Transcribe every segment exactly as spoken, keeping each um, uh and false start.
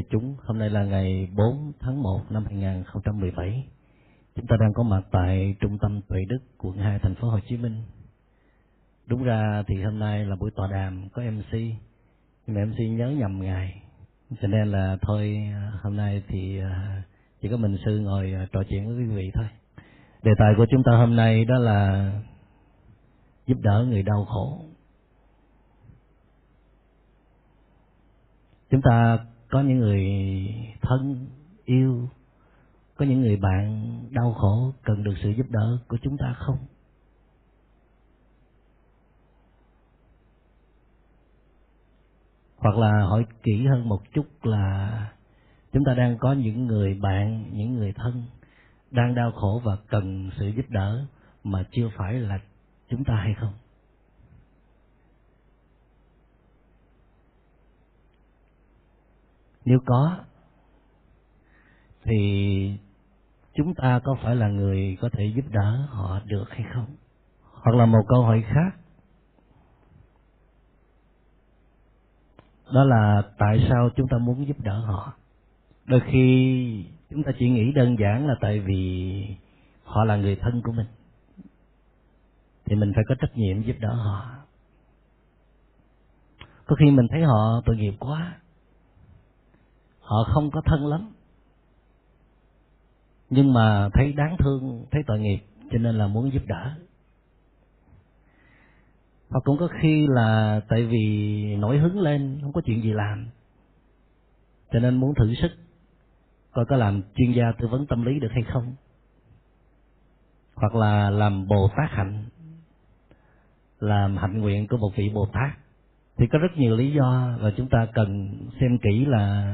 đại chúng, hôm nay là ngày bốn tháng một năm hai nghìn không trăm mười bảy. Chúng ta đang có mặt tại trung tâm Tuệ Đức, quận hai, thành phố Hồ Chí Minh. Đúng ra thì hôm nay là buổi tọa đàm có em xê, nhưng mà em xê nhớ nhầm ngày, cho nên là thôi hôm nay thì chỉ có mình Sư ngồi trò chuyện với quý vị thôi. Đề tài của chúng ta hôm nay đó là giúp đỡ người đau khổ. Chúng ta có những người thân yêu, có những người bạn đau khổ cần được sự giúp đỡ của chúng ta không? Hoặc là hỏi kỹ hơn một chút là chúng ta đang có những người bạn, những người thân đang đau khổ và cần sự giúp đỡ mà chưa phải là chúng ta hay không? Nếu có, thì chúng ta có phải là người có thể giúp đỡ họ được hay không? Hoặc là một câu hỏi khác, đó là tại sao chúng ta muốn giúp đỡ họ? Đôi khi chúng ta chỉ nghĩ đơn giản là tại vì họ là người thân của mình, thì mình phải có trách nhiệm giúp đỡ họ. Có khi mình thấy họ tội nghiệp quá, họ không có thân lắm, nhưng mà thấy đáng thương, thấy tội nghiệp, cho nên là muốn giúp đỡ. Hoặc cũng có khi là tại vì nổi hứng lên, không có chuyện gì làm, cho nên muốn thử sức, coi có làm chuyên gia tư vấn tâm lý được hay không. Hoặc là làm Bồ Tát hạnh, làm hạnh nguyện của một vị Bồ Tát. Thì có rất nhiều lý do và chúng ta cần xem kỹ là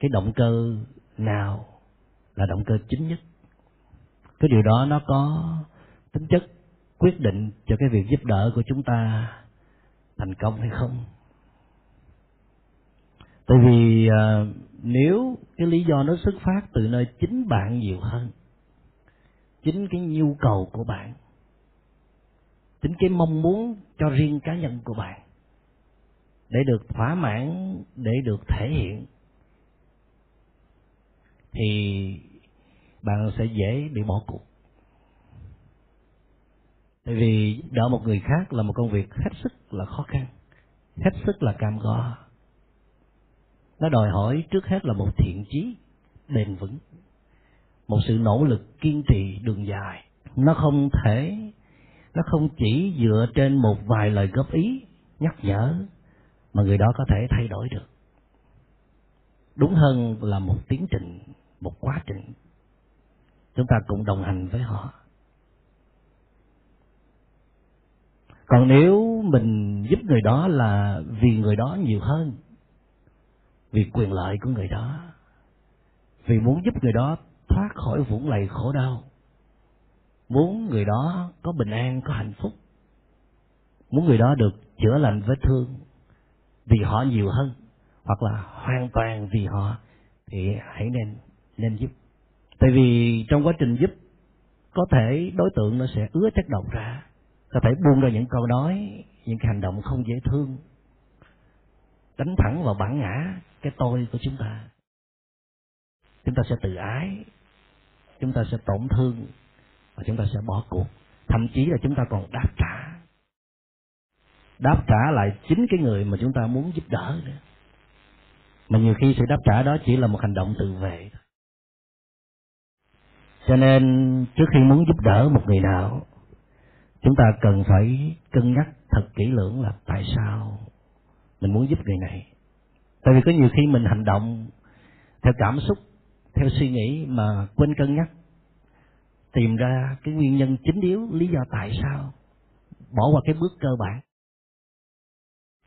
cái động cơ nào là động cơ chính nhất. Cái điều đó nó có tính chất quyết định cho cái việc giúp đỡ của chúng ta thành công hay không. Tại vì à, nếu cái lý do nó xuất phát từ nơi chính bạn nhiều hơn, chính cái nhu cầu của bạn, chính cái mong muốn cho riêng cá nhân của bạn, để được thỏa mãn, để được thể hiện, thì bạn sẽ dễ bị bỏ cuộc. Tại vì giúp đỡ một người khác là một công việc hết sức là khó khăn, hết sức là cam go. Nó đòi hỏi trước hết là một thiện chí bền vững, một sự nỗ lực kiên trì đường dài. Nó không thể, nó không chỉ dựa trên một vài lời góp ý, nhắc nhở mà người đó có thể thay đổi được. Đúng hơn là một tiến trình, một quá trình. Chúng ta cùng đồng hành với họ. Còn nếu mình giúp người đó là vì người đó nhiều hơn, vì quyền lợi của người đó, vì muốn giúp người đó thoát khỏi vũng lầy khổ đau, muốn người đó có bình an, có hạnh phúc, muốn người đó được chữa lành vết thương vì họ nhiều hơn, hoặc là hoàn toàn vì họ, thì hãy nên nên giúp. Tại vì trong quá trình giúp, có thể đối tượng nó sẽ ứa chất độc ra, có thể buông ra những câu nói, những hành động không dễ thương, đánh thẳng vào bản ngã, cái tôi của chúng ta. Chúng ta sẽ tự ái, chúng ta sẽ tổn thương, và chúng ta sẽ bỏ cuộc. Thậm chí là chúng ta còn đáp trả đáp trả lại chính cái người mà chúng ta muốn giúp đỡ nữa. Mà nhiều khi sự đáp trả đó chỉ là một hành động tự vệ. Cho nên trước khi muốn giúp đỡ một người nào, chúng ta cần phải cân nhắc thật kỹ lưỡng là tại sao mình muốn giúp người này. Tại vì có nhiều khi mình hành động theo cảm xúc, theo suy nghĩ mà quên cân nhắc, tìm ra cái nguyên nhân chính yếu, lý do tại sao, bỏ qua cái bước cơ bản.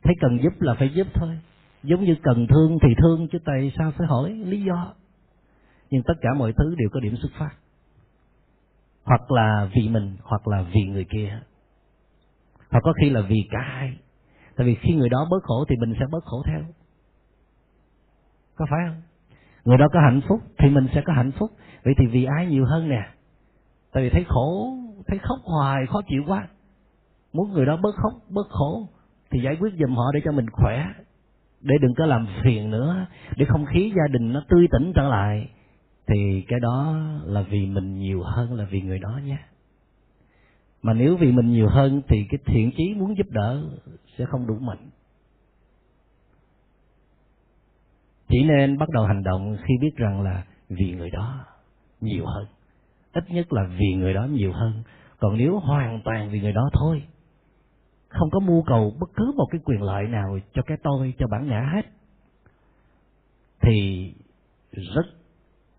Thấy cần giúp là phải giúp thôi, giống như cần thương thì thương, chứ tại sao phải hỏi lý do. Nhưng tất cả mọi thứ đều có điểm xuất phát, hoặc là vì mình, hoặc là vì người kia, hoặc có khi là vì cả hai. Tại vì khi người đó bớt khổ thì mình sẽ bớt khổ theo, có phải không? Người đó có hạnh phúc thì mình sẽ có hạnh phúc. Vậy thì vì ai nhiều hơn nè? Tại vì thấy khổ, thấy khóc hoài, khó chịu quá, muốn người đó bớt khóc, bớt khổ, thì giải quyết giùm họ để cho mình khỏe. để đừng có làm phiền nữa, để không khí gia đình nó tươi tỉnh trở lại, thì cái đó là vì mình nhiều hơn là vì người đó nhé. Mà nếu vì mình nhiều hơn thì cái thiện chí muốn giúp đỡ sẽ không đủ mạnh. Chỉ nên bắt đầu hành động khi biết rằng là vì người đó nhiều hơn, ít nhất là vì người đó nhiều hơn. Còn nếu hoàn toàn vì người đó thôi, không có mưu cầu bất cứ một cái quyền lợi nào cho cái tôi, cho bản ngã hết, thì rất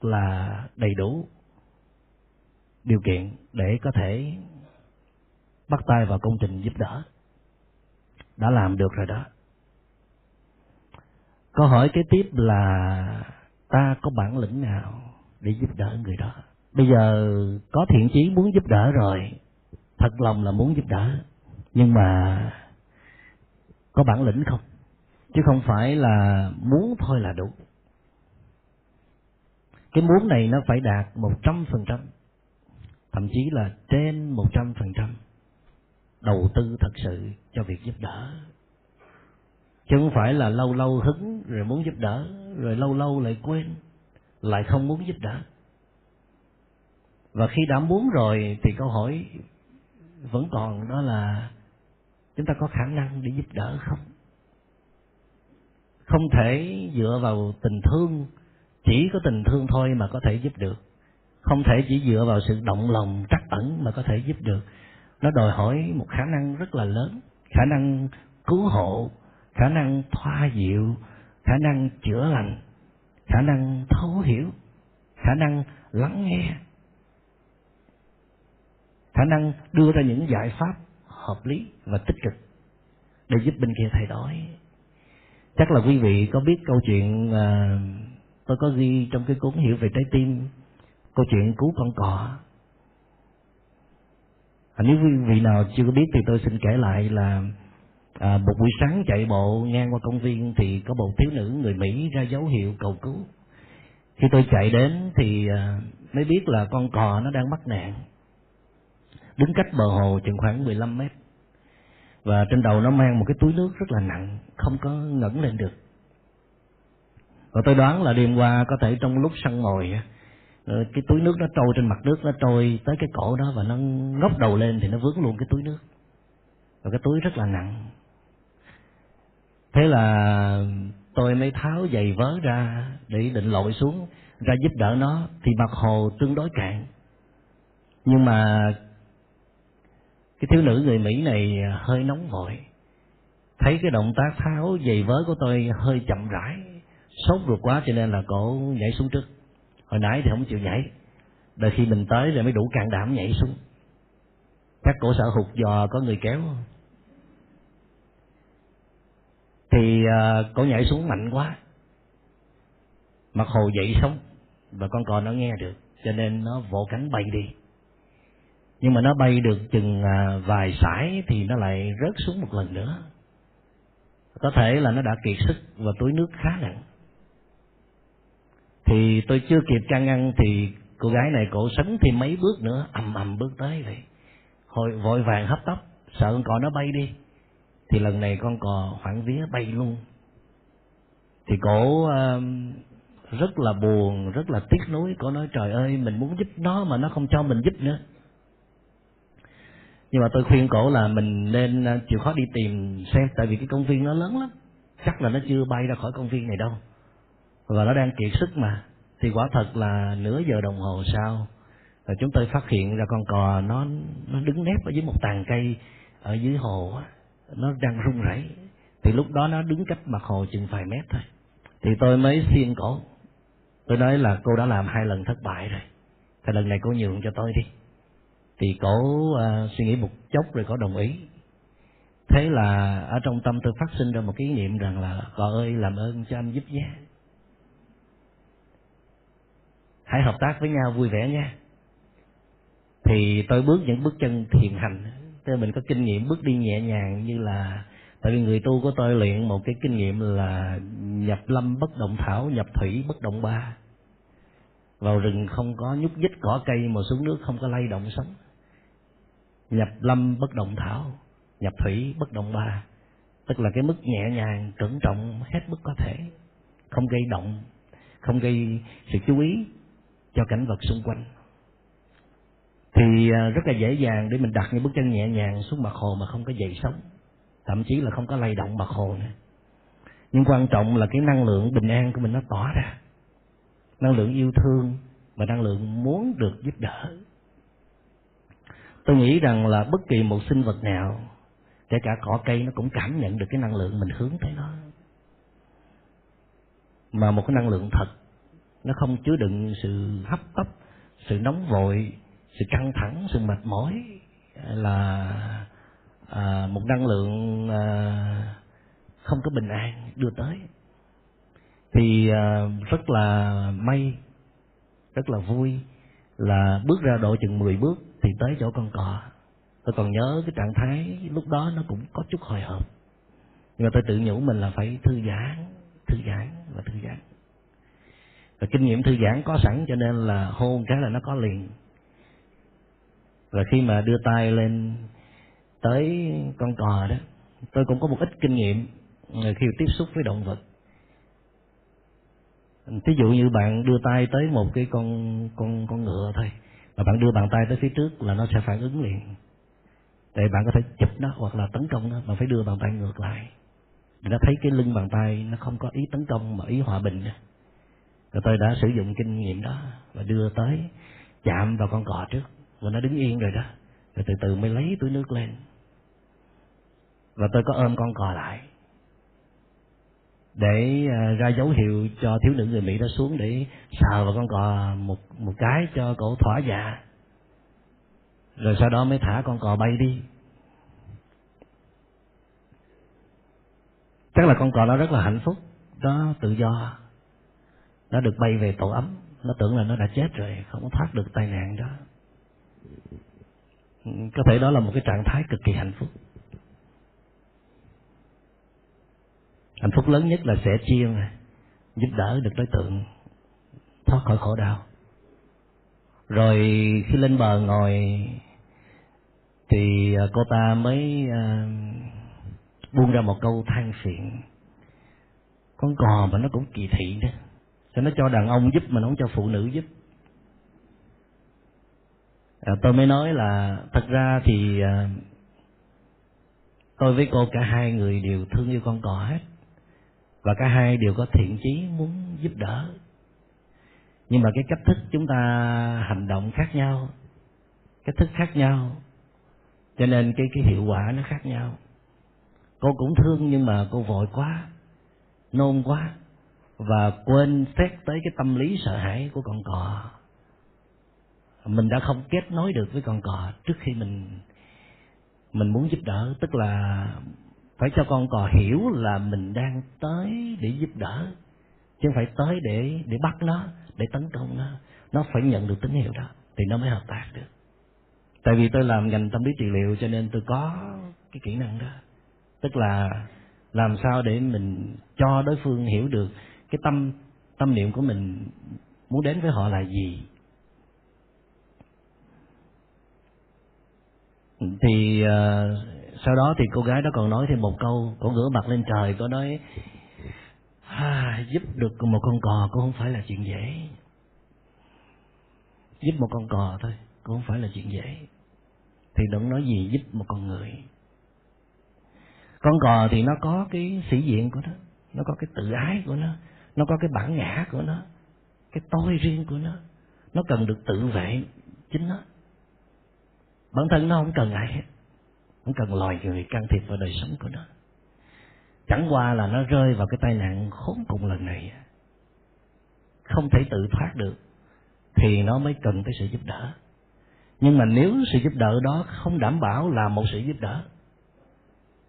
là đầy đủ điều kiện để có thể bắt tay vào công trình giúp đỡ. Đã làm được rồi đó. Câu hỏi kế tiếp là ta có bản lĩnh nào để giúp đỡ người đó? Bây giờ có thiện chí muốn giúp đỡ rồi, thật lòng là muốn giúp đỡ, nhưng mà có bản lĩnh không? Chứ không phải là muốn thôi là đủ. Cái muốn này nó phải đạt một trăm phần trăm, thậm chí là trên một trăm phần trăm đầu tư thật sự cho việc giúp đỡ. Chứ không phải là lâu lâu hứng rồi muốn giúp đỡ, rồi lâu lâu lại quên, lại không muốn giúp đỡ. Và khi đã muốn rồi thì câu hỏi vẫn còn, đó là chúng ta có khả năng để giúp đỡ không? Không thể dựa vào tình thương, chỉ có tình thương thôi mà có thể giúp được. Không thể chỉ dựa vào sự động lòng trắc ẩn mà có thể giúp được. Nó đòi hỏi một khả năng rất là lớn, khả năng cứu hộ, khả năng thoa dịu, khả năng chữa lành, khả năng thấu hiểu, khả năng lắng nghe, khả năng đưa ra những giải pháp hợp lý và tích cực để giúp bên kia thay đổi. Chắc là quý vị có biết câu chuyện à, tôi có ghi trong cái cuốn Hiểu về Trái Tim, câu chuyện Cứu Con Cò. À, nếu quý vị nào chưa có biết thì tôi xin kể lại là à, một buổi sáng chạy bộ ngang qua công viên thì có một thiếu nữ người Mỹ ra dấu hiệu cầu cứu. Khi tôi chạy đến thì à, mới biết là con cò nó đang mắc nạn, đứng cách bờ hồ chừng khoảng mười lăm mét, và trên đầu nó mang một cái túi nước rất là nặng, không có ngẩng lên được. Và tôi đoán là đêm qua có thể trong lúc săn mồi, cái túi nước nó trôi trên mặt nước, nó trôi tới cái cổ đó và nó ngóc đầu lên thì nó vướng luôn cái túi nước, và cái túi rất là nặng. Thế là tôi mới tháo giày vớ ra để định lội xuống ra giúp đỡ nó, thì mặt hồ tương đối cạn, nhưng mà cái thiếu nữ người Mỹ này hơi nóng vội, thấy cái động tác tháo giày vớ của tôi hơi chậm rãi, sốt ruột quá cho nên là cổ nhảy xuống trước. Hồi nãy thì không chịu nhảy, đợi khi mình tới rồi mới đủ can đảm nhảy xuống. Chắc cổ sợ hụt giò có người kéo, thì uh, cổ nhảy xuống mạnh quá, mặt hồ dậy sóng, và con cò nó nghe được cho nên nó vỗ cánh bay đi. Nhưng mà nó bay được chừng vài sải thì nó lại rớt xuống một lần nữa. Có thể là nó đã kiệt sức và túi nước khá nặng. Thì tôi chưa kịp can ngăn thì cô gái này cổ sấn thêm mấy bước nữa, ầm ầm bước tới vậy. Hồi vội vàng hấp tấp, sợ con cò nó bay đi. Thì lần này con cò hoảng vía bay luôn. Thì cổ uh, rất là buồn, rất là tiếc nuối. Cổ nói trời ơi, mình muốn giúp nó mà nó không cho mình giúp nữa. Nhưng mà tôi khuyên cổ là mình nên chịu khó đi tìm xem, tại vì cái công viên nó lớn lắm, chắc là nó chưa bay ra khỏi công viên này đâu, và nó đang kiệt sức mà. Thì quả thật là nửa giờ đồng hồ sau, chúng tôi phát hiện ra con cò nó nó đứng nép ở dưới một tàn cây ở dưới hồ, nó đang run rẩy. Thì lúc đó nó đứng cách mặt hồ chừng vài mét thôi. Thì tôi mới xin cổ, tôi nói là cô đã làm hai lần thất bại rồi, thì lần này cô nhường cho tôi đi. Thì cổ uh, suy nghĩ một chốc rồi cổ đồng ý. Thế là ở trong tâm tôi phát sinh ra một ý niệm rằng là cò ơi, làm ơn cho anh giúp nhé, hãy hợp tác với nhau vui vẻ nha. Thì tôi bước những bước chân thiền hành, tức là mình có kinh nghiệm bước đi nhẹ nhàng, như là tại vì người tu của tôi luyện một cái kinh nghiệm là nhập lâm bất động thảo, nhập thủy bất động ba. Vào rừng không có nhúc nhích cỏ cây, mà xuống nước không có lay động sống. Nhập lâm bất động thảo, nhập thủy bất động ba. tức là cái mức nhẹ nhàng, cẩn trọng hết mức có thể, không gây động, không gây sự chú ý cho cảnh vật xung quanh, thì rất là dễ dàng để mình đặt những bước chân nhẹ nhàng xuống mặt hồ mà không có dậy sóng, thậm chí là không có lay động mặt hồ nữa. Nhưng quan trọng là cái năng lượng bình an của mình nó tỏ ra, năng lượng yêu thương và năng lượng muốn được giúp đỡ. Tôi nghĩ rằng là bất kỳ một sinh vật nào, kể cả cỏ cây, nó cũng cảm nhận được cái năng lượng mình hướng tới nó, mà một cái năng lượng thật, nó không chứa đựng sự hấp tấp, sự nóng vội, sự căng thẳng, sự mệt mỏi, là à, một năng lượng à, không có bình an đưa tới. Thì à, rất là may, rất là vui là bước ra độ chừng mười bước thì tới chỗ con cò. Tôi còn nhớ cái trạng thái lúc đó nó cũng có chút hồi hộp, nhưng mà tôi tự nhủ mình là phải thư giãn, thư giãn và thư giãn. Và kinh nghiệm thư giãn có sẵn, cho nên là hôn cái là nó có liền. Và khi mà đưa tay lên tới con cò đó, tôi cũng có một ít kinh nghiệm khi tiếp xúc với động vật. Ví dụ như bạn đưa tay tới một cái con con con ngựa thôi, mà bạn đưa bàn tay tới phía trước là nó sẽ phản ứng liền, để bạn có thể chụp nó hoặc là tấn công nó, mà phải đưa bàn tay ngược lại để nó thấy cái lưng bàn tay nó không có ý tấn công mà ý hòa bình. Rồi tôi đã sử dụng kinh nghiệm đó và đưa tới chạm vào con cò trước, rồi nó đứng yên rồi đó, rồi từ từ mới lấy túi nước lên. Và tôi có ôm con cò lại để ra dấu hiệu cho thiếu nữ người Mỹ đó xuống để sờ vào con cò một một cái cho cổ thỏa dạ, rồi sau đó mới thả con cò bay đi. Chắc là con cò nó rất là hạnh phúc, nó tự do, nó được bay về tổ ấm. Nó tưởng là nó đã chết rồi, không có thoát được tai nạn đó. Có thể đó là một cái trạng thái cực kỳ hạnh phúc. Hạnh phúc lớn nhất là sẻ chia, giúp đỡ được đối tượng thoát khỏi khổ đau. Rồi khi lên bờ ngồi thì cô ta mới uh, buông ra một câu than phiền: con cò mà nó cũng kỳ thị đó, sao nó cho đàn ông giúp mà nó không cho phụ nữ giúp. À, tôi mới nói là thật ra thì uh, tôi với cô, cả hai người đều thương yêu con cò hết, và cả hai đều có thiện chí muốn giúp đỡ. Nhưng mà cái cách thức chúng ta hành động khác nhau, cách thức khác nhau, cho nên cái, cái hiệu quả nó khác nhau. Cô cũng thương nhưng mà cô vội quá, nôn quá, và quên xét tới cái tâm lý sợ hãi của con cò. Mình đã không kết nối được với con cò trước khi mình mình muốn giúp đỡ, tức là phải cho con cò hiểu là mình đang tới để giúp đỡ, chứ không phải tới để để bắt nó, để tấn công nó. Nó phải nhận được tín hiệu đó thì nó mới hợp tác được. Tại vì tôi làm ngành tâm lý trị liệu cho nên tôi có cái kỹ năng đó, tức là làm sao để mình cho đối phương hiểu được cái tâm tâm niệm của mình muốn đến với họ là gì. Thì uh, sau đó thì cô gái đó còn nói thêm một câu, cô ngửa mặt lên trời, cô nói: à, giúp được một con cò cũng không phải là chuyện dễ, giúp một con cò thôi cũng không phải là chuyện dễ, thì đừng nói gì giúp một con người. Con cò thì nó có cái sĩ diện của nó, nó có cái tự ái của nó, nó có cái bản ngã của nó, cái tôi riêng của nó, nó cần được tự vệ chính nó. Bản thân nó không cần ai hết, không cần loài người can thiệp vào đời sống của nó. Chẳng qua là nó rơi vào cái tai nạn khốn cùng lần này, không thể tự thoát được, thì nó mới cần tới sự giúp đỡ. Nhưng mà nếu sự giúp đỡ đó không đảm bảo là một sự giúp đỡ,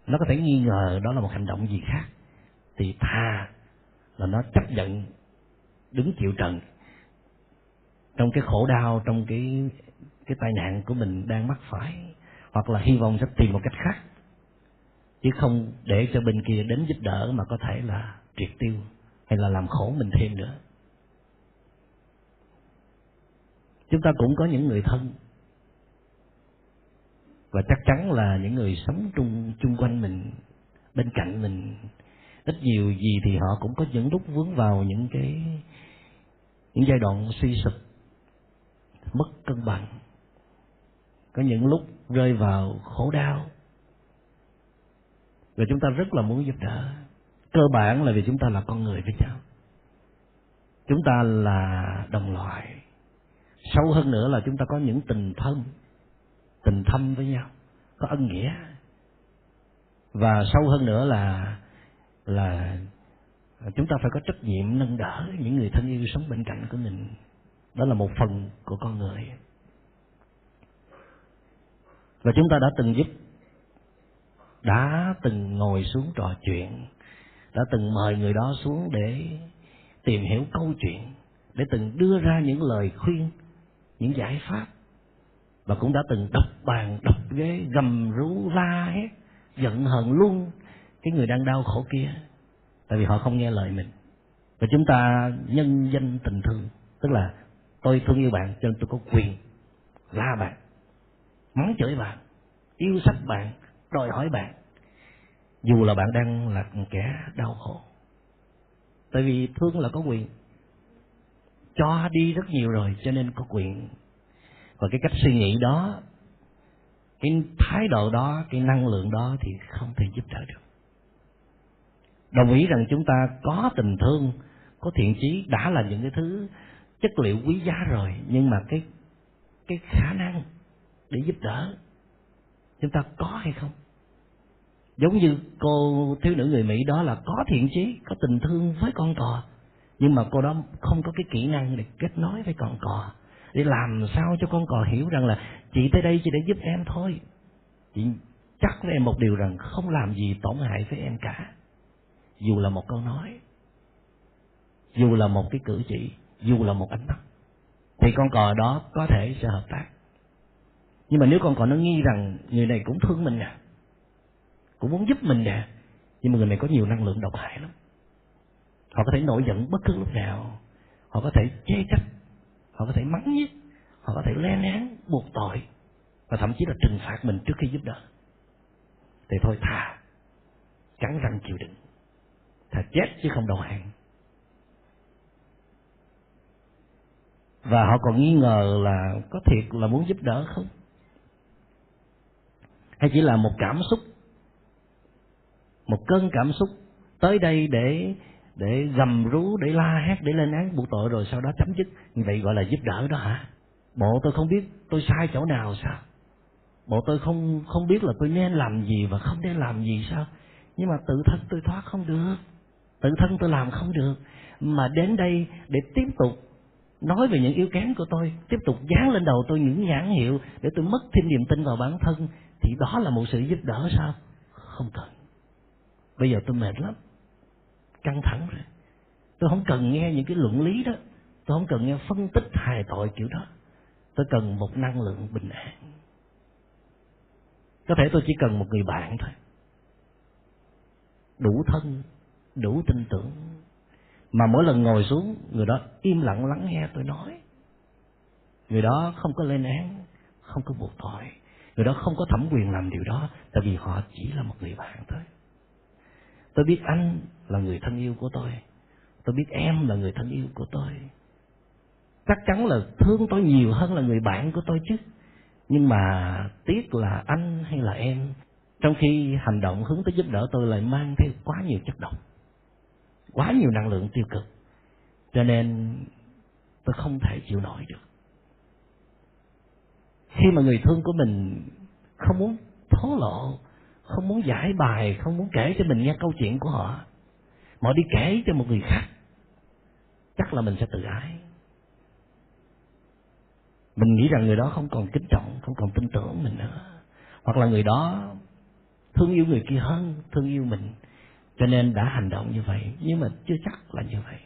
nó có thể nghi ngờ đó là một hành động gì khác, thì thà là nó chấp nhận đứng chịu trận trong cái khổ đau, trong cái cái tai nạn của mình đang mắc phải, hoặc là hy vọng sẽ tìm một cách khác, chứ không để cho bên kia đến giúp đỡ mà có thể là triệt tiêu hay là làm khổ mình thêm nữa. Chúng ta cũng có những người thân, và chắc chắn là những người sống chung, chung quanh mình bên cạnh mình, ít nhiều gì thì họ cũng có những lúc vướng vào những cái những giai đoạn suy sụp, mất cân bằng, có những lúc rơi vào khổ đau, và chúng ta rất là muốn giúp đỡ. Cơ bản là vì chúng ta là con người với nhau, chúng ta là đồng loại, sâu hơn nữa là chúng ta có những tình thân, tình thâm với nhau, có ân nghĩa, và sâu hơn nữa là là chúng ta phải có trách nhiệm nâng đỡ những người thân yêu sống bên cạnh của mình. Đó là một phần của con người. Và chúng ta đã từng giúp, đã từng ngồi xuống trò chuyện, đã từng mời người đó xuống để tìm hiểu câu chuyện, để từng đưa ra những lời khuyên, những giải pháp, và cũng đã từng đập bàn, đập ghế, gầm rú, la hét, giận hờn luôn cái người đang đau khổ kia, tại vì họ không nghe lời mình. Và chúng ta nhân danh tình thương, tức là tôi thương yêu bạn cho nên tôi có quyền la bạn, mắng chửi bạn, yêu sách bạn, đòi hỏi bạn, dù là bạn đang là kẻ đau khổ. Tại vì thương là có quyền, cho đi rất nhiều rồi cho nên có quyền. Và cái cách suy nghĩ đó, cái thái độ đó, cái năng lượng đó thì không thể giúp đỡ được. Đồng ý rằng chúng ta có tình thương, có thiện chí đã là những cái thứ chất liệu quý giá rồi, nhưng mà cái cái khả năng để giúp đỡ chúng ta có hay không? Giống như cô thiếu nữ người Mỹ đó là có thiện chí, có tình thương với con cò, nhưng mà cô đó không có cái kỹ năng để kết nối với con cò, để làm sao cho con cò hiểu rằng là chị tới đây chỉ để giúp em thôi, chị chắc với em một điều rằng không làm gì tổn hại với em cả, dù là một câu nói, dù là một cái cử chỉ, dù là một ánh mắt, thì con cò đó có thể sẽ hợp tác. Nhưng mà nếu con cò nó nghi rằng người này cũng thương mình nè, cũng muốn giúp mình nè, nhưng mà người này có nhiều năng lượng độc hại lắm, họ có thể nổi giận bất cứ lúc nào, họ có thể chê trách, họ có thể mắng nhiếc, họ có thể lên án, buộc tội, và thậm chí là trừng phạt mình trước khi giúp đỡ, thì thôi thà cắn răng chịu đựng, thà chết chứ không đầu hàng. Và họ còn nghi ngờ là có thiệt là muốn giúp đỡ không, hay chỉ là một cảm xúc, một cơn cảm xúc tới đây để để gầm rú, để la hét, để lên án buộc tội rồi sau đó chấm dứt. Như vậy gọi là giúp đỡ đó hả? Bộ tôi không biết tôi sai chỗ nào sao? Bộ tôi không không biết là tôi nên làm gì và không nên làm gì sao? Nhưng mà tự thân tôi thoát không được, tự thân tôi làm không được, mà đến đây để tiếp tục nói về những yếu kém của tôi, tiếp tục dán lên đầu tôi những nhãn hiệu để tôi mất thêm niềm tin vào bản thân, thì đó là một sự giúp đỡ sao? Không cần. Bây giờ tôi mệt lắm, căng thẳng rồi, tôi không cần nghe những cái luận lý đó, tôi không cần nghe phân tích hài tội kiểu đó, tôi cần một năng lượng bình an. Có thể tôi chỉ cần một người bạn thôi, đủ thân, đủ tin tưởng, mà mỗi lần ngồi xuống người đó im lặng lắng nghe tôi nói, người đó không có lên án, không có buộc tội, người đó không có thẩm quyền làm điều đó, tại vì họ chỉ là một người bạn thôi. Tôi biết anh là người thân yêu của tôi, tôi biết em là người thân yêu của tôi, chắc chắn là thương tôi nhiều hơn là người bạn của tôi chứ, nhưng mà tiếc là anh hay là em trong khi hành động hướng tới giúp đỡ tôi lại mang theo quá nhiều chất độc, quá nhiều năng lượng tiêu cực, cho nên tôi không thể chịu nổi được. Khi mà người thương của mình không muốn thổ lộ, không muốn giải bài, không muốn kể cho mình nghe câu chuyện của họ, mà đi kể cho một người khác, chắc là mình sẽ tự ái. Mình nghĩ rằng người đó không còn kính trọng, không còn tin tưởng mình nữa, hoặc là người đó thương yêu người kia hơn thương yêu mình, cho nên đã hành động như vậy. Nhưng mà chưa chắc là như vậy,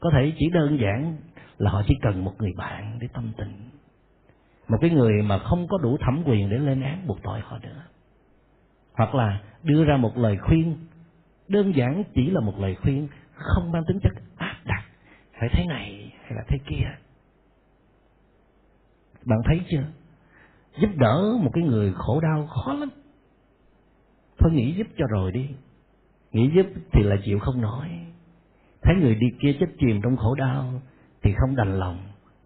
có thể chỉ đơn giản là họ chỉ cần một người bạn để tâm tình, một cái người mà không có đủ thẩm quyền để lên án buộc tội họ nữa, hoặc là đưa ra một lời khuyên, đơn giản chỉ là một lời khuyên, không mang tính chất áp đặt, phải thế này hay là thế kia. Bạn thấy chưa, giúp đỡ một cái người khổ đau khó lắm, thôi nghĩ giúp cho rồi đi, nghĩ giúp thì là chịu không nổi. Thấy người đi kia chết chìm trong khổ đau thì không đành lòng,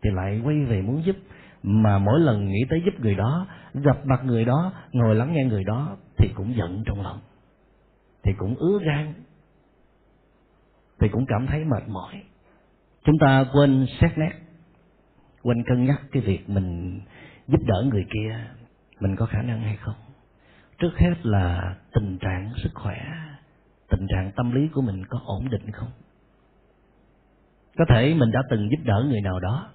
thì lại quay về muốn giúp. Mà mỗi lần nghĩ tới giúp người đó, gặp mặt người đó, ngồi lắng nghe người đó, thì cũng giận trong lòng, thì cũng ứa gan, thì cũng cảm thấy mệt mỏi. Chúng ta quên xét nét, quên cân nhắc cái việc mình giúp đỡ người kia mình có khả năng hay không. Trước hết là tình trạng sức khỏe, tình trạng tâm lý của mình có ổn định không. Có thể mình đã từng giúp đỡ người nào đó,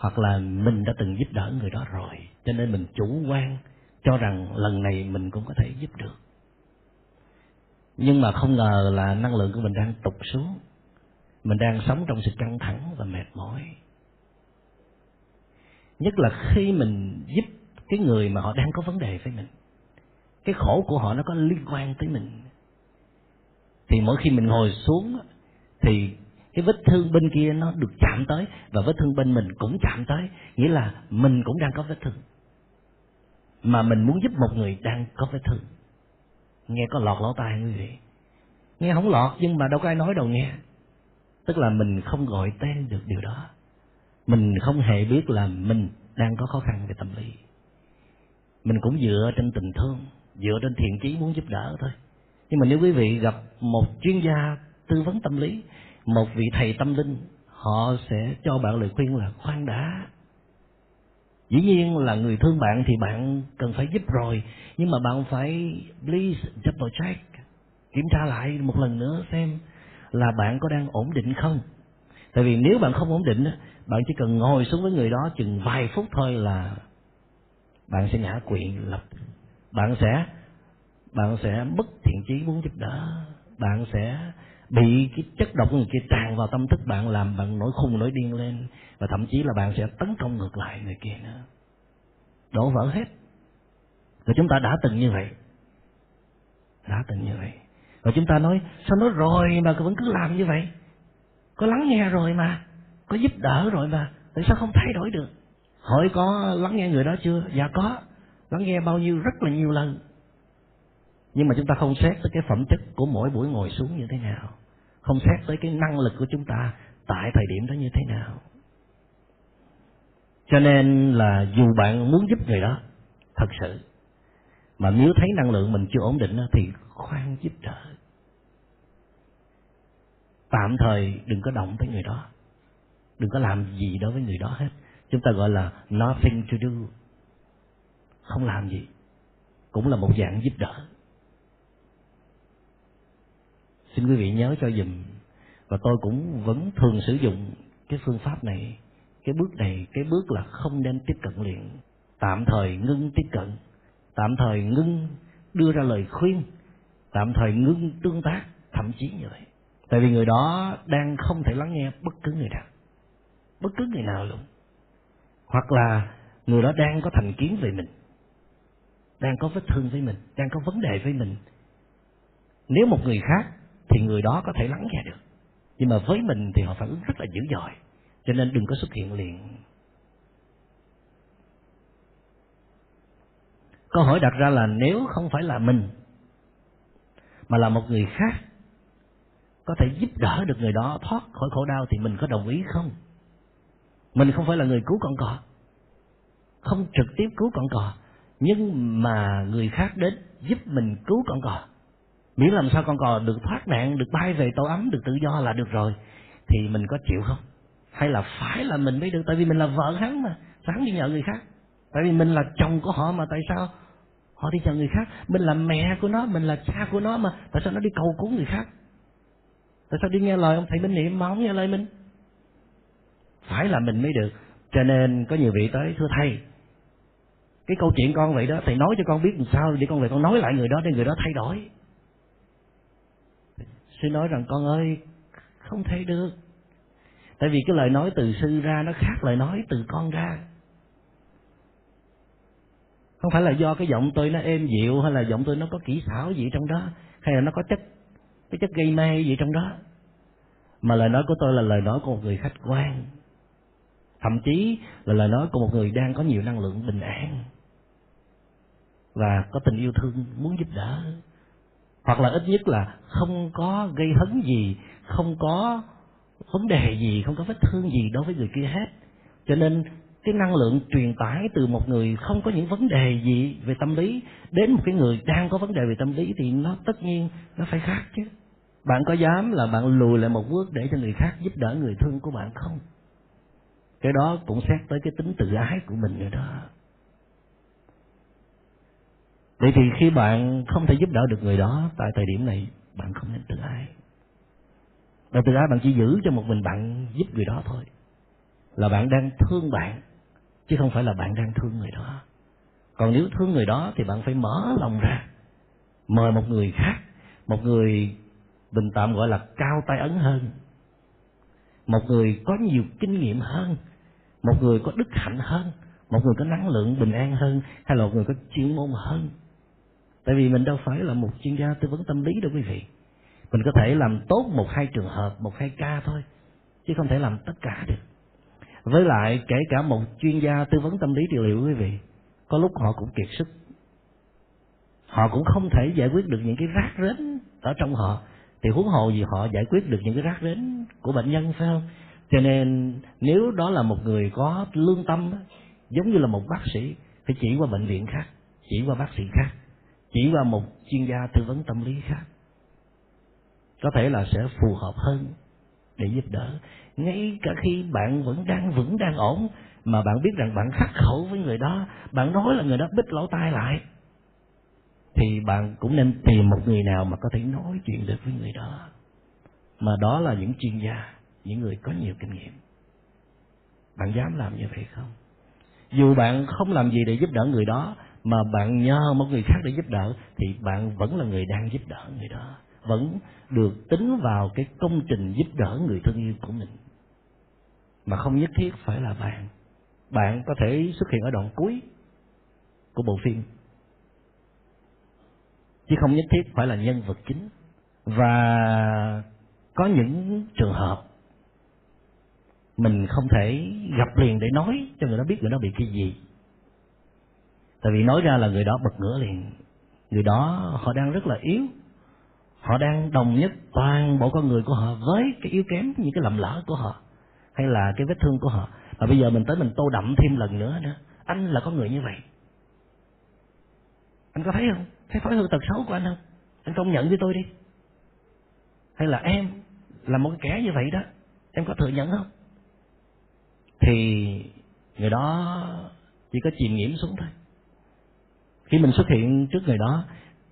hoặc là mình đã từng giúp đỡ người đó rồi, cho nên mình chủ quan cho rằng lần này mình cũng có thể giúp được. Nhưng mà không ngờ là năng lượng của mình đang tụt xuống, mình đang sống trong sự căng thẳng và mệt mỏi. Nhất là khi mình giúp cái người mà họ đang có vấn đề với mình, cái khổ của họ nó có liên quan tới mình, thì mỗi khi mình ngồi xuống thì cái vết thương bên kia nó được chạm tới, và vết thương bên mình cũng chạm tới. Nghĩa là mình cũng đang có vết thương, mà mình muốn giúp một người đang có vết thương. Nghe có lọt lỗ tai quý vị? Nghe không lọt, nhưng mà đâu có ai nói đâu nghe. Tức là mình không gọi tên được điều đó, mình không hề biết là mình đang có khó khăn về tâm lý. Mình cũng dựa trên tình thương, dựa trên thiện chí muốn giúp đỡ thôi. Nhưng mà nếu quý vị gặp một chuyên gia tư vấn tâm lý, một vị thầy tâm linh, họ sẽ cho bạn lời khuyên là khoan đã. Dĩ nhiên là người thương bạn thì bạn cần phải giúp rồi, nhưng mà bạn phải please double check, kiểm tra lại một lần nữa xem là bạn có đang ổn định không. Tại vì nếu bạn không ổn định, bạn chỉ cần ngồi xuống với người đó chừng vài phút thôi là bạn sẽ ngã quỵ lập. Bạn sẽ bạn sẽ mất thiện chí muốn giúp đỡ, bạn sẽ bị cái chất độc của người kia tràn vào tâm thức bạn, làm bạn nổi khùng nổi điên lên, và thậm chí là bạn sẽ tấn công ngược lại người kia nữa, đổ vỡ hết. Và chúng ta đã từng như vậy, đã từng như vậy. Và chúng ta nói sao nói rồi mà vẫn cứ làm như vậy, có lắng nghe rồi mà, có giúp đỡ rồi mà, tại sao không thay đổi được? Hỏi có lắng nghe người đó chưa? Dạ có, lắng nghe bao nhiêu, rất là nhiều lần. Nhưng mà chúng ta không xét tới cái phẩm chất của mỗi buổi ngồi xuống như thế nào, không xét tới cái năng lực của chúng ta tại thời điểm đó như thế nào. Cho nên là dù bạn muốn giúp người đó thật sự, mà nếu thấy năng lượng mình chưa ổn định thì khoan giúp đỡ, tạm thời đừng có động tới người đó, đừng có làm gì đối với người đó hết. Chúng ta gọi là nothing to do, không làm gì, cũng là một dạng giúp đỡ. Xin quý vị nhớ cho dùm, và tôi cũng vẫn thường sử dụng cái phương pháp này, cái bước này, cái bước là không nên tiếp cận liền, tạm thời ngưng tiếp cận, tạm thời ngưng đưa ra lời khuyên, tạm thời ngưng tương tác, thậm chí như vậy. Tại vì người đó đang không thể lắng nghe bất cứ người nào, bất cứ người nào luôn. Hoặc là người đó đang có thành kiến về mình, đang có vết thương với mình, đang có vấn đề với mình. Nếu một người khác thì người đó có thể lắng nghe được, nhưng mà với mình thì họ phản ứng rất là dữ dội, cho nên đừng có xuất hiện liền. Câu hỏi đặt ra là nếu không phải là mình mà là một người khác có thể giúp đỡ được người đó thoát khỏi khổ đau thì mình có đồng ý không? Mình không phải là người cứu con cò, không trực tiếp cứu con cò, nhưng mà người khác đến giúp mình cứu con cò, miễn làm sao con cò được thoát nạn, được bay về tổ ấm, được tự do là được rồi, thì mình có chịu không? Hay là phải là mình mới được? Tại vì mình là vợ hắn mà, sao hắn đi nhờ người khác? Tại vì mình là chồng của họ mà, tại sao họ đi nhờ người khác? Mình là mẹ của nó, mình là cha của nó mà, tại sao nó đi cầu cứu người khác? Tại sao đi nghe lời ông thầy Minh Niệm mà không nghe lời mình? Phải là mình mới được. Cho nên có nhiều vị tới, thưa thầy, cái câu chuyện con vậy đó, thầy nói cho con biết làm sao để con về con nói lại người đó để người đó thay đổi. Sư nói rằng con ơi, không thể được. Tại vì cái lời nói từ sư ra nó khác lời nói từ con ra. Không phải là do cái giọng tôi nó êm dịu, hay là giọng tôi nó có kỹ xảo gì trong đó, hay là nó có chất cái chất gây mê gì trong đó, mà lời nói của tôi là lời nói của một người khách quan, thậm chí là lời nói của một người đang có nhiều năng lượng bình an và có tình yêu thương muốn giúp đỡ, hoặc là ít nhất là không có gây hấn gì, không có vấn đề gì, không có vết thương gì đối với người kia hết. Cho nên cái năng lượng truyền tải từ một người không có những vấn đề gì về tâm lý đến một cái người đang có vấn đề về tâm lý thì nó tất nhiên nó phải khác chứ. Bạn có dám là bạn lùi lại một bước để cho người khác giúp đỡ người thương của bạn không? Cái đó cũng xét tới cái tính tự ái của mình rồi đó. Vậy thì khi bạn không thể giúp đỡ được người đó tại thời điểm này, bạn không nên tự ái. Và tự ái bạn chỉ giữ cho một mình bạn giúp người đó thôi. Là bạn đang thương bạn, chứ không phải là bạn đang thương người đó. Còn nếu thương người đó thì bạn phải mở lòng ra, mời một người khác, một người mình tạm gọi là cao tay ấn hơn, một người có nhiều kinh nghiệm hơn, một người có đức hạnh hơn, một người có năng lượng bình an hơn, hay là một người có chuyên môn hơn. Tại vì mình đâu phải là một chuyên gia tư vấn tâm lý đâu quý vị. Mình có thể làm tốt một hai trường hợp, một hai ca thôi, chứ không thể làm tất cả được. Với lại kể cả một chuyên gia tư vấn tâm lý trị liệu quý vị, có lúc họ cũng kiệt sức, họ cũng không thể giải quyết được những cái rác rến ở trong họ, thì huống hồ gì họ giải quyết được những cái rác rến của bệnh nhân, phải không? Cho nên nếu đó là một người có lương tâm, giống như là một bác sĩ, phải chỉ qua bệnh viện khác, chỉ qua bác sĩ khác, chỉ qua một chuyên gia tư vấn tâm lý khác, có thể là sẽ phù hợp hơn để giúp đỡ. Ngay cả khi bạn vẫn đang vững đang ổn mà bạn biết rằng bạn khắc khẩu với người đó, bạn nói là người đó bít lỗ tai lại, thì bạn cũng nên tìm một người nào mà có thể nói chuyện được với người đó, mà đó là những chuyên gia, những người có nhiều kinh nghiệm. Bạn dám làm như vậy không? Dù bạn không làm gì để giúp đỡ người đó mà bạn nhờ một người khác để giúp đỡ, thì bạn vẫn là người đang giúp đỡ người đó, vẫn được tính vào cái công trình giúp đỡ người thân yêu của mình. Mà không nhất thiết phải là bạn. Bạn có thể xuất hiện ở đoạn cuối của bộ phim, chứ không nhất thiết phải là nhân vật chính. Và có những trường hợp mình không thể gặp liền để nói cho người đó biết người đó bị cái gì, tại vì nói ra là người đó bật ngửa liền. Người đó họ đang rất là yếu, họ đang đồng nhất toàn bộ con người của họ với cái yếu kém, những cái lầm lỡ của họ, hay là cái vết thương của họ. Và bây giờ mình tới mình tô đậm thêm lần nữa nữa. Anh là con người như vậy, anh có thấy không? Thấy thói hư tật xấu của anh không? Anh công nhận với tôi đi. Hay là em là một cái kẻ như vậy đó, em có thừa nhận không? Thì người đó chỉ có chìm nhiễm xuống thôi. Khi mình xuất hiện trước người đó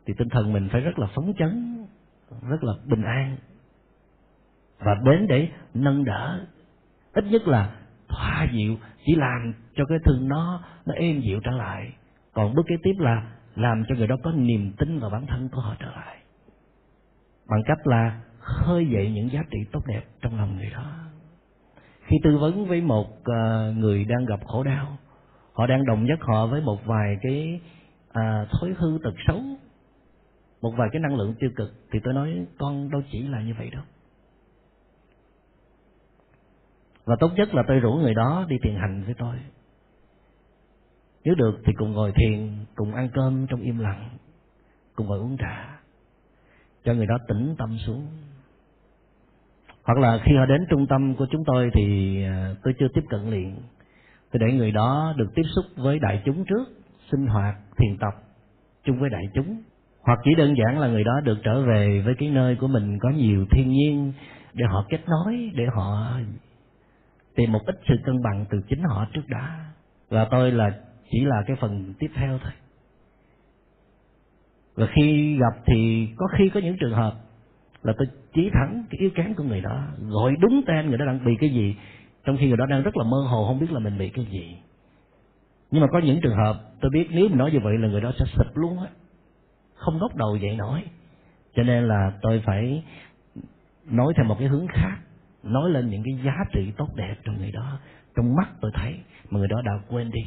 thì tinh thần mình phải rất là phấn chấn, rất là bình an, và đến để nâng đỡ, ít nhất là thoa dịu, chỉ làm cho cái thương nó nó êm dịu trở lại. Còn bước kế tiếp là làm cho người đó có niềm tin vào bản thân của họ trở lại, bằng cách là khơi dậy những giá trị tốt đẹp trong lòng người đó. Khi tư vấn với một người đang gặp khổ đau, họ đang đồng nhất họ với một vài cái à, thói hư tật xấu, một vài cái năng lượng tiêu cực, thì tôi nói con đâu chỉ là như vậy đâu. Và tốt nhất là tôi rủ người đó đi thiền hành với tôi. Nếu được thì cùng ngồi thiền, cùng ăn cơm trong im lặng, cùng ngồi uống trà, cho người đó tĩnh tâm xuống. Hoặc là khi họ đến trung tâm của chúng tôi thì tôi chưa tiếp cận liền. Tôi để người đó được tiếp xúc với đại chúng trước, sinh hoạt, thiền tập chung với đại chúng. Hoặc chỉ đơn giản là người đó được trở về với cái nơi của mình có nhiều thiên nhiên để họ kết nối, để họ tìm một ít sự cân bằng từ chính họ trước đã. Và tôi là chỉ là cái phần tiếp theo thôi. Và khi gặp thì có khi có những trường hợp là tôi chỉ thẳng cái yếu kém của người đó, gọi đúng tên người đó đang bị cái gì, trong khi người đó đang rất là mơ hồ không biết là mình bị cái gì. Nhưng mà có những trường hợp tôi biết nếu mình nói như vậy là người đó sẽ sụp luôn á, không ngóc đầu dậy nổi. Cho nên là tôi phải nói theo một cái hướng khác, nói lên những cái giá trị tốt đẹp trong người đó, trong mắt tôi thấy mà người đó đã quên đi.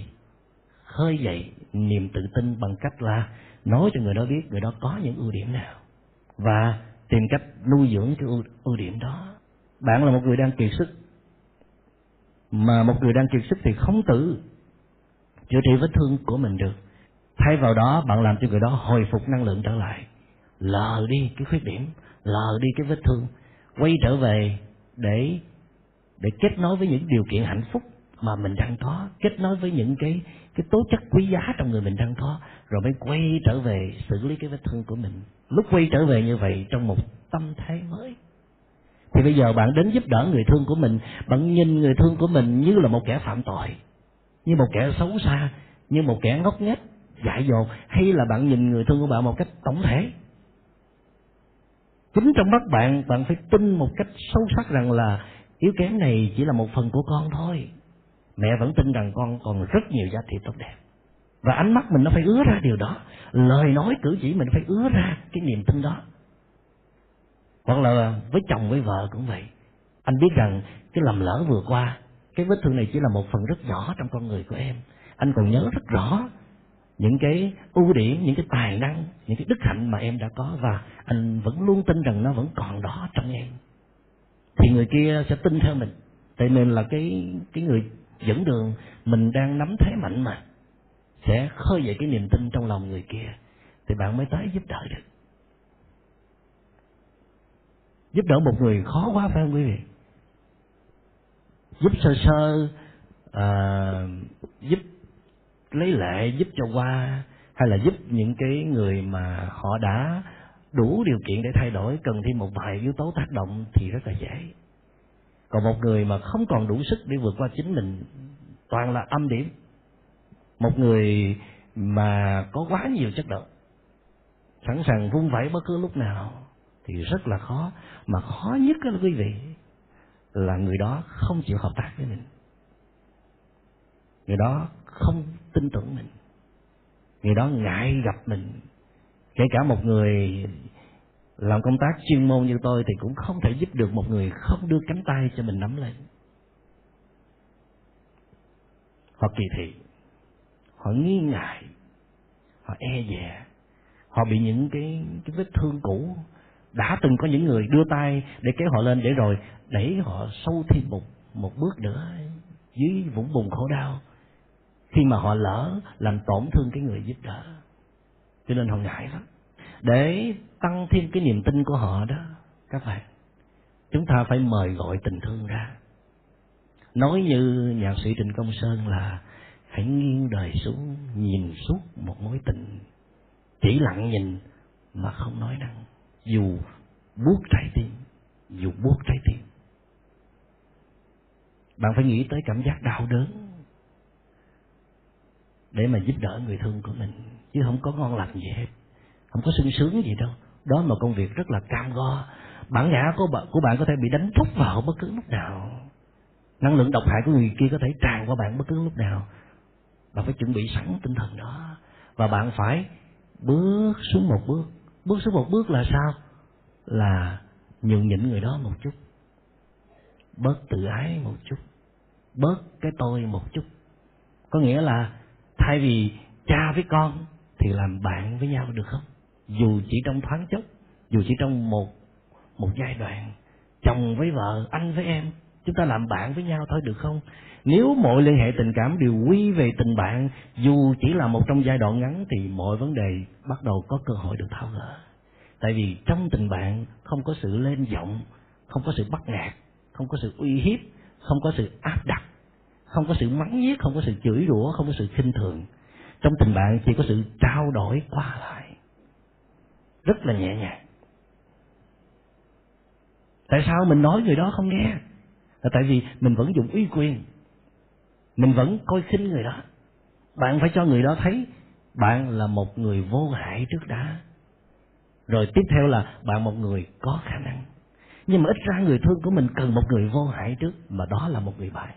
Khơi dậy niềm tự tin bằng cách là nói cho người đó biết người đó có những ưu điểm nào, và tìm cách nuôi dưỡng cái ưu, ưu điểm đó. Bạn là một người đang kiệt sức, mà một người đang kiệt sức thì không tự chữa trị vết thương của mình được. Thay vào đó bạn làm cho người đó hồi phục năng lượng trở lại, lờ đi cái khuyết điểm, lờ đi cái vết thương, quay trở về để để kết nối với những điều kiện hạnh phúc mà mình đang có, kết nối với những cái cái tố chất quý giá trong người mình đang có, rồi mới quay trở về xử lý cái vết thương của mình. Lúc quay trở về như vậy trong một tâm thế mới, thì bây giờ bạn đến giúp đỡ người thương của mình, bạn nhìn người thương của mình như là một kẻ phạm tội, như một kẻ xấu xa, như một kẻ ngốc nghếch, dại dột, hay là bạn nhìn người thương của bạn một cách tổng thể? Chính trong mắt bạn, bạn phải tin một cách sâu sắc rằng là yếu kém này chỉ là một phần của con thôi. Mẹ vẫn tin rằng con còn rất nhiều giá trị tốt đẹp. Và ánh mắt mình nó phải ứa ra điều đó, lời nói cử chỉ mình phải ứa ra cái niềm tin đó. Hoặc là với chồng với vợ cũng vậy. Anh biết rằng cái lầm lỡ vừa qua, cái vết thương này chỉ là một phần rất nhỏ trong con người của em. Anh còn nhớ rất rõ những cái ưu điểm, những cái tài năng, những cái đức hạnh mà em đã có, và anh vẫn luôn tin rằng nó vẫn còn đó trong em. Thì người kia sẽ tin theo mình, tại mình là cái cái người dẫn đường, mình đang nắm thế mạnh mà, sẽ khơi dậy cái niềm tin trong lòng người kia, thì bạn mới tới giúp đỡ được. Giúp đỡ một người khó quá phải không quý vị? Giúp sơ sơ, uh, giúp lấy lệ, giúp cho qua, hay là giúp những cái người mà họ đã đủ điều kiện để thay đổi, cần thêm một vài yếu tố tác động thì rất là dễ. Còn một người mà không còn đủ sức để vượt qua chính mình, toàn là âm điểm. Một người mà có quá nhiều chất độc, sẵn sàng vung vẩy bất cứ lúc nào, thì rất là khó. Mà khó nhất đó, quý vị, là người đó không chịu hợp tác với mình, người đó không tin tưởng mình, người đó ngại gặp mình. Kể cả một người làm công tác chuyên môn như tôi thì cũng không thể giúp được một người không đưa cánh tay cho mình nắm lên. Họ kỳ thị, họ nghi ngại, họ e dè, họ bị những cái, cái vết thương cũ. Đã từng có những người đưa tay để kéo họ lên, để rồi đẩy họ sâu thêm một, một bước nữa dưới vũng bùn khổ đau, khi mà họ lỡ làm tổn thương cái người giúp đỡ. Cho nên họ ngại lắm. Để tăng thêm cái niềm tin của họ đó, các bạn, chúng ta phải mời gọi tình thương ra. Nói như nhạc sĩ Trịnh Công Sơn là hãy nghiêng đời xuống, nhìn suốt một mối tình, chỉ lặng nhìn mà không nói năng, dù buốt trái tim, dù buốt trái tim. Bạn phải nghĩ tới cảm giác đau đớn để mà giúp đỡ người thương của mình, chứ không có ngon lành gì hết, không có sung sướng gì đâu. Đó là một công việc rất là cam go. Bản ngã của bạn, của bạn có thể bị đánh thúc vào bất cứ lúc nào. Năng lượng độc hại của người kia có thể tràn qua bạn bất cứ lúc nào. Bạn phải chuẩn bị sẵn tinh thần đó, và bạn phải bước xuống một bước. Bước xuống một bước là sao? Là nhường nhịn người đó một chút, bớt tự ái một chút, bớt cái tôi một chút. Có nghĩa là thay vì cha với con thì làm bạn với nhau được không? Dù chỉ trong thoáng chốc, dù chỉ trong một một giai đoạn, chồng với vợ, anh với em, chúng ta làm bạn với nhau thôi được không? Nếu mọi liên hệ tình cảm đều quy về tình bạn, dù chỉ là một trong giai đoạn ngắn, thì mọi vấn đề bắt đầu có cơ hội được tháo gỡ. Tại vì trong tình bạn không có sự lên giọng, không có sự bắt nạt, không có sự uy hiếp, không có sự áp đặt, không có sự mắng nhiếc, không có sự chửi rủa, không có sự khinh thường. Trong tình bạn chỉ có sự trao đổi qua lại, rất là nhẹ nhàng. Tại sao mình nói người đó không nghe? Là tại vì mình vẫn dùng uy quyền, mình vẫn coi khinh người đó. Bạn phải cho người đó thấy bạn là một người vô hại trước đã, rồi tiếp theo là bạn một người có khả năng. Nhưng mà ít ra người thương của mình cần một người vô hại trước, mà đó là một người bạn.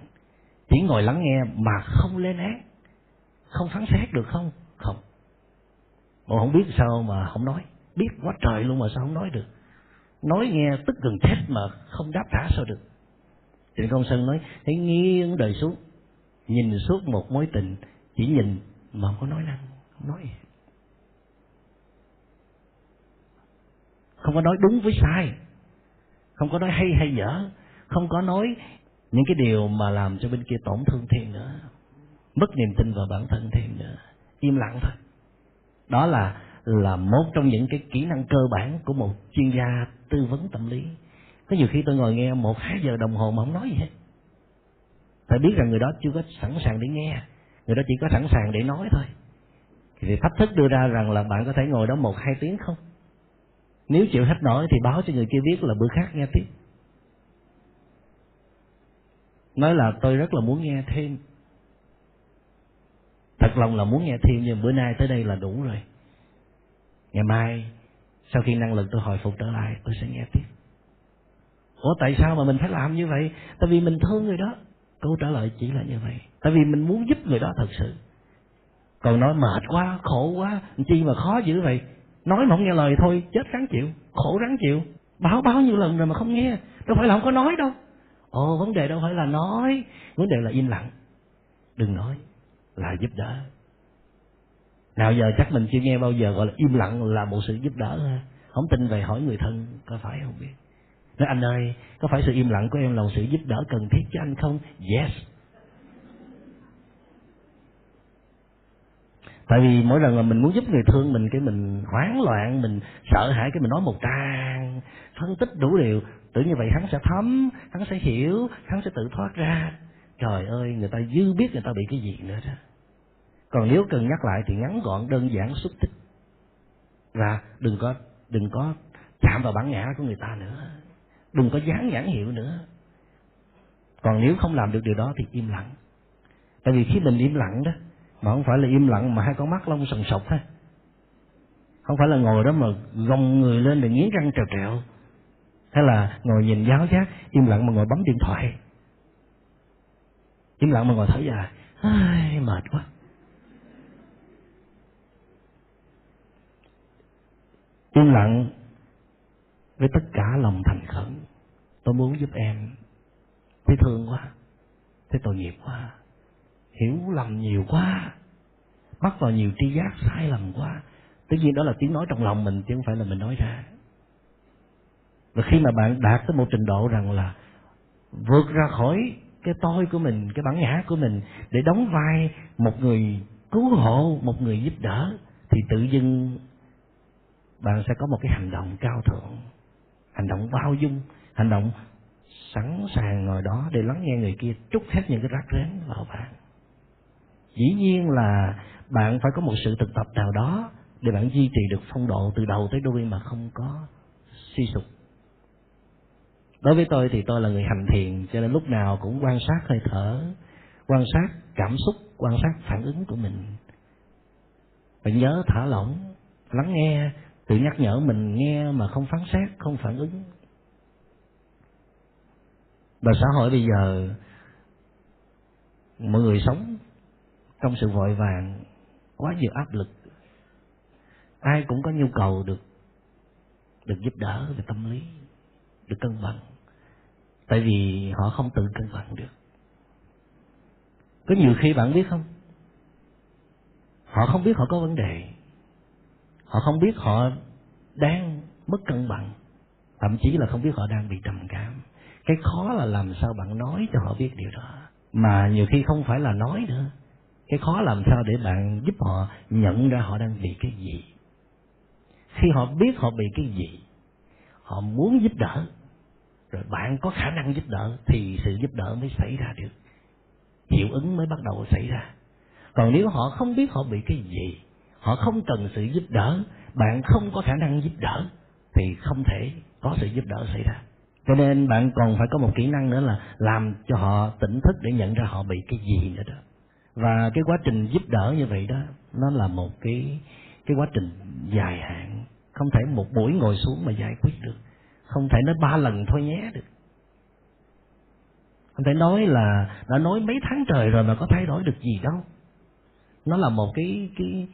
Chỉ ngồi lắng nghe mà không lên án, không phán xét được không? Không. Mà không biết sao mà không nói, biết quá trời luôn mà sao không nói được. Nói nghe tức gần chết mà không đáp trả sao được. Trịnh Công Sơn nói, hãy nghiêng đời xuống, nhìn suốt một mối tình, chỉ nhìn mà không có nói năng, không nói gì. Không có nói đúng với sai, không có nói hay hay dở, không có nói những cái điều mà làm cho bên kia tổn thương thêm nữa, mất niềm tin vào bản thân thêm nữa. Im lặng thôi. Đó là là một trong những cái kỹ năng cơ bản của một chuyên gia tư vấn tâm lý. Có nhiều khi tôi ngồi nghe một hai giờ đồng hồ mà không nói gì hết. Phải biết rằng người đó chưa có sẵn sàng để nghe, người đó chỉ có sẵn sàng để nói thôi. Thì thách thức đưa ra rằng là bạn có thể ngồi đó một hai tiếng không? Nếu chịu hết nổi thì báo cho người kia biết là bữa khác nghe tiếp. Nói là tôi rất là muốn nghe thêm, thật lòng là muốn nghe thêm, nhưng bữa nay tới đây là đủ rồi. Ngày mai sau khi năng lực tôi hồi phục trở lại tôi sẽ nghe tiếp. Ủa tại sao mà mình phải làm như vậy? Tại vì mình thương người đó. Câu trả lời chỉ là như vậy. Tại vì mình muốn giúp người đó thật sự. Còn nói mệt quá, khổ quá, chi mà khó dữ vậy, nói mà không nghe lời thôi, chết ráng chịu, khổ ráng chịu. Báo bao nhiêu lần rồi mà không nghe. Đâu phải là không có nói đâu. Ồ, vấn đề đâu phải là nói, vấn đề là im lặng. Đừng nói là giúp đỡ. Nào giờ chắc mình chưa nghe bao giờ gọi là im lặng là một sự giúp đỡ ha. Không tin về hỏi người thân có phải không biết. Nói anh ơi, có phải sự im lặng của em là một sự giúp đỡ cần thiết cho anh không? Yes. Tại vì mỗi lần mà mình muốn giúp người thương mình, cái mình hoảng loạn, mình sợ hãi, cái mình nói một trang, phân tích đủ điều, tưởng như vậy hắn sẽ thấm, hắn sẽ hiểu, hắn sẽ tự thoát ra. Trời ơi, người ta dư biết người ta bị cái gì nữa đó. Còn nếu cần nhắc lại thì ngắn gọn, đơn giản, xúc tích. Và đừng có, đừng có chạm vào bản ngã của người ta nữa. Đừng có dán nhãn hiệu nữa. Còn nếu không làm được điều đó thì im lặng. Tại vì khi mình im lặng đó, mà không phải là im lặng mà hai con mắt lông sần sọc ha. Không phải là ngồi đó mà gồng người lên để nghiến răng trèo trèo. Hay là ngồi nhìn giáo giác. Im lặng mà ngồi bấm điện thoại. Im lặng mà ngồi thở dài. Ai, mệt quá. Im lặng với tất cả lòng thành khẩn. Tôi muốn giúp em. Thấy thương quá, thấy tội nghiệp quá, hiểu lầm nhiều quá, mắc vào nhiều tri giác sai lầm quá. Tất nhiên đó là tiếng nói trong lòng mình chứ không phải là mình nói ra. Và khi mà bạn đạt tới một trình độ rằng là vượt ra khỏi cái tôi của mình, cái bản ngã của mình, để đóng vai một người cứu hộ, một người giúp đỡ, thì tự dưng bạn sẽ có một cái hành động cao thượng, hành động bao dung, hành động sẵn sàng ngồi đó để lắng nghe người kia trút hết những cái rác rến vào bạn. Dĩ nhiên là bạn phải có một sự thực tập nào đó để bạn duy trì được phong độ từ đầu tới đuôi mà không có suy sụp. Đối với tôi thì tôi là người hành thiền, cho nên lúc nào cũng quan sát hơi thở, quan sát cảm xúc, quan sát phản ứng của mình. Phải nhớ thả lỏng, lắng nghe, tự nhắc nhở mình nghe mà không phán xét, không phản ứng. Và xã hội bây giờ mọi người sống trong sự vội vàng, quá nhiều áp lực. Ai cũng có nhu cầu được được giúp đỡ về tâm lý, được cân bằng. Tại vì họ không tự cân bằng được. Có nhiều khi bạn biết không? Họ không biết họ có vấn đề. Họ không biết họ đang mất cân bằng. Thậm chí là không biết họ đang bị trầm cảm. Cái khó là làm sao bạn nói cho họ biết điều đó. Mà nhiều khi không phải là nói nữa. Cái khó làm sao để bạn giúp họ nhận ra họ đang bị cái gì. Khi họ biết họ bị cái gì, họ muốn giúp đỡ, rồi bạn có khả năng giúp đỡ, thì sự giúp đỡ mới xảy ra được. Hiệu ứng mới bắt đầu xảy ra. Còn nếu họ không biết họ bị cái gì, họ không cần sự giúp đỡ, bạn không có khả năng giúp đỡ, thì không thể có sự giúp đỡ xảy ra. Cho nên bạn còn phải có một kỹ năng nữa là làm cho họ tỉnh thức để nhận ra họ bị cái gì nữa đó. Và cái quá trình giúp đỡ như vậy đó, nó là một cái, cái quá trình dài hạn. Không thể một buổi ngồi xuống mà giải quyết được. Không thể nói ba lần thôi nhé được. Không thể nói là đã nói mấy tháng trời rồi mà có thay đổi được gì đâu. Nó là một cái, cái,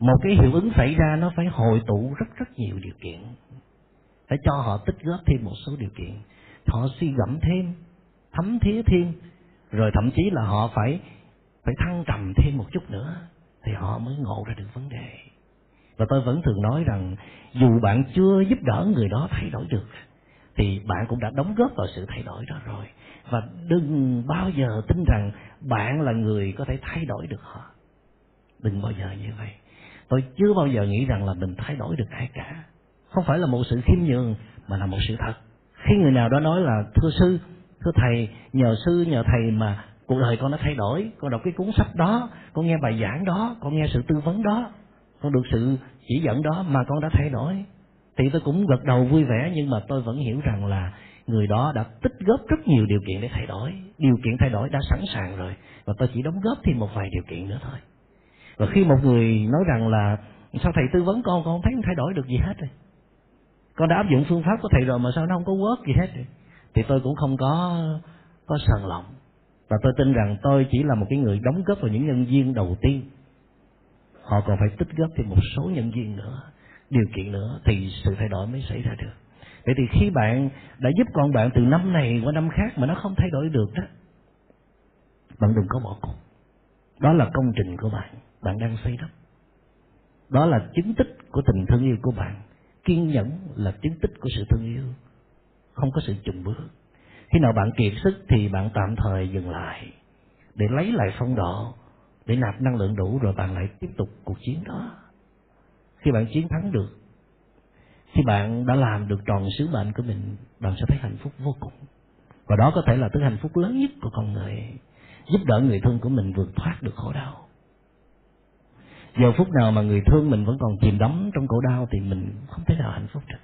một cái hiệu ứng xảy ra, nó phải hội tụ rất rất nhiều điều kiện. Phải cho họ tích góp thêm một số điều kiện. Họ suy gẫm thêm, thấm thía thêm. Rồi thậm chí là họ phải phải thăng trầm thêm một chút nữa thì họ mới ngộ ra được vấn đề. Và tôi vẫn thường nói rằng dù bạn chưa giúp đỡ người đó thay đổi được thì bạn cũng đã đóng góp vào sự thay đổi đó rồi. Và đừng bao giờ tin rằng bạn là người có thể thay đổi được họ. Đừng bao giờ như vậy. Tôi chưa bao giờ nghĩ rằng là mình thay đổi được ai cả. Không phải là một sự khiêm nhường, mà là một sự thật. Khi người nào đó nói là thưa sư, thưa thầy, nhờ sư, nhờ thầy mà cuộc đời con nó thay đổi, con đọc cái cuốn sách đó, con nghe bài giảng đó, con nghe sự tư vấn đó, con được sự chỉ dẫn đó mà con đã thay đổi, thì tôi cũng gật đầu vui vẻ, nhưng mà tôi vẫn hiểu rằng là người đó đã tích góp rất nhiều điều kiện để thay đổi. Điều kiện thay đổi đã sẵn sàng rồi, và tôi chỉ đóng góp thêm một vài điều kiện nữa thôi. Và khi một người nói rằng là sao thầy tư vấn con, con không thấy không thay đổi được gì hết rồi, con đã áp dụng phương pháp của thầy rồi mà sao nó không có work gì hết rồi, thì tôi cũng không có có sờn lòng. Và tôi tin rằng tôi chỉ là một cái người đóng góp vào những nhân viên đầu tiên. Họ còn phải tích góp thêm một số nhân viên nữa, điều kiện nữa, thì sự thay đổi mới xảy ra được. Vậy thì khi bạn đã giúp con bạn từ năm này qua năm khác mà nó không thay đổi được đó, bạn đừng có bỏ cuộc. Đó là công trình của bạn, bạn đang xây đắp. Đó là chứng tích của tình thương yêu của bạn. Kiên nhẫn là chứng tích của sự thương yêu, không có sự chùng bước. Khi nào bạn kiệt sức thì bạn tạm thời dừng lại để lấy lại phong độ, để nạp năng lượng đủ rồi bạn lại tiếp tục cuộc chiến đó. Khi bạn chiến thắng được, khi bạn đã làm được tròn sứ mệnh của mình, bạn sẽ thấy hạnh phúc vô cùng. Và đó có thể là thứ hạnh phúc lớn nhất của con người, giúp đỡ người thương của mình vượt thoát được khổ đau. Giờ phút nào mà người thương mình vẫn còn chìm đắm trong khổ đau thì mình không thể nào hạnh phúc được.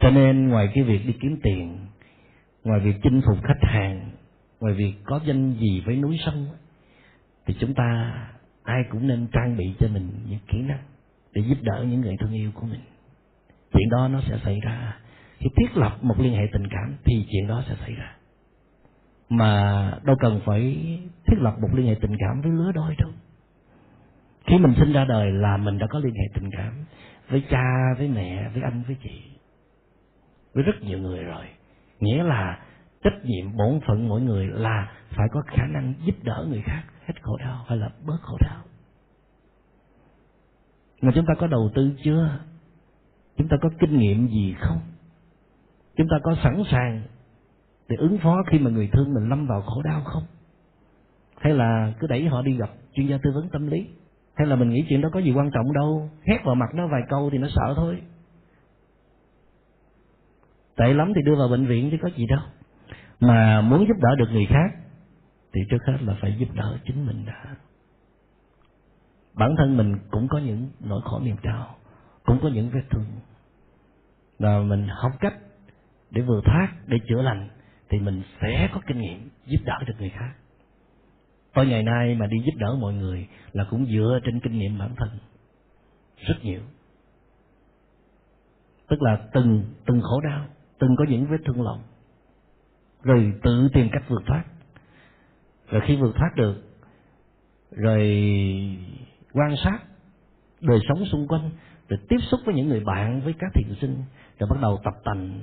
Cho nên ngoài cái việc đi kiếm tiền, ngoài việc chinh phục khách hàng, ngoài việc có danh gì với núi sông, thì chúng ta ai cũng nên trang bị cho mình những kỹ năng để giúp đỡ những người thương yêu của mình. Chuyện đó nó sẽ xảy ra. Khi thiết lập một liên hệ tình cảm thì chuyện đó sẽ xảy ra. Mà đâu cần phải thiết lập một liên hệ tình cảm với lứa đôi đâu. Khi mình sinh ra đời là mình đã có liên hệ tình cảm với cha, với mẹ, với anh, với chị, với rất nhiều người rồi. Nghĩa là trách nhiệm bổn phận mỗi người là phải có khả năng giúp đỡ người khác hết khổ đau hay là bớt khổ đau. Mà chúng ta có đầu tư chưa? Chúng ta có kinh nghiệm gì không? Chúng ta có sẵn sàng để ứng phó khi mà người thương mình lâm vào khổ đau không? Hay là cứ đẩy họ đi gặp chuyên gia tư vấn tâm lý? Hay là mình nghĩ chuyện đó có gì quan trọng đâu, hét vào mặt nó vài câu thì nó sợ thôi, tệ lắm thì đưa vào bệnh viện chứ có gì đâu. Mà muốn giúp đỡ được người khác thì trước hết là phải giúp đỡ chính mình đã. Bản thân mình cũng có những nỗi khổ niềm đau, cũng có những vết thương, và mình học cách để vừa thoát, để chữa lành, thì mình sẽ có kinh nghiệm giúp đỡ được người khác. Tôi ngày nay mà đi giúp đỡ mọi người là cũng dựa trên kinh nghiệm bản thân rất nhiều. Tức là từng từng khổ đau, từng có những vết thương lòng, rồi tự tìm cách vượt thoát. Rồi khi vượt thoát được, rồi quan sát đời sống xung quanh, rồi tiếp xúc với những người bạn, với các thiện sinh, rồi bắt đầu tập tành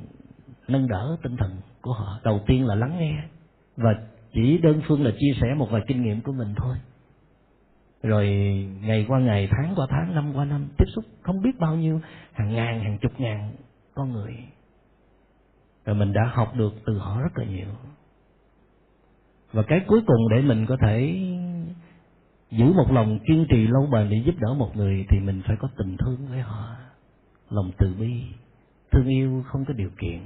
nâng đỡ tinh thần của họ. Đầu tiên là lắng nghe, và chỉ đơn phương là chia sẻ một vài kinh nghiệm của mình thôi. Rồi ngày qua ngày, tháng qua tháng, năm qua năm, tiếp xúc không biết bao nhiêu, hàng ngàn, hàng chục ngàn con người. Rồi mình đã học được từ họ rất là nhiều. Và cái cuối cùng để mình có thể giữ một lòng kiên trì lâu bền để giúp đỡ một người thì mình phải có tình thương với họ, lòng từ bi, thương yêu không có điều kiện,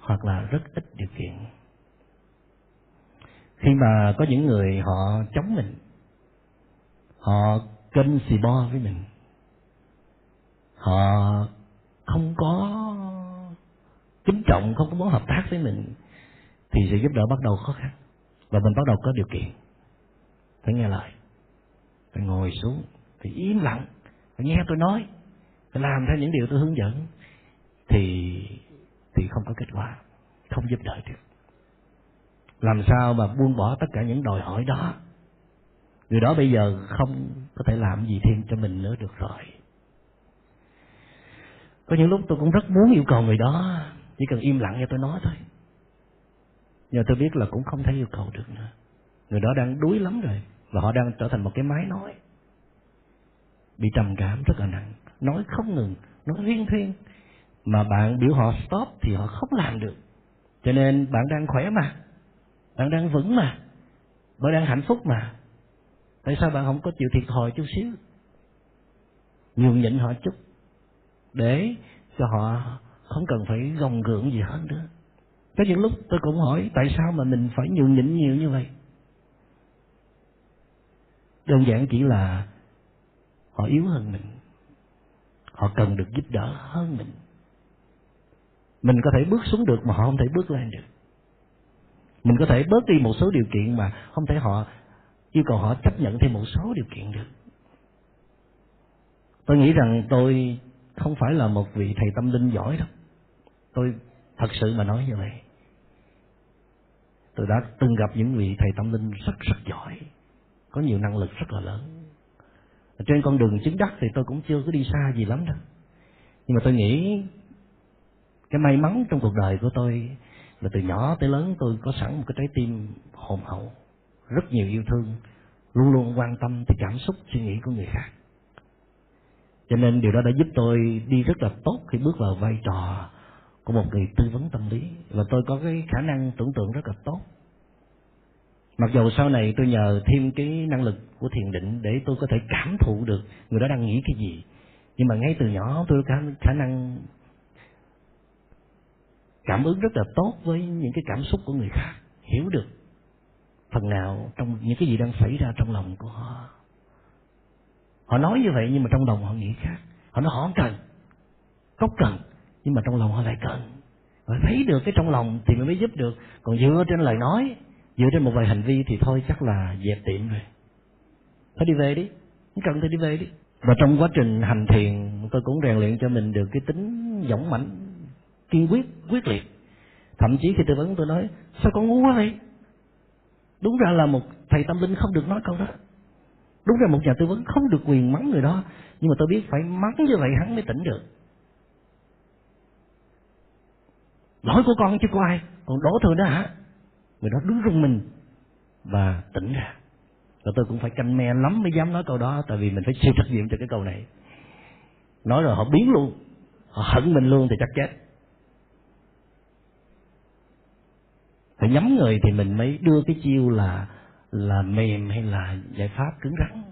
hoặc là rất ít điều kiện. Khi mà có những người họ chống mình, họ kênh xì bo với mình, họ không có kính trọng, không có muốn hợp tác với mình, thì sự giúp đỡ bắt đầu khó khăn. Và mình bắt đầu có điều kiện, phải nghe lời, phải ngồi xuống, phải im lặng, phải nghe tôi nói, phải làm theo những điều tôi hướng dẫn, thì thì không có kết quả, không giúp đỡ được. Làm sao mà buông bỏ tất cả những đòi hỏi đó? Người đó bây giờ không có thể làm gì thêm cho mình nữa được rồi. Có những lúc tôi cũng rất muốn yêu cầu người đó chỉ cần im lặng nghe tôi nói thôi, nhưng tôi biết là cũng không thể yêu cầu được nữa. Người đó đang đuối lắm rồi, và họ đang trở thành một cái máy nói, bị trầm cảm rất là nặng, nói không ngừng, nói huyên thuyên. Mà bạn biểu họ stop thì họ không làm được. Cho nên bạn đang khỏe mà, bạn đang vững mà, bạn đang hạnh phúc mà, Tại sao bạn không có chịu thiệt thòi chút xíu, nhường nhịn họ chút, để cho họ không cần phải gồng gượng gì hết nữa. Có những lúc tôi cũng hỏi tại sao mà mình phải nhường nhịn nhiều như vậy. Đơn giản chỉ là họ yếu hơn mình, họ cần được giúp đỡ hơn mình. Mình có thể bước xuống được mà họ không thể bước lên được. Mình có thể bớt đi một số điều kiện mà không thể họ yêu cầu họ chấp nhận thêm một số điều kiện được. Tôi nghĩ rằng tôi không phải là một vị thầy tâm linh giỏi đâu. Tôi thật sự mà nói như vậy. Tôi đã từng gặp những vị thầy tâm linh rất rất giỏi, có nhiều năng lực rất là lớn. Ở trên con đường chứng đắc thì tôi cũng chưa có đi xa gì lắm đâu. Nhưng mà tôi nghĩ cái may mắn trong cuộc đời của tôi là từ nhỏ tới lớn tôi có sẵn một cái trái tim hồn hậu, rất nhiều yêu thương, luôn luôn quan tâm tới cảm xúc, suy nghĩ của người khác. Cho nên điều đó đã giúp tôi đi rất là tốt khi bước vào vai trò của một người tư vấn tâm lý. Và tôi có cái khả năng tưởng tượng rất là tốt. Mặc dù sau này tôi nhờ thêm cái năng lực của thiền định để tôi có thể cảm thụ được người đó đang nghĩ cái gì. Nhưng mà ngay từ nhỏ tôi có khả năng cảm ứng rất là tốt với những cái cảm xúc của người khác, hiểu được phần nào trong những cái gì đang xảy ra trong lòng của họ. Họ nói như vậy nhưng mà trong lòng họ nghĩ khác. Họ nói họ không cần, không cần, nhưng mà trong lòng họ lại cần. Họ thấy được cái trong lòng thì mới giúp được. Còn dựa trên lời nói, dựa trên một vài hành vi thì thôi chắc là dẹp tiệm rồi. Thôi đi về đi, không cần thôi đi về đi. Và trong quá trình hành thiền tôi cũng rèn luyện cho mình được cái tính dũng mãnh, kiên quyết, quyết liệt. Thậm chí khi tư vấn tôi nói sao con ngu quá vậy. Đúng ra là một thầy tâm linh không được nói câu đó. Đúng ra một nhà tư vấn không được quyền mắng người đó. Nhưng mà tôi biết phải mắng như vậy hắn mới tỉnh được. Lỗi của con chứ có ai, còn đổ thừa đó hả? Người đó đứng rung mình và tỉnh ra. Rồi tôi cũng phải canh me lắm mới dám nói câu đó. Tại vì mình phải chịu trách nhiệm cho cái câu này. Nói rồi họ biến luôn, họ hận mình luôn thì chắc chết. Phải nhắm người thì mình mới đưa cái chiêu là là mềm hay là giải pháp cứng rắn.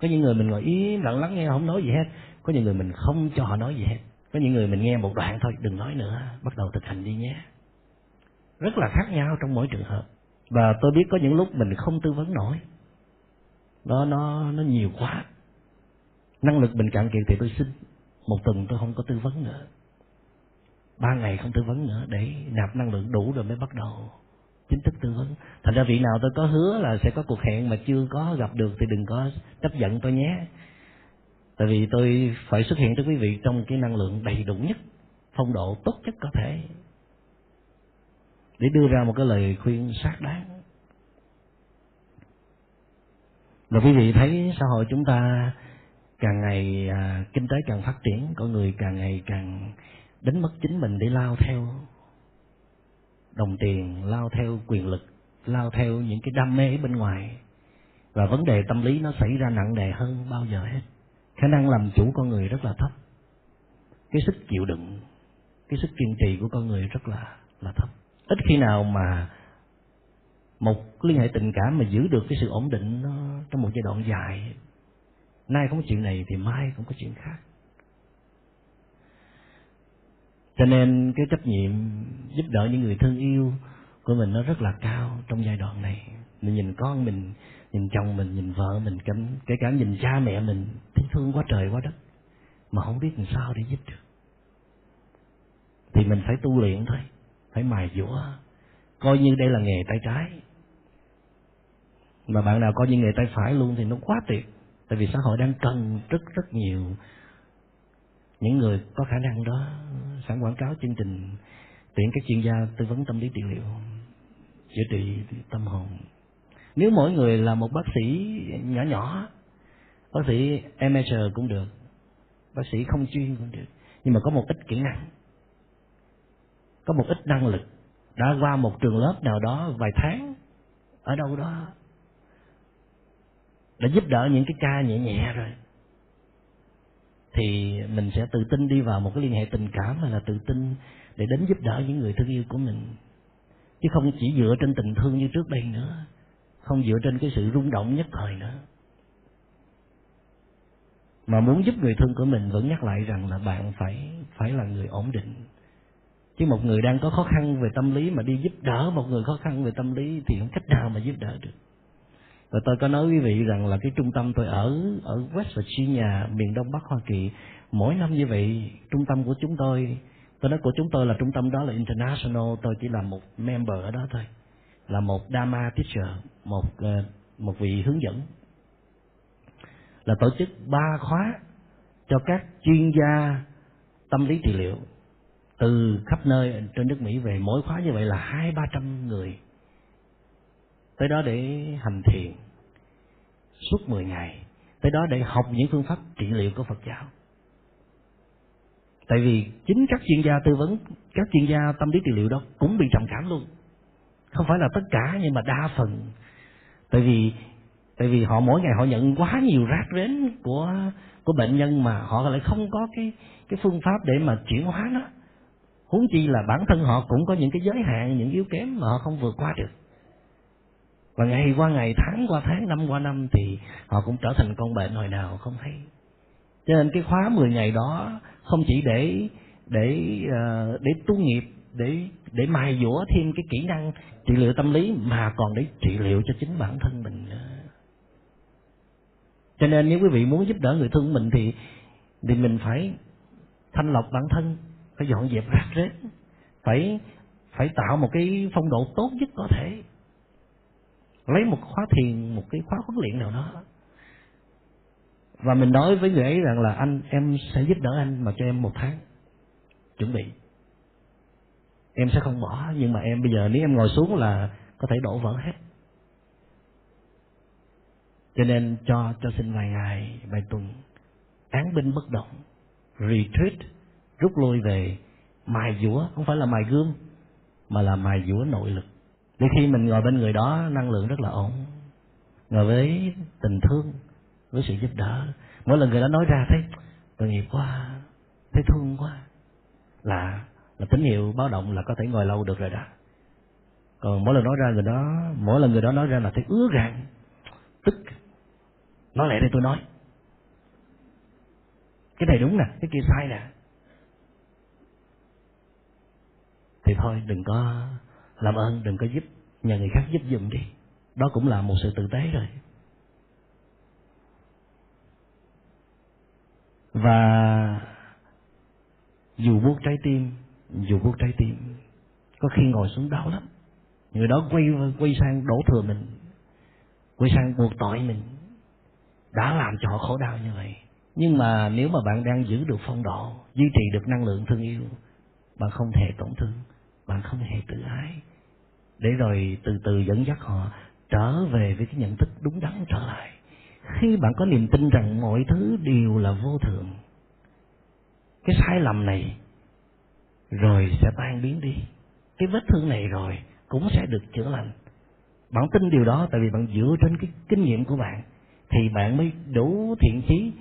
Có những người mình ngồi im lặng lắng nghe không nói gì hết. Có những người mình không cho họ nói gì hết. Có những người mình nghe một đoạn thôi, đừng nói nữa, bắt đầu thực hành đi nhé. Rất là khác nhau trong mỗi trường hợp. Và tôi biết có những lúc mình không tư vấn nổi. Đó, nó nó nhiều quá. Năng lực mình cạn kiệt thì tôi xin. Một tuần tôi không có tư vấn nữa. Ba ngày không tư vấn nữa để nạp năng lượng đủ rồi mới bắt đầu chính thức tư vấn. Thành ra vị nào tôi có hứa là sẽ có cuộc hẹn mà chưa có gặp được thì đừng có chấp nhận tôi nhé. Tại vì tôi phải xuất hiện cho quý vị trong cái năng lượng đầy đủ nhất, phong độ tốt nhất có thể, để đưa ra một cái lời khuyên xác đáng. Và quý vị thấy xã hội chúng ta càng ngày à, kinh tế càng phát triển, con người càng ngày càng đánh mất chính mình để lao theo đồng tiền, lao theo quyền lực, lao theo những cái đam mê bên ngoài. Và vấn đề tâm lý nó xảy ra nặng nề hơn bao giờ hết. Khả năng làm chủ con người rất là thấp. Cái sức chịu đựng, cái sức kiên trì của con người rất là, là thấp. Ít khi nào mà một liên hệ tình cảm mà giữ được cái sự ổn định nó trong một giai đoạn dài. Nay không có chuyện này thì mai cũng có chuyện khác. Cho nên cái trách nhiệm giúp đỡ những người thương yêu của mình nó rất là cao trong giai đoạn này. Mình nhìn con mình, nhìn chồng mình, nhìn vợ mình, kể cả nhìn cha mẹ mình, thấy thương quá trời quá đất mà không biết làm sao để giúp được. Thì mình phải tu luyện thôi, phải mài dũa, coi như đây là nghề tay trái. Mà bạn nào coi như nghề tay phải luôn thì nó quá tuyệt. Tại vì xã hội đang cần rất rất nhiều những người có khả năng đó. Sẵn quảng cáo chương trình tuyển các chuyên gia tư vấn tâm lý trị liệu, chữa trị tâm hồn. Nếu mỗi người là một bác sĩ nhỏ nhỏ, bác sĩ amateur cũng được, bác sĩ không chuyên cũng được, nhưng mà có một ít kỹ năng, có một ít năng lực, đã qua một trường lớp nào đó vài tháng ở đâu đó, đã giúp đỡ những cái ca nhẹ nhẹ rồi, thì mình sẽ tự tin đi vào một cái liên hệ tình cảm, hay là tự tin để đến giúp đỡ những người thương yêu của mình. Chứ không chỉ dựa trên tình thương như trước đây nữa. không dựa trên cái sự rung động nhất thời nữa, mà muốn giúp người thân của mình. Vẫn nhắc lại rằng là bạn phải phải là người ổn định, chứ một người đang có khó khăn về tâm lý mà đi giúp đỡ một người khó khăn về tâm lý thì không cách nào mà giúp đỡ được. Và tôi có nói với quý vị rằng là cái trung tâm tôi ở ở West Virginia, miền Đông Bắc Hoa Kỳ, mỗi năm như vậy, trung tâm của chúng tôi, tôi nói của chúng tôi là trung tâm đó là international, tôi chỉ là một member ở đó thôi, là một Dharma teacher, một một vị hướng dẫn, là tổ chức ba khóa cho các chuyên gia tâm lý trị liệu từ khắp nơi trên nước Mỹ về. Mỗi khóa như vậy là hai ba trăm người tới đó để hành thiền suốt mười ngày, tới đó để học những phương pháp trị liệu của Phật giáo. Tại vì chính các chuyên gia tư vấn, các chuyên gia tâm lý trị liệu đó cũng bị trầm cảm luôn. Không phải là tất cả nhưng mà đa phần. Tại vì tại vì họ mỗi ngày họ nhận quá nhiều rác rến của của bệnh nhân mà họ lại không có cái cái phương pháp để mà chuyển hóa nó. Huống chi là bản thân họ cũng có những cái giới hạn, những yếu kém mà họ không vượt qua được. Và ngày qua ngày, tháng qua tháng, năm qua năm thì họ cũng trở thành con bệnh hồi nào không hay. Cho nên cái khóa mười ngày đó không chỉ để để để tu nghiệp, để để mài dũa thêm cái kỹ năng trị liệu tâm lý, mà còn để trị liệu cho chính bản thân mình nữa. Cho nên nếu quý vị muốn giúp đỡ người thân mình thì thì mình phải thanh lọc bản thân, phải dọn dẹp rác rết, phải phải tạo một cái phong độ tốt nhất có thể. Lấy một khóa thiền, một cái khóa huấn luyện nào đó, và mình nói với người ấy rằng là anh, em sẽ giúp đỡ anh mà cho em một tháng chuẩn bị. Em sẽ không bỏ, nhưng mà em bây giờ nếu em ngồi xuống là có thể đổ vỡ hết. Cho nên cho cho xin vài ngày, vài tuần, án binh bất động, retreat, rút lui về, mài dũa, không phải là mài gươm, mà là mài dũa nội lực. Để khi mình ngồi bên người đó, năng lượng rất là ổn, ngồi với tình thương, với sự giúp đỡ. Mỗi lần người đó nói ra thấy tội nghiệp quá, thấy thương quá, là là tín hiệu báo động là có thể ngồi lâu được rồi đó. Còn mỗi lần nói ra người đó, mỗi lần người đó nói ra là thấy ứa ràng, tức, nói lẽ đây tôi nói, cái này đúng nè, cái kia sai nè, thì thôi đừng có làm ơn, đừng có giúp, nhờ người khác giúp giùm đi. Đó cũng là một sự tử tế rồi. Và dù buốt trái tim, dù buốt trái tim, có khi ngồi xuống đau lắm, người đó quay quay sang đổ thừa mình, quay sang buộc tội mình, đã làm cho họ khổ đau như vậy. Nhưng mà nếu mà bạn đang giữ được phong độ, duy trì được năng lượng thương yêu, bạn không hề tổn thương, bạn không hề tự ái, để rồi từ từ dẫn dắt họ trở về với cái nhận thức đúng đắn trở lại. Khi bạn có niềm tin rằng mọi thứ đều là vô thường, cái sai lầm này rồi sẽ tan biến đi, cái vết thương này rồi cũng sẽ được chữa lành. Bạn tin điều đó tại vì bạn dựa trên cái kinh nghiệm của bạn, thì bạn mới đủ thiện chí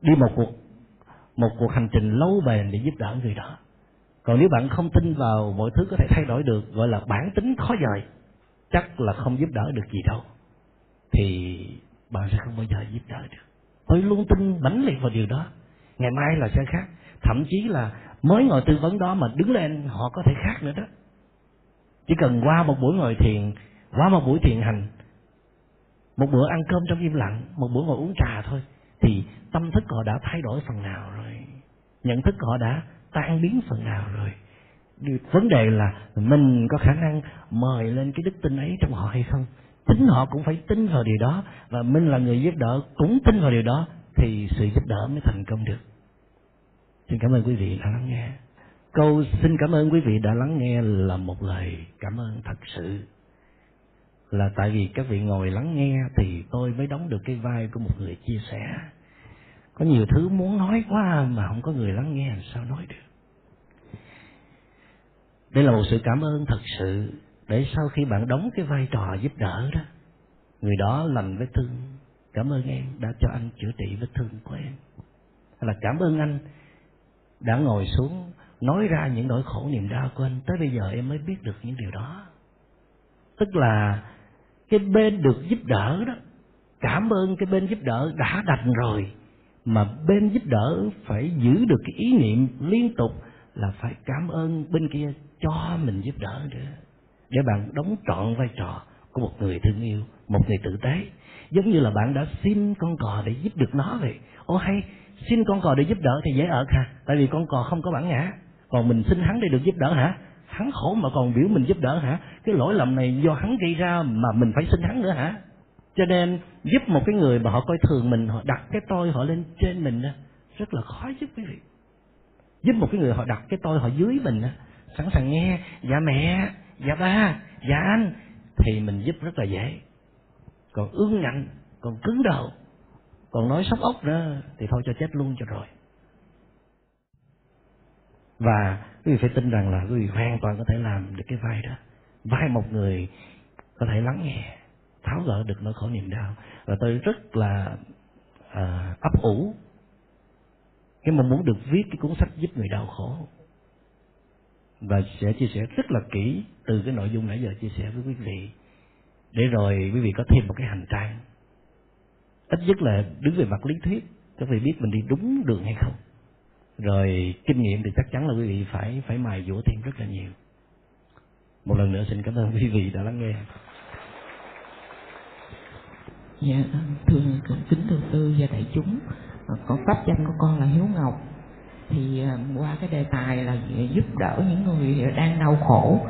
đi một cuộc một cuộc hành trình lâu bền để giúp đỡ người đó. Còn nếu bạn không tin vào mọi thứ có thể thay đổi được, gọi là bản tính khó dời, chắc là không giúp đỡ được gì đâu, thì bạn sẽ không bao giờ giúp đỡ được. Tôi luôn tin mãnh liệt vào điều đó. Ngày mai là sẽ khác, thậm chí là mới ngồi tư vấn đó mà đứng lên họ có thể khác nữa đó. Chỉ cần qua một buổi ngồi thiền, qua một buổi thiền hành, một bữa ăn cơm trong im lặng, một bữa ngồi uống trà thôi, thì tâm thức họ đã thay đổi phần nào rồi, nhận thức họ đã tan biến phần nào rồi. Vấn đề là mình có khả năng mời lên cái đức tin ấy trong họ hay không. Chính họ cũng phải tin vào điều đó, và mình là người giúp đỡ cũng tin vào điều đó, thì sự giúp đỡ mới thành công được. Xin cảm ơn quý vị đã lắng nghe. Câu xin cảm ơn quý vị đã lắng nghe là một lời cảm ơn thật sự. Là tại vì các vị ngồi lắng nghe thì tôi mới đóng được cái vai của một người chia sẻ. Có nhiều thứ muốn nói quá mà không có người lắng nghe làm sao nói được. Đây là một sự cảm ơn thật sự, để sau khi bạn đóng cái vai trò giúp đỡ đó, người đó lành vết thương. Cảm ơn em đã cho anh chữa trị vết thương của em. Hay là cảm ơn anh đã ngồi xuống nói ra những nỗi khổ niềm đau của anh, tới bây giờ em mới biết được những điều đó. Tức là cái bên được giúp đỡ đó, cảm ơn cái bên giúp đỡ đã đành rồi, mà bên giúp đỡ phải giữ được cái ý niệm liên tục là phải cảm ơn bên kia cho mình giúp đỡ nữa, để bạn đóng trọn vai trò của một người thương yêu, một người tử tế. Giống như là bạn đã xin con cò để giúp được nó vậy. Ô hay, xin con cò để giúp đỡ thì dễ ợt hả? Tại vì con cò không có bản ngã. Còn mình xin hắn để được giúp đỡ hả? Hắn khổ mà còn biểu mình giúp đỡ hả? Cái lỗi lầm này do hắn gây ra mà mình phải xin hắn nữa hả? Cho nên giúp một cái người mà họ coi thường mình, họ đặt cái tôi họ lên trên mình, rất là khó giúp quý vị. Giúp một cái người họ đặt cái tôi họ dưới mình, sẵn sàng nghe, dạ mẹ, dạ ba, dạ anh, thì mình giúp rất là dễ. Còn ương ngạnh, còn cứng đầu, còn nói sóc ốc nữa thì thôi cho chết luôn cho rồi. Và quý vị phải tin rằng là quý vị hoàn toàn có thể làm được cái vai đó, vai một người có thể lắng nghe, tháo gỡ được nỗi khổ niềm đau. Và tôi rất là à, ấp ủ cái mong muốn được viết cái cuốn sách giúp người đau khổ, và sẽ chia sẻ rất là kỹ từ cái nội dung nãy giờ chia sẻ với quý vị, để rồi quý vị có thêm một cái hành trang, ít nhất là đứng về mặt lý thuyết các vị biết mình đi đúng đường hay không. Rồi kinh nghiệm thì chắc chắn là quý vị phải phải mài dũa thêm rất là nhiều. Một lần nữa xin cảm ơn quý vị đã lắng nghe. Dạ, thưa kính thưa tư và đại chúng, có pháp danh của con là Hiếu Ngọc. Thì qua cái đề tài là giúp đỡ những người đang đau khổ,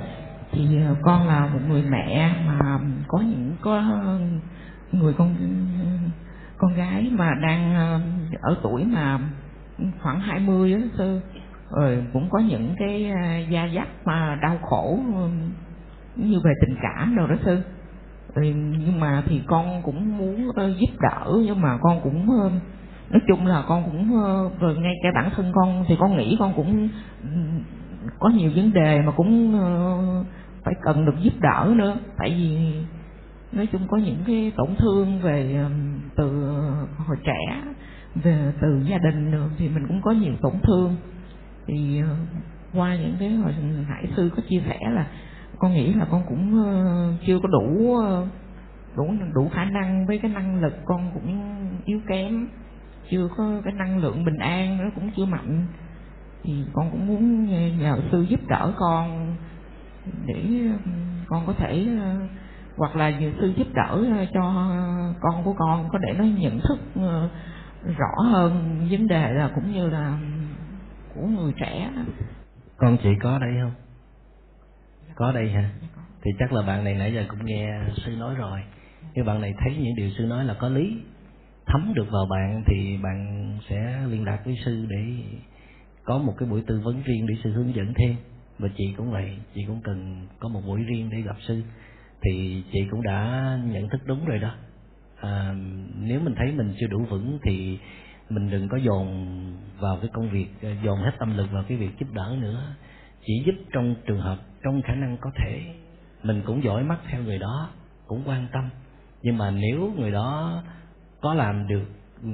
thì con là một người mẹ mà có những có người con con gái mà đang ở tuổi mà khoảng hai mươi á sư, rồi cũng có những cái gia dắt mà đau khổ như về tình cảm đâu đó sư. Rồi nhưng mà thì con cũng muốn giúp đỡ, nhưng mà con cũng nói chung là con cũng rồi ngay cả bản thân con thì con nghĩ con cũng có nhiều vấn đề mà cũng phải cần được giúp đỡ nữa, tại vì nói chung có những cái tổn thương về từ hồi trẻ, về từ gia đình nữa, thì mình cũng có nhiều tổn thương. Thì qua những cái hồi nãy sư có chia sẻ là con nghĩ là con cũng chưa có đủ đủ đủ khả năng, với cái năng lực con cũng yếu kém, chưa có cái năng lượng bình an, nó cũng chưa mạnh. Thì con cũng muốn nhờ sư giúp đỡ con để con có thể, hoặc là nhờ sư giúp đỡ cho con của con có để nó nhận thức rõ hơn vấn đề là cũng như là của người trẻ. Con chị có đây không? Có đây hả? Thì chắc là bạn này nãy giờ cũng nghe sư nói rồi. Nếu bạn này thấy những điều sư nói là có lý, thấm được vào bạn, thì bạn sẽ liên lạc với sư để có một cái buổi tư vấn riêng để sư hướng dẫn thêm. Và chị cũng vậy, chị cũng cần có một buổi riêng để gặp sư. Thì chị cũng đã nhận thức đúng rồi đó. À, nếu mình thấy mình chưa đủ vững thì mình đừng có dồn vào cái công việc, dồn hết tâm lực vào cái việc giúp đỡ nữa. Chỉ giúp trong trường hợp, trong khả năng có thể. Mình cũng dõi mắt theo người đó, cũng quan tâm. Nhưng mà nếu người đó có làm được,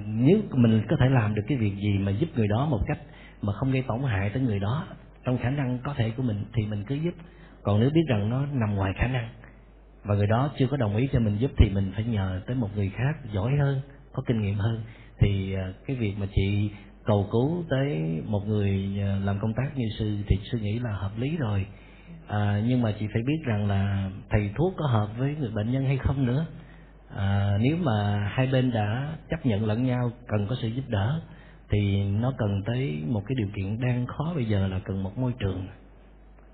nếu mình có thể làm được cái việc gì mà giúp người đó một cách mà không gây tổn hại tới người đó, trong khả năng có thể của mình thì mình cứ giúp. Còn nếu biết rằng nó nằm ngoài khả năng và người đó chưa có đồng ý cho mình giúp, thì mình phải nhờ tới một người khác giỏi hơn, có kinh nghiệm hơn. Thì cái việc mà chị cầu cứu tới một người làm công tác như sư thì sư nghĩ là hợp lý rồi. À, nhưng mà chị phải biết rằng là thầy thuốc có hợp với người bệnh nhân hay không nữa. À, nếu mà hai bên đã chấp nhận lẫn nhau cần có sự giúp đỡ, thì nó cần tới một cái điều kiện đang khó bây giờ là cần một môi trường.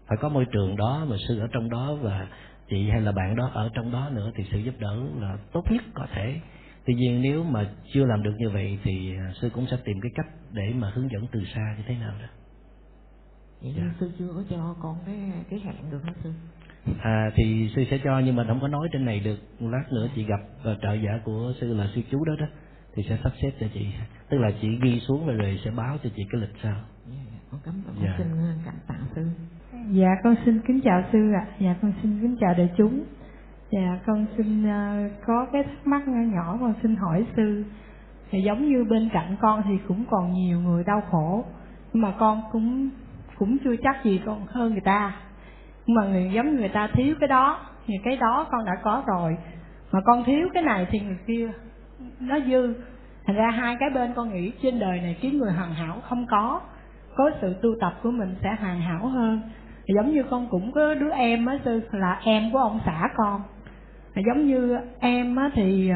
Phải có môi trường đó mà sư ở trong đó, và chị hay là bạn đó ở trong đó nữa, thì sự giúp đỡ là tốt nhất có thể. Tuy nhiên nếu mà chưa làm được như vậy thì sư cũng sẽ tìm cái cách để mà hướng dẫn từ xa như thế nào đó. Vậy dạ. Sư chưa có cho con cái, cái hẹn được hả sư? À, thì sư sẽ cho, nhưng mà không có nói trên này được. Lát nữa chị gặp trợ giả của sư là sư chú đó đó, thì sẽ sắp xếp cho chị. Tức là chị ghi xuống rồi, rồi sẽ báo cho chị cái lịch sau. Dạ, con cảm ơn, dạ. Xin cảm tạ sư. Dạ, con xin kính chào sư ạ. À. Dạ, con xin kính chào đại chúng. Dạ, con xin uh, có cái thắc mắc nhỏ nhỏ con xin hỏi sư. Thì giống như bên cạnh con thì cũng còn nhiều người đau khổ, nhưng mà con cũng cũng chưa chắc gì con hơn người ta. Nhưng mà người giống người ta thiếu cái đó, thì cái đó con đã có rồi. mà con thiếu cái này thì người kia nó dư. Thành ra hai cái bên con nghĩ trên đời này kiếm người hoàn hảo không có, có sự tu tập của mình sẽ hoàn hảo hơn. Giống như con cũng có đứa em á sư, là em của ông xã con. Giống như em á thì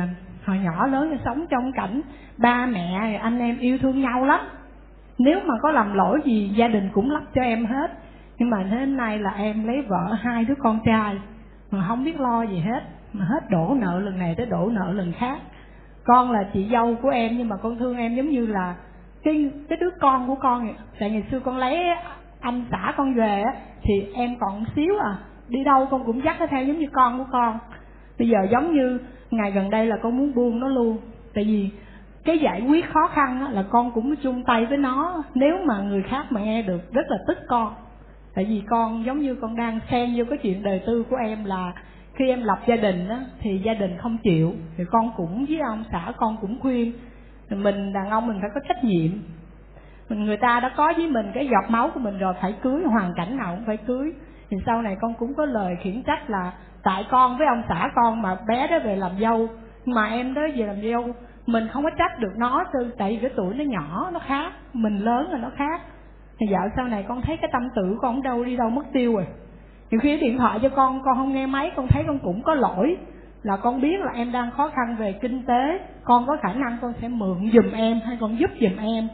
hồi nhỏ lớn sống trong cảnh ba mẹ anh em yêu thương nhau lắm, nếu mà có làm lỗi gì gia đình cũng lắp cho em hết. Nhưng mà đến nay là em lấy vợ hai đứa con trai mà không biết lo gì hết, mà hết đổ nợ lần này tới đổ nợ lần khác. Con là chị dâu của em nhưng mà con thương em giống như là cái, cái đứa con của con. Tại ngày xưa con lấy anh xã con về á, thì em còn xíu à, đi đâu con cũng dắt nó theo giống như con của con. Bây giờ giống như ngày gần đây là con muốn buông nó luôn. Tại vì cái giải quyết khó khăn á, là con cũng chung tay với nó. Nếu mà người khác mà nghe được rất là tức con. Tại vì con giống như con đang xen vô cái chuyện đời tư của em, là khi em lập gia đình á, thì gia đình không chịu. Thì con cũng với ông xã con cũng khuyên, mình đàn ông mình phải có trách nhiệm, mình người ta đã có với mình cái giọt máu của mình rồi, phải cưới, hoàn cảnh nào cũng phải cưới. Thì sau này con cũng có lời khiển trách là tại con với ông xã con mà bé đó về làm dâu, mà em đó về làm dâu mình không có trách được nó sư, tại vì cái tuổi nó nhỏ nó khác, mình lớn rồi nó khác. Thì dạo sau này con thấy cái tâm tự con đâu đi đâu mất tiêu rồi. Nhiều khi điện thoại cho con, con không nghe máy, con thấy con cũng có lỗi, là con biết là em đang khó khăn về kinh tế, con có khả năng con sẽ mượn giùm em hay con giúp giùm em.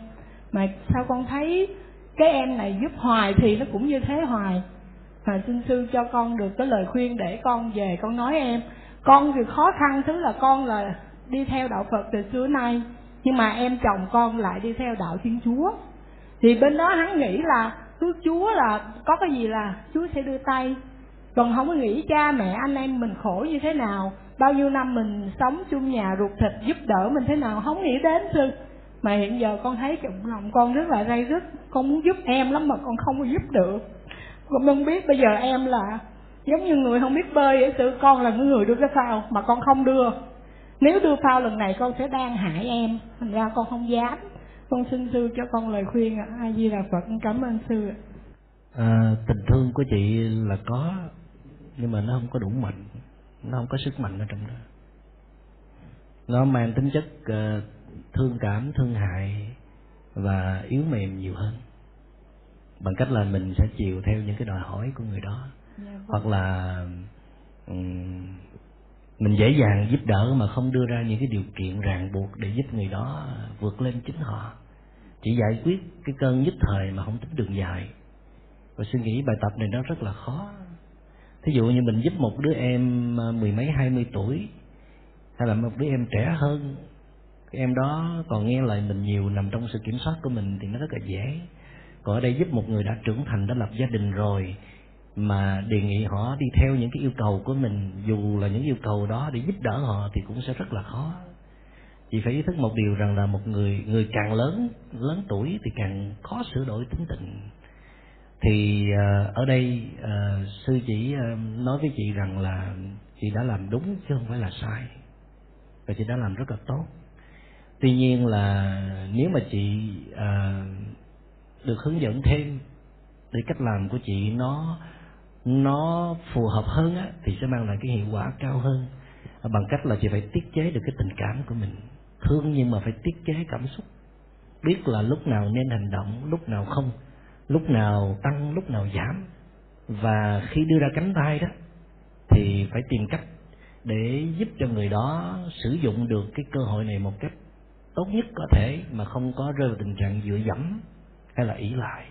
Mà sao con thấy cái em này giúp hoài thì nó cũng như thế hoài. Mà xin sư cho con được cái lời khuyên để con về con nói em. Con thì khó khăn thứ là con là đi theo đạo Phật từ xưa nay, nhưng mà em chồng con lại đi theo đạo Thiên Chúa. Thì bên đó hắn nghĩ là cứ Chúa là có cái gì là Chúa sẽ đưa tay, còn không có nghĩ cha mẹ anh em mình khổ như thế nào, bao nhiêu năm mình sống chung nhà ruột thịt giúp đỡ mình thế nào, không nghĩ đến sư. Mà hiện giờ con thấy trong lòng con rất là day dứt, con muốn giúp em lắm mà con không có giúp được. Con không biết bây giờ em là giống như người không biết bơi vậy sư, con là người đưa cái phao mà con không đưa. Nếu đưa phao lần này con sẽ đang hại em, thành ra con không dám. Con xin sư cho con lời khuyên ạ. A Di Đà Phật, con cảm ơn sư ạ. À, tình thương của chị là có, nhưng mà nó không có đủ mạnh, nó không có sức mạnh ở trong đó. Nó mang tính chất uh, thương cảm, thương hại và yếu mềm nhiều hơn, bằng cách là mình sẽ chiều theo những cái đòi hỏi của người đó. Yeah, hoặc là um, mình dễ dàng giúp đỡ mà không đưa ra những cái điều kiện ràng buộc để giúp người đó vượt lên chính họ, chỉ giải quyết cái cơn nhất thời mà không tính đường dài. Và suy nghĩ bài tập này nó rất là khó. Thí dụ như mình giúp một đứa em mười mấy hai mươi tuổi, hay là một đứa em trẻ hơn, cái em đó còn nghe lời mình nhiều, nằm trong sự kiểm soát của mình thì nó rất là dễ. Còn ở đây giúp một người đã trưởng thành, đã lập gia đình rồi, mà đề nghị họ đi theo những cái yêu cầu của mình, dù là những yêu cầu đó để giúp đỡ họ thì cũng sẽ rất là khó. Chị phải ý thức một điều rằng là một người người càng lớn lớn tuổi thì càng khó sửa đổi tính tình. Thì ở đây sư chỉ nói với chị rằng là chị đã làm đúng chứ không phải là sai, và chị đã làm rất là tốt. Tuy nhiên là nếu mà chị được hướng dẫn thêm để cách làm của chị nó nó phù hợp hơn á, thì sẽ mang lại cái hiệu quả cao hơn, bằng cách là chị phải tiết chế được cái tình cảm của mình. Thương nhưng mà phải tiết chế cảm xúc, biết là lúc nào nên hành động, lúc nào không, lúc nào tăng, lúc nào giảm. Và khi đưa ra cánh tay đó thì phải tìm cách để giúp cho người đó sử dụng được cái cơ hội này một cách tốt nhất có thể, mà không có rơi vào tình trạng dựa dẫm hay là ỷ lại.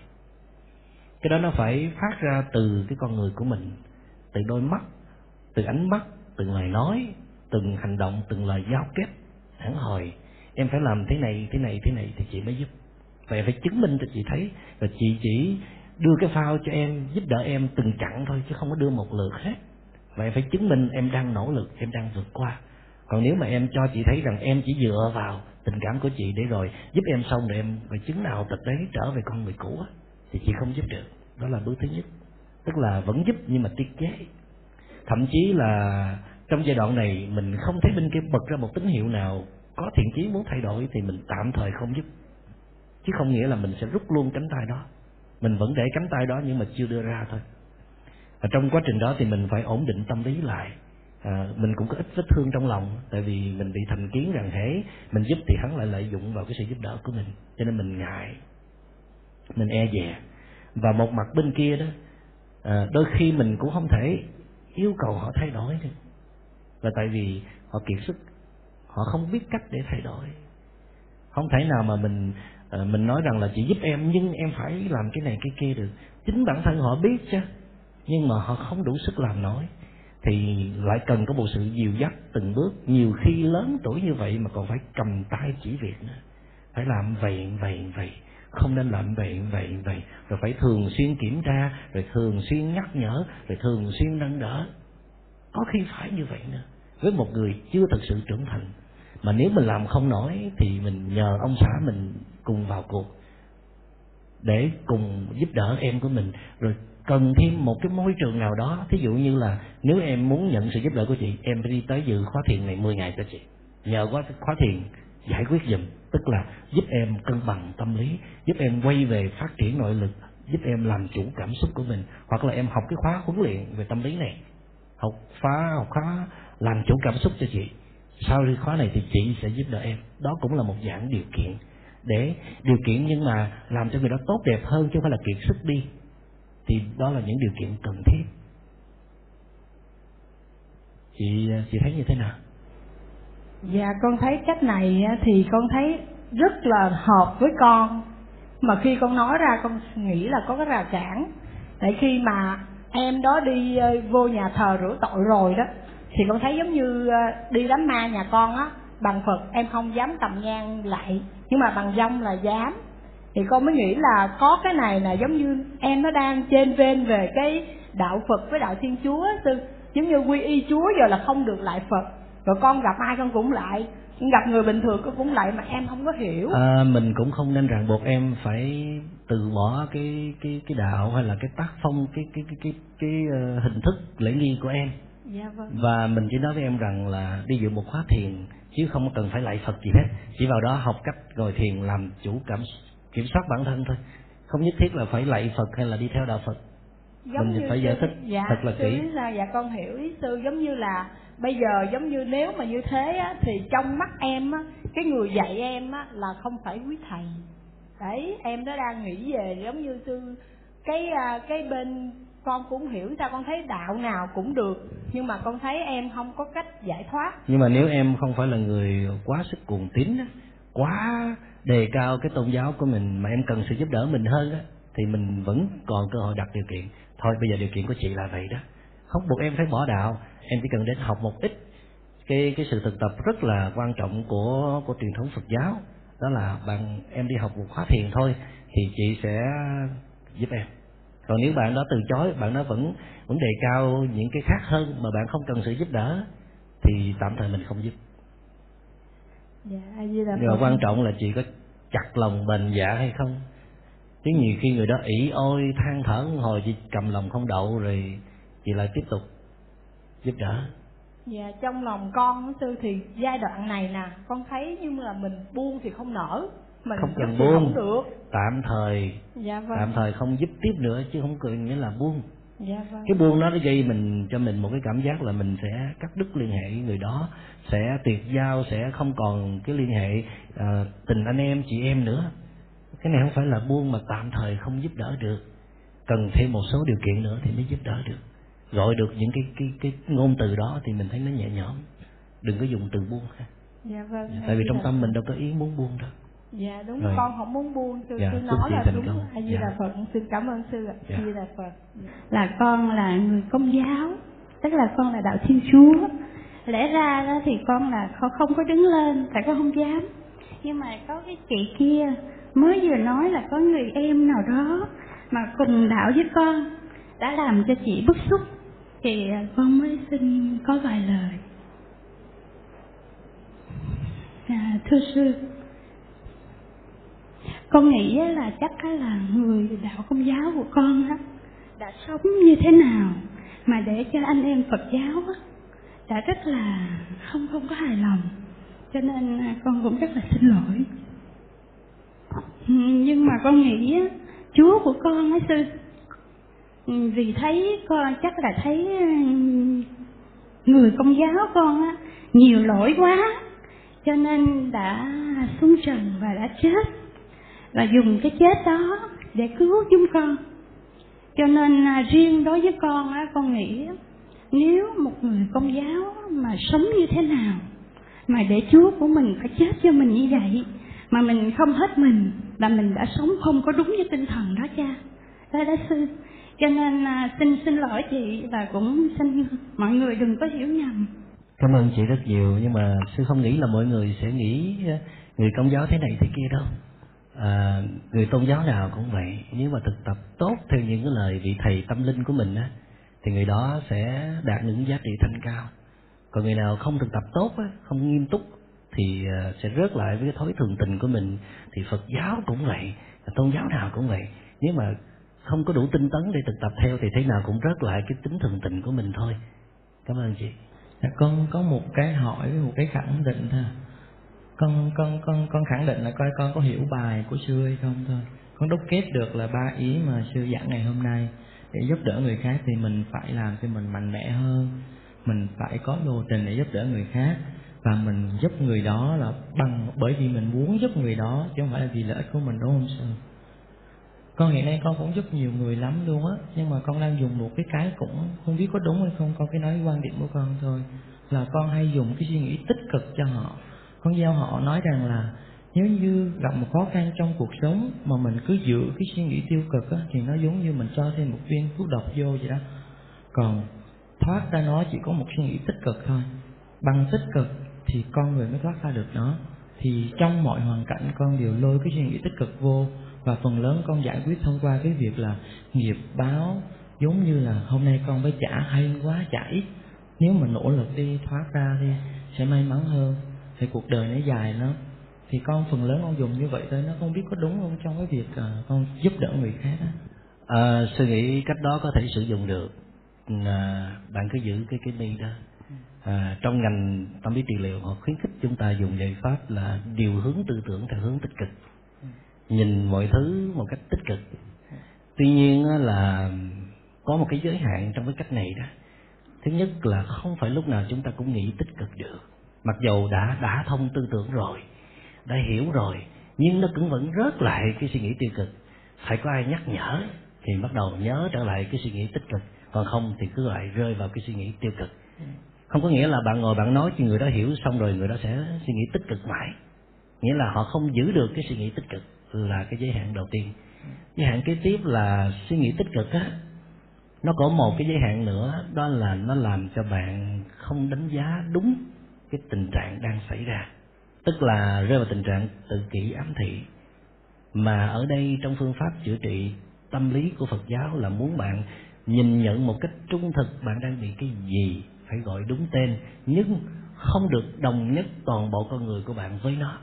Cái đó nó phải phát ra từ cái con người của mình, từ đôi mắt, từ ánh mắt, từ lời nói, từng hành động, từng lời giao kết hẳn hồi. Em phải làm thế này, thế này, thế này thì chị mới giúp. Vậy phải chứng minh cho chị thấy. Và chị chỉ đưa cái phao cho em, giúp đỡ em từng chặng thôi, chứ không có đưa một lượt hết. Vậy phải chứng minh em đang nỗ lực, em đang vượt qua. Còn nếu mà em cho chị thấy rằng em chỉ dựa vào tình cảm của chị để rồi giúp em xong rồi em phải chứng nào tật đấy trở về con người cũ á, thì chị không giúp được. Đó là bước thứ nhất, tức là vẫn giúp nhưng mà tiết chế. Thậm chí là trong giai đoạn này mình không thấy bên kia bật ra một tín hiệu nào có thiện chí muốn thay đổi thì mình tạm thời không giúp, chứ không nghĩa là mình sẽ rút luôn cánh tay đó. Mình vẫn để cánh tay đó nhưng mà chưa đưa ra thôi. Và trong quá trình đó thì mình phải ổn định tâm lý lại, à, mình cũng có ít vết thương trong lòng, tại vì mình bị thành kiến rằng hễ mình giúp thì hắn lại lợi dụng vào cái sự giúp đỡ của mình, cho nên mình ngại, mình e dè. Và một mặt bên kia đó, à, đôi khi mình cũng không thể yêu cầu họ thay đổi được, là tại vì họ kiệt sức, họ không biết cách để thay đổi. Không thể nào mà mình à, mình nói rằng là chị giúp em nhưng em phải làm cái này cái kia được. Chính bản thân họ biết chứ, nhưng mà họ không đủ sức làm nổi, thì lại cần có một sự dìu dắt từng bước. Nhiều khi lớn tuổi như vậy mà còn phải cầm tay chỉ việc nữa, phải làm vậy vậy vậy, không nên làm vậy vậy vậy, rồi phải thường xuyên kiểm tra, rồi thường xuyên nhắc nhở, rồi thường xuyên nâng đỡ. Có khi phải như vậy nữa với một người chưa thực sự trưởng thành. Mà nếu mình làm không nổi thì mình nhờ ông xã mình cùng vào cuộc để cùng giúp đỡ em của mình. Rồi cần thêm một cái môi trường nào đó, thí dụ như là nếu em muốn nhận sự giúp đỡ của chị, em phải đi tới dự khóa thiền này mười ngày cho chị, nhờ khóa khóa thiền giải quyết giùm, tức là giúp em cân bằng tâm lý, giúp em quay về phát triển nội lực, giúp em làm chủ cảm xúc của mình. Hoặc là em học cái khóa huấn luyện về tâm lý này, học khóa học khóa làm chủ cảm xúc cho chị, sau khi khóa này thì chị sẽ giúp đỡ em. Đó cũng là một dạng điều kiện, để điều kiện nhưng mà làm cho người đó tốt đẹp hơn, chứ không phải là kiệt sức đi. Thì đó là những điều kiện cần thiết. Chị chị thấy như thế nào? Dạ, con thấy cách này thì con thấy rất là hợp với con. Mà khi con nói ra con nghĩ là có cái rào cản. Tại khi mà em đó đi vô nhà thờ rửa tội rồi đó, thì con thấy giống như đi đám ma nhà con á, bằng Phật em không dám tầm nhang lại, nhưng mà bằng dông là dám. Thì con mới nghĩ là có cái này là giống như em nó đang trên ven về cái đạo Phật với đạo Thiên Chúa, giống như quy y Chúa giờ là không được lại Phật. Rồi con gặp ai con cũng lại, gặp người bình thường con cũng lại, mà em không có hiểu. À, mình cũng không nên ràng buộc em phải từ bỏ cái cái cái đạo hay là cái tác phong, cái cái cái cái, cái uh, hình thức lễ nghi của em. Dạ, vâng. Và mình chỉ nói với em rằng là đi dự một khóa thiền chứ không cần phải lại Phật gì hết, chỉ vào đó học cách ngồi thiền làm chủ cảm kiểm soát bản thân thôi, không nhất thiết là phải lạy Phật hay là đi theo đạo Phật. Giống mình như phải giải thích dạ, thật là kỹ. Dạ, con hiểu ý sư. Giống như là bây giờ giống như nếu mà như thế á, thì trong mắt em á, cái người dạy em á, là không phải quý thầy. Đấy, em đó đang nghĩ về giống như sư cái cái bên con cũng hiểu sao, con thấy đạo nào cũng được, nhưng mà con thấy em không có cách giải thoát. Nhưng mà nếu em không phải là người quá sức cuồng tín á, quá đề cao cái tôn giáo của mình, mà em cần sự giúp đỡ mình hơn á, thì mình vẫn còn cơ hội đặt điều kiện. Thôi bây giờ điều kiện của chị là vậy đó, không buộc em phải bỏ đạo, em chỉ cần đến học một ít cái cái sự thực tập rất là quan trọng của của truyền thống Phật giáo, đó là bạn em đi học một khóa thiền thôi thì chị sẽ giúp em. Còn nếu bạn đó từ chối, bạn đó vẫn vẫn đề cao những cái khác hơn mà bạn không cần sự giúp đỡ, thì tạm thời mình không giúp. Dạ, nhưng mà quan trọng là chị có chặt lòng bền dạ hay không, chứ nhiều khi người đó ỷ ôi than thở hồi chị cầm lòng không đậu rồi chị lại tiếp tục giúp đỡ. Dạ, trong lòng con sư thì giai đoạn này nè con thấy, nhưng mà mình buông thì không nở, mình không cần buông, không được. Tạm thời dạ, vâng. Tạm thời không giúp tiếp nữa chứ không cần nghĩa là buông. Dạ, vâng. Cái buông đó nó gây mình cho mình một cái cảm giác là mình sẽ cắt đứt liên hệ với người đó, sẽ tuyệt giao, sẽ không còn cái liên hệ à, tình anh em chị em nữa. Cái này không phải là buông mà tạm thời không giúp đỡ được, cần thêm một số điều kiện nữa thì mới giúp đỡ được. Gọi được những cái cái cái ngôn từ đó thì mình thấy nó nhẹ nhõm, đừng có dùng từ buông ha. Dạ, vâng. Dạ, tại vì trong tâm mình đâu có ý muốn buông đâu. Dạ đúng rồi. Con không muốn buông sư, dạ, sư nói là đúng. A Di Đà Phật, xin cảm ơn sư ạ. A Di Đà Phật. Là con là người Công giáo, tức là con là đạo Thiên Chúa. Lẽ ra đó thì con là con không có đứng lên, tại con không dám. Nhưng mà có cái chị kia mới vừa nói là có người em nào đó mà cùng đạo với con đã làm cho chị bức xúc, thì con mới xin có vài lời. À, thưa sư, con nghĩ là chắc là người đạo Công giáo của con đó đã sống như thế nào mà để cho anh em Phật giáo đã rất là không không có hài lòng, cho nên con cũng rất là xin lỗi. Nhưng mà con nghĩ Chúa của con á sư, vì thấy con chắc là thấy người Công giáo con á, nhiều lỗi quá cho nên đã xuống trần và đã chết, và dùng cái chết đó để cứu chúng con. Cho nên riêng đối với con á, con nghĩ nếu một người Công giáo mà sống như thế nào mà để Chúa của mình phải chết cho mình như vậy, mà mình không hết mình, là mình đã sống không có đúng với tinh thần đó cha, đó đã sư. Cho nên à, xin xin lỗi chị, và cũng xin mọi người đừng có hiểu nhầm. Cảm ơn chị rất nhiều, nhưng mà sư không nghĩ là mọi người sẽ nghĩ người Công giáo thế này thế kia đâu. À, người tôn giáo nào cũng vậy, nếu mà thực tập tốt theo những cái lời vị thầy tâm linh của mình á, thì người đó sẽ đạt những giá trị thanh cao. Còn người nào không thực tập tốt á, không nghiêm túc thì sẽ rớt lại với cái thói thường tình của mình. Thì Phật giáo cũng vậy, tôn giáo nào cũng vậy, nếu mà không có đủ tinh tấn để thực tập theo thì thế nào cũng rớt lại cái tính thường tình của mình thôi. Cảm ơn chị. Con có một cái hỏi với một cái khẳng định thôi. Con con con con khẳng định là coi con có hiểu bài của sư hay không thôi. Con đúc kết được là ba ý mà sư giảng ngày hôm nay, để giúp đỡ người khác thì mình phải làm cho mình mạnh mẽ hơn, mình phải có lộ trình để giúp đỡ người khác, và mình giúp người đó là bằng bởi vì mình muốn giúp người đó chứ không phải là vì lợi ích của mình, đúng không sư? Con hiện nay con cũng giúp nhiều người lắm luôn á, nhưng mà con đang dùng một cái cái cũng không biết có đúng hay không, con cứ nói quan điểm của con thôi, là con hay dùng cái suy nghĩ tích cực cho họ. Con giao họ nói rằng là nếu như gặp một khó khăn trong cuộc sống mà mình cứ giữ cái suy nghĩ tiêu cực á, thì nó giống như mình cho thêm một viên thuốc độc vô vậy đó. Còn thoát ra nó chỉ có một suy nghĩ tích cực thôi, bằng tích cực thì con người mới thoát ra được nó. Thì trong mọi hoàn cảnh con đều lôi cái suy nghĩ tích cực vô, và phần lớn con giải quyết thông qua cái việc là nghiệp báo, giống như là hôm nay con phải trả hay quá trả ít. Nếu mà nỗ lực đi thoát ra thì sẽ may mắn hơn, thì cuộc đời nó dài lắm. Thì con phần lớn con dùng như vậy thôi, nó không biết có đúng không trong cái việc uh, con giúp đỡ người khác á. À, suy nghĩ cách đó có thể sử dụng được. À, bạn cứ giữ cái cái ni đó. À, trong ngành tâm lý trị liệu họ khuyến khích chúng ta dùng giải pháp là điều hướng tư tưởng theo hướng tích cực, nhìn mọi thứ một cách tích cực. Tuy nhiên là có một cái giới hạn trong cái cách này đó. Thứ nhất là không phải lúc nào chúng ta cũng nghĩ tích cực được, mặc dù đã đã thông tư tưởng rồi, đã hiểu rồi, nhưng nó cũng vẫn rớt lại cái suy nghĩ tiêu cực. Phải có ai nhắc nhở thì bắt đầu nhớ trở lại cái suy nghĩ tích cực, còn không thì cứ lại rơi vào cái suy nghĩ tiêu cực. Không có nghĩa là bạn ngồi bạn nói thì người đó hiểu xong rồi người đó sẽ suy nghĩ tích cực mãi, nghĩa là họ không giữ được cái suy nghĩ tích cực, là cái giới hạn đầu tiên. Giới hạn kế tiếp là suy nghĩ tích cực á, nó có một cái giới hạn nữa, đó là nó làm cho bạn không đánh giá đúng cái tình trạng đang xảy ra, tức là rơi vào tình trạng tự kỷ ám thị. Mà ở đây trong phương pháp chữa trị tâm lý của Phật giáo là muốn bạn nhìn nhận một cách trung thực bạn đang bị cái gì, phải gọi đúng tên, nhưng không được đồng nhất toàn bộ con người của bạn với nó.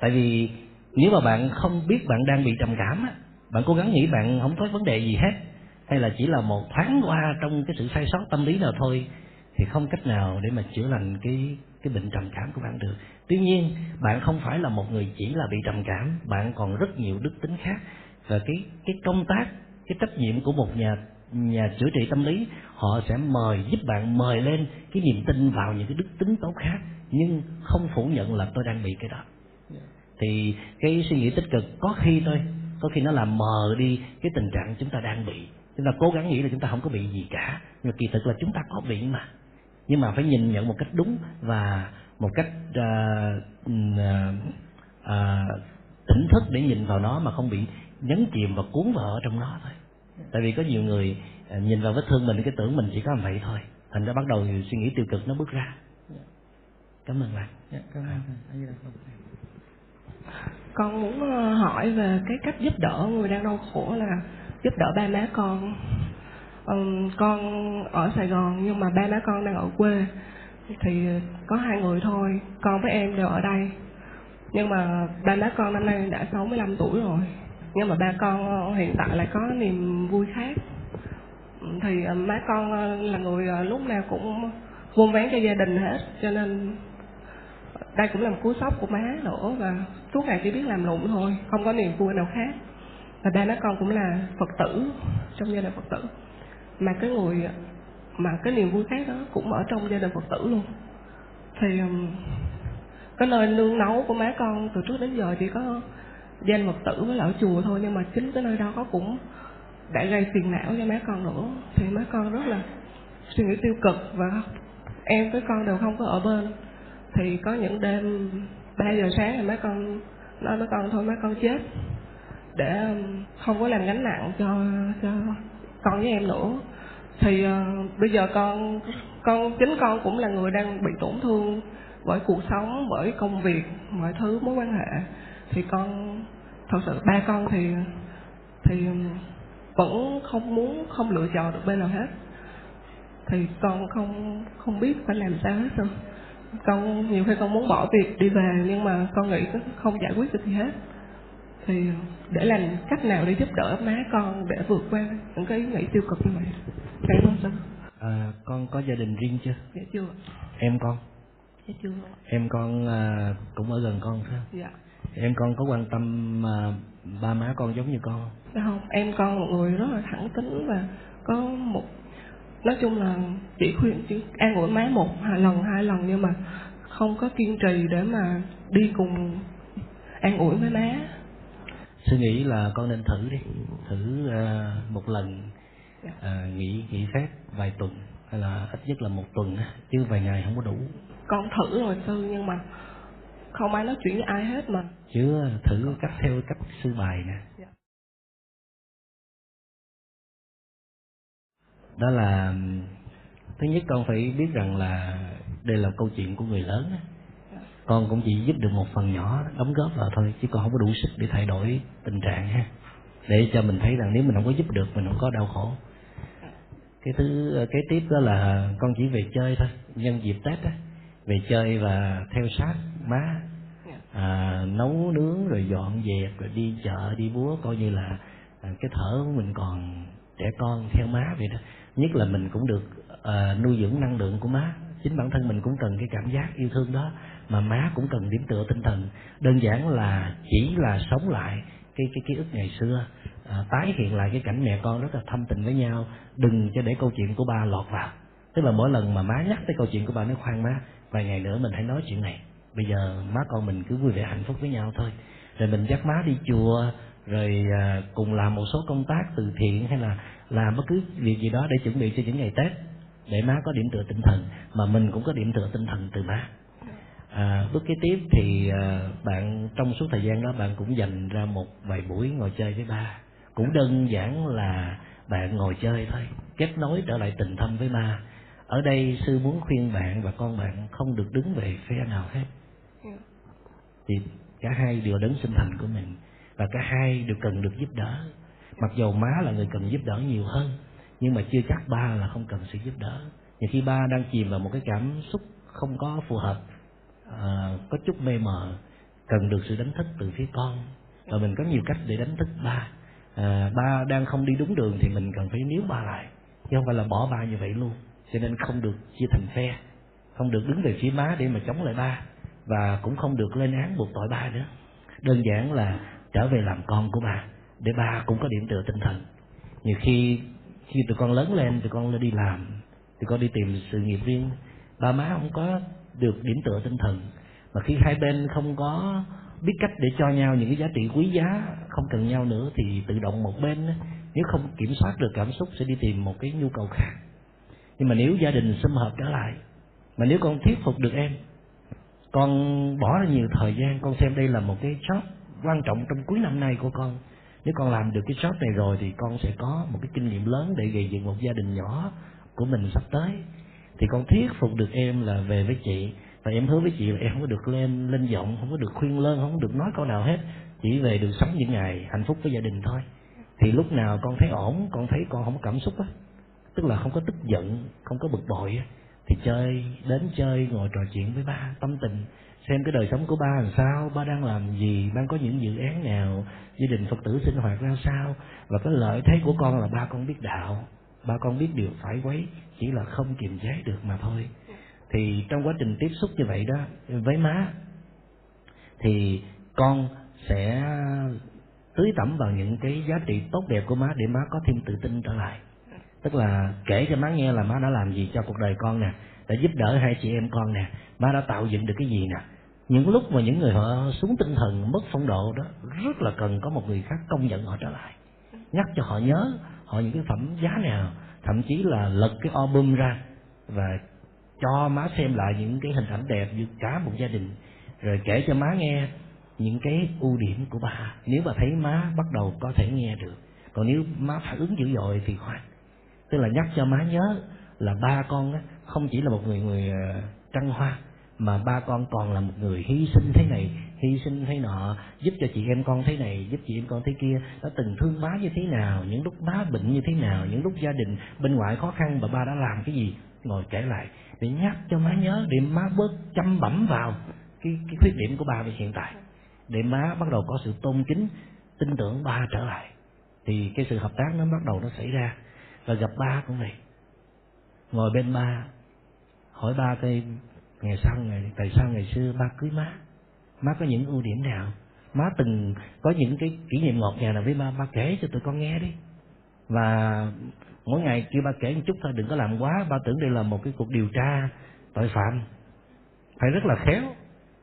Tại vì nếu mà bạn không biết bạn đang bị trầm cảm á, bạn cố gắng nghĩ bạn không có vấn đề gì hết, hay là chỉ là một thoáng qua trong cái sự sai sót tâm lý nào thôi, thì không cách nào để mà chữa lành cái cái bệnh trầm cảm của bạn được. Tuy nhiên bạn không phải là một người chỉ là bị trầm cảm, bạn còn rất nhiều đức tính khác, và cái cái công tác, cái trách nhiệm của một nhà nhà chữa trị tâm lý, họ sẽ mời giúp bạn mời lên cái niềm tin vào những cái đức tính tốt khác, nhưng không phủ nhận là tôi đang bị cái đó. Thì cái suy nghĩ tích cực có khi thôi, có khi nó làm mờ đi cái tình trạng chúng ta đang bị. Chúng ta cố gắng nghĩ là chúng ta không có bị gì cả, nhưng kỳ thực là chúng ta có bị mà. Nhưng mà phải nhìn nhận một cách đúng và một cách uh, uh, tỉnh thức để nhìn vào nó, mà không bị nhấn chìm và cuốn vào ở trong nó thôi. Tại vì có nhiều người nhìn vào vết thương mình, cái tưởng mình chỉ có làm vậy thôi, thành ra bắt đầu suy nghĩ tiêu cực nó bước ra. Cảm ơn bạn. Cảm ơn bạn. Con muốn hỏi về cái cách giúp đỡ người đang đau khổ, là giúp đỡ ba má con. Ừ, con ở Sài Gòn nhưng mà ba má con đang ở quê, thì có hai người thôi, con với em đều ở đây. Nhưng mà ba má con năm nay đã sáu mươi lăm tuổi rồi, nhưng mà ba con hiện tại lại có niềm vui khác. Thì má con là người lúc nào cũng vun vén cho gia đình hết, cho nên đây cũng là một cú sốc của má nữa, và suốt ngày chỉ biết làm lụng thôi, không có niềm vui nào khác. Và ba má con cũng là Phật tử, trong gia đình Phật tử, mà cái người mà cái niềm vui khác đó cũng ở trong gia đình Phật tử luôn. Thì cái nơi nương nấu của má con từ trước đến giờ chỉ có danh Phật tử với ở chùa thôi, nhưng mà chính cái nơi đó cũng đã gây phiền não cho má con nữa. Thì má con rất là suy nghĩ tiêu cực và em với con đều không có ở bên. Thì có những đêm ba giờ sáng thì má con nói với con thôi má con chết để không có làm gánh nặng cho, cho con với em nữa. Thì uh, bây giờ con con chính con cũng là người đang bị tổn thương bởi cuộc sống, bởi công việc, mọi thứ, mối quan hệ. Thì con thật sự ba con thì thì vẫn không muốn, không lựa chọn được bên nào hết. Thì con không không biết phải làm sao hết rồi. Con nhiều khi con muốn bỏ việc đi về, nhưng mà con nghĩ không giải quyết được gì hết. Thì để làm cách nào để giúp đỡ má con để vượt qua những cái ý nghĩ tiêu cực như vậy? Cảm ơn con. À, con có gia đình riêng chưa? Dạ chưa. Em con? Dạ chưa. Em con à, cũng ở gần con sao? Dạ. Em con có quan tâm à, ba má con giống như con không? Dạ không, em con một người rất là thẳng tính và có một, nói chung là chỉ khuyên chỉ an ủi má một lần hai lần nhưng mà không có kiên trì để mà đi cùng an ủi với má. Suy nghĩ là con nên thử đi, thử uh, một lần uh, nghỉ nghỉ phép vài tuần hay là ít nhất là một tuần chứ vài ngày không có đủ. Con thử rồi sư nhưng mà không ai nói chuyện với ai hết mà. Chứ thử cách theo cách sư bài nè. Đó là thứ nhất, con phải biết rằng là đây là câu chuyện của người lớn á. Con cũng chỉ giúp được một phần nhỏ, đóng góp vào thôi, chứ con không có đủ sức để thay đổi tình trạng ha. Để cho mình thấy rằng nếu mình không có giúp được, mình không có đau khổ. Cái thứ kế tiếp đó là con chỉ về chơi thôi, nhân dịp Tết á, về chơi và theo sát má, à, nấu nướng rồi dọn dẹp rồi đi chợ đi búa, coi như là cái thở của mình còn trẻ con theo má vậy đó. Nhất là mình cũng được à, nuôi dưỡng năng lượng của má. Chính bản thân mình cũng cần cái cảm giác yêu thương đó, mà má cũng cần điểm tựa tinh thần. Đơn giản là chỉ là sống lại cái cái ký ức ngày xưa, à, tái hiện lại cái cảnh mẹ con rất là thâm tình với nhau. Đừng cho để câu chuyện của ba lọt vào. Tức là mỗi lần mà má nhắc tới câu chuyện của ba, nói khoan má, vài ngày nữa mình hãy nói chuyện này. Bây giờ má con mình cứ vui vẻ hạnh phúc với nhau thôi. Rồi mình dắt má đi chùa, rồi à, cùng làm một số công tác từ thiện hay là làm bất cứ việc gì đó để chuẩn bị cho những ngày Tết, để má có điểm tựa tinh thần, mà mình cũng có điểm tựa tinh thần từ má. À, bước kế tiếp thì à, bạn trong suốt thời gian đó bạn cũng dành ra một vài buổi ngồi chơi với ba. Cũng đơn giản là bạn ngồi chơi thôi, kết nối trở lại tình thâm với ba. Ở đây sư muốn khuyên bạn và con bạn không được đứng về phe nào hết. Thì cả hai đều đứng sinh thành của mình, và cả hai đều cần được giúp đỡ. Mặc dù má là người cần giúp đỡ nhiều hơn, nhưng mà chưa chắc ba là không cần sự giúp đỡ. Nhiều khi ba đang chìm vào một cái cảm xúc không có phù hợp, à, có chút mê mờ, cần được sự đánh thức từ phía con. Và mình có nhiều cách để đánh thức ba. à, Ba đang không đi đúng đường thì mình cần phải níu ba lại, chứ không phải là bỏ ba như vậy luôn. Cho nên không được chia thành phe, không được đứng về phía má để mà chống lại ba, và cũng không được lên án buộc tội ba nữa. Đơn giản là trở về làm con của ba, để ba cũng có điểm tựa tinh thần. Nhiều khi khi tụi con lớn lên, tụi con đi làm, tụi con đi tìm sự nghiệp riêng, ba má không có được điểm tựa tinh thần. Mà khi hai bên không có biết cách để cho nhau những cái giá trị quý giá, không cần nhau nữa, thì tự động một bên nếu không kiểm soát được cảm xúc sẽ đi tìm một cái nhu cầu khác. Nhưng mà nếu gia đình sum họp trở lại, mà nếu con thuyết phục được em, con bỏ ra nhiều thời gian, con xem đây là một cái job quan trọng trong cuối năm nay của con. Nếu con làm được cái job này rồi thì con sẽ có một cái kinh nghiệm lớn để gây dựng một gia đình nhỏ của mình sắp tới. Thì con thuyết phục được em là về với chị, và em hứa với chị là em không có được lên lên giọng, không có được khuyên lơn, không có được nói câu nào hết, chỉ về được sống những ngày hạnh phúc với gia đình thôi. Thì lúc nào con thấy ổn, con thấy con không có cảm xúc á, tức là không có tức giận, không có bực bội á, thì chơi, đến chơi, ngồi trò chuyện với ba, tâm tình, xem cái đời sống của ba làm sao, ba đang làm gì, ba có những dự án nào, gia đình Phật tử sinh hoạt ra sao. Và cái lợi thế của con là ba con biết đạo, ba con biết điều phải quấy, chỉ là không kiềm chế được mà thôi. Thì trong quá trình tiếp xúc như vậy đó với má, thì con sẽ tưới tẩm vào những cái giá trị tốt đẹp của má để má có thêm tự tin trở lại. Tức là kể cho má nghe là má đã làm gì cho cuộc đời con nè, đã giúp đỡ hai chị em con nè, má đã tạo dựng được cái gì nè. Những lúc mà những người họ xuống tinh thần, mất phong độ đó, rất là cần có một người khác công nhận họ trở lại, nhắc cho họ nhớ họ những cái phẩm giá nào, thậm chí là lật cái album ra và cho má xem lại những cái hình ảnh đẹp giữa cả một gia đình, rồi kể cho má nghe những cái ưu điểm của bà. Nếu bà thấy má bắt đầu có thể nghe được, còn nếu má phản ứng dữ dội thì khoan. Tức là nhắc cho má nhớ là ba con á, không chỉ là một người người trăng hoa, mà ba con còn là một người hy sinh thế này, hy sinh thế nọ, giúp cho chị em con thế này, giúp chị em con thế kia, đã từng thương má như thế nào, những lúc má bệnh như thế nào, những lúc gia đình bên ngoại khó khăn bà ba đã làm cái gì, ngồi kể lại để nhắc cho má nhớ, để má bớt chăm bẩm vào cái, cái khuyết điểm của ba về hiện tại, để má bắt đầu có sự tôn kính, tin tưởng ba trở lại, thì cái sự hợp tác nó bắt đầu nó xảy ra. Và gặp ba cũng vậy, ngồi bên ba, hỏi ba cái ngày sau ngày tại sao ngày xưa ba cưới má, má có những ưu điểm nào, má từng có những cái kỷ niệm ngọt ngào nào với ba, ba kể cho tụi con nghe đi. Và mỗi ngày kêu ba kể một chút thôi, đừng có làm quá, ba tưởng đây là một cái cuộc điều tra tội phạm, phải rất là khéo.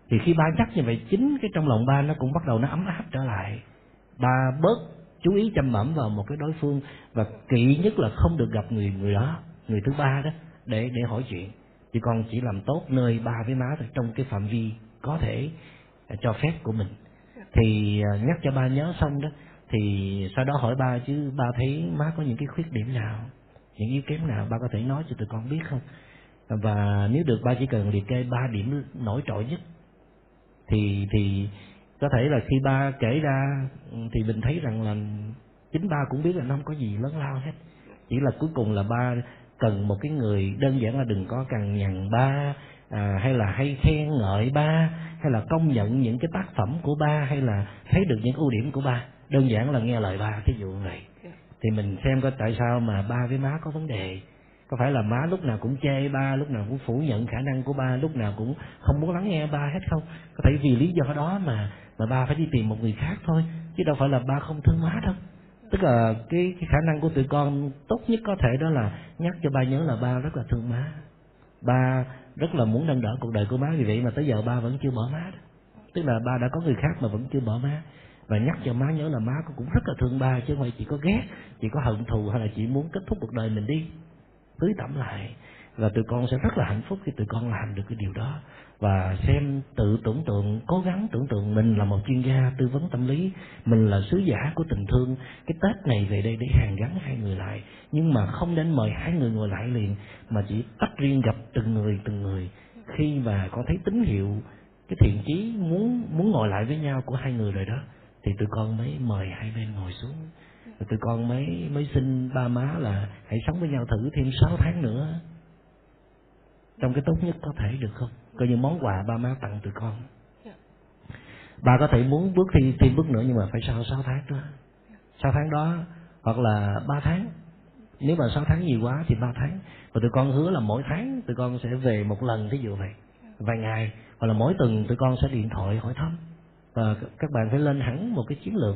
Thì khi ba nhắc như vậy, chính cái trong lòng ba nó cũng bắt đầu nó ấm áp trở lại, ba bớt chú ý chăm bẩm vào một cái đối phương. Và kỵ nhất là không được gặp người người đó, người thứ ba đó, để để hỏi chuyện. Thì con chỉ làm tốt nơi ba với má thôi, trong cái phạm vi có thể cho phép của mình. Thì nhắc cho ba nhớ xong đó, thì sau đó hỏi ba chứ ba thấy má có những cái khuyết điểm nào, những yếu kém nào, ba có thể nói cho tụi con biết không? Và nếu được ba chỉ cần liệt kê ba điểm nổi trội nhất. Thì thì có thể là khi ba kể ra thì mình thấy rằng là chính ba cũng biết là nó không có gì lớn lao hết, chỉ là cuối cùng là ba cần một cái người đơn giản là đừng có cằn nhằn ba, à, hay là hay khen ngợi ba, hay là công nhận những cái tác phẩm của ba, hay là thấy được những ưu điểm của ba, đơn giản là nghe lời ba, thí dụ như vậy. Thì mình xem coi tại sao mà ba với má có vấn đề. Có phải là má lúc nào cũng chê ba, lúc nào cũng phủ nhận khả năng của ba, lúc nào cũng không muốn lắng nghe ba hết không? Có thể vì lý do đó mà mà ba phải đi tìm một người khác thôi, chứ đâu phải là ba không thương má đâu. Tức là cái, cái khả năng của tụi con tốt nhất có thể đó là nhắc cho ba nhớ là ba rất là thương má, ba rất là muốn nâng đỡ cuộc đời của má, vì vậy mà tới giờ ba vẫn chưa bỏ má đó. Tức là ba đã có người khác mà vẫn chưa bỏ má. Và nhắc cho má nhớ là má cũng rất là thương ba, chứ không phải chỉ có ghét, chỉ có hận thù, hay là chỉ muốn kết thúc cuộc đời mình đi. Tưới tẩm lại, và tụi con sẽ rất là hạnh phúc khi tụi con làm được cái điều đó. Và xem tự tưởng tượng, cố gắng tưởng tượng mình là một chuyên gia tư vấn tâm lý, mình là sứ giả của tình thương, cái Tết này về đây để hàn gắn hai người lại, nhưng mà không đến mời hai người ngồi lại liền, mà chỉ tách riêng gặp từng người từng người. Khi mà con thấy tín hiệu cái thiện chí muốn muốn ngồi lại với nhau của hai người rồi đó, thì tụi con mới mời hai bên ngồi xuống. Rồi tụi con mới mới xin ba má là hãy sống với nhau thử thêm sáu tháng nữa, trong cái tốt nhất có thể được không? Coi như món quà ba má tặng tụi con. Ba có thể muốn bước thi, thêm bước nữa, nhưng mà phải sau sáu tháng đó. sáu tháng đó, hoặc là ba tháng. Nếu mà sáu tháng nhiều quá thì ba tháng. Và tụi con hứa là mỗi tháng tụi con sẽ về một lần, thí dụ vậy, vài ngày. Hoặc là mỗi tuần tụi con sẽ điện thoại hỏi thăm. Và các bạn phải lên hẳn một cái chiến lược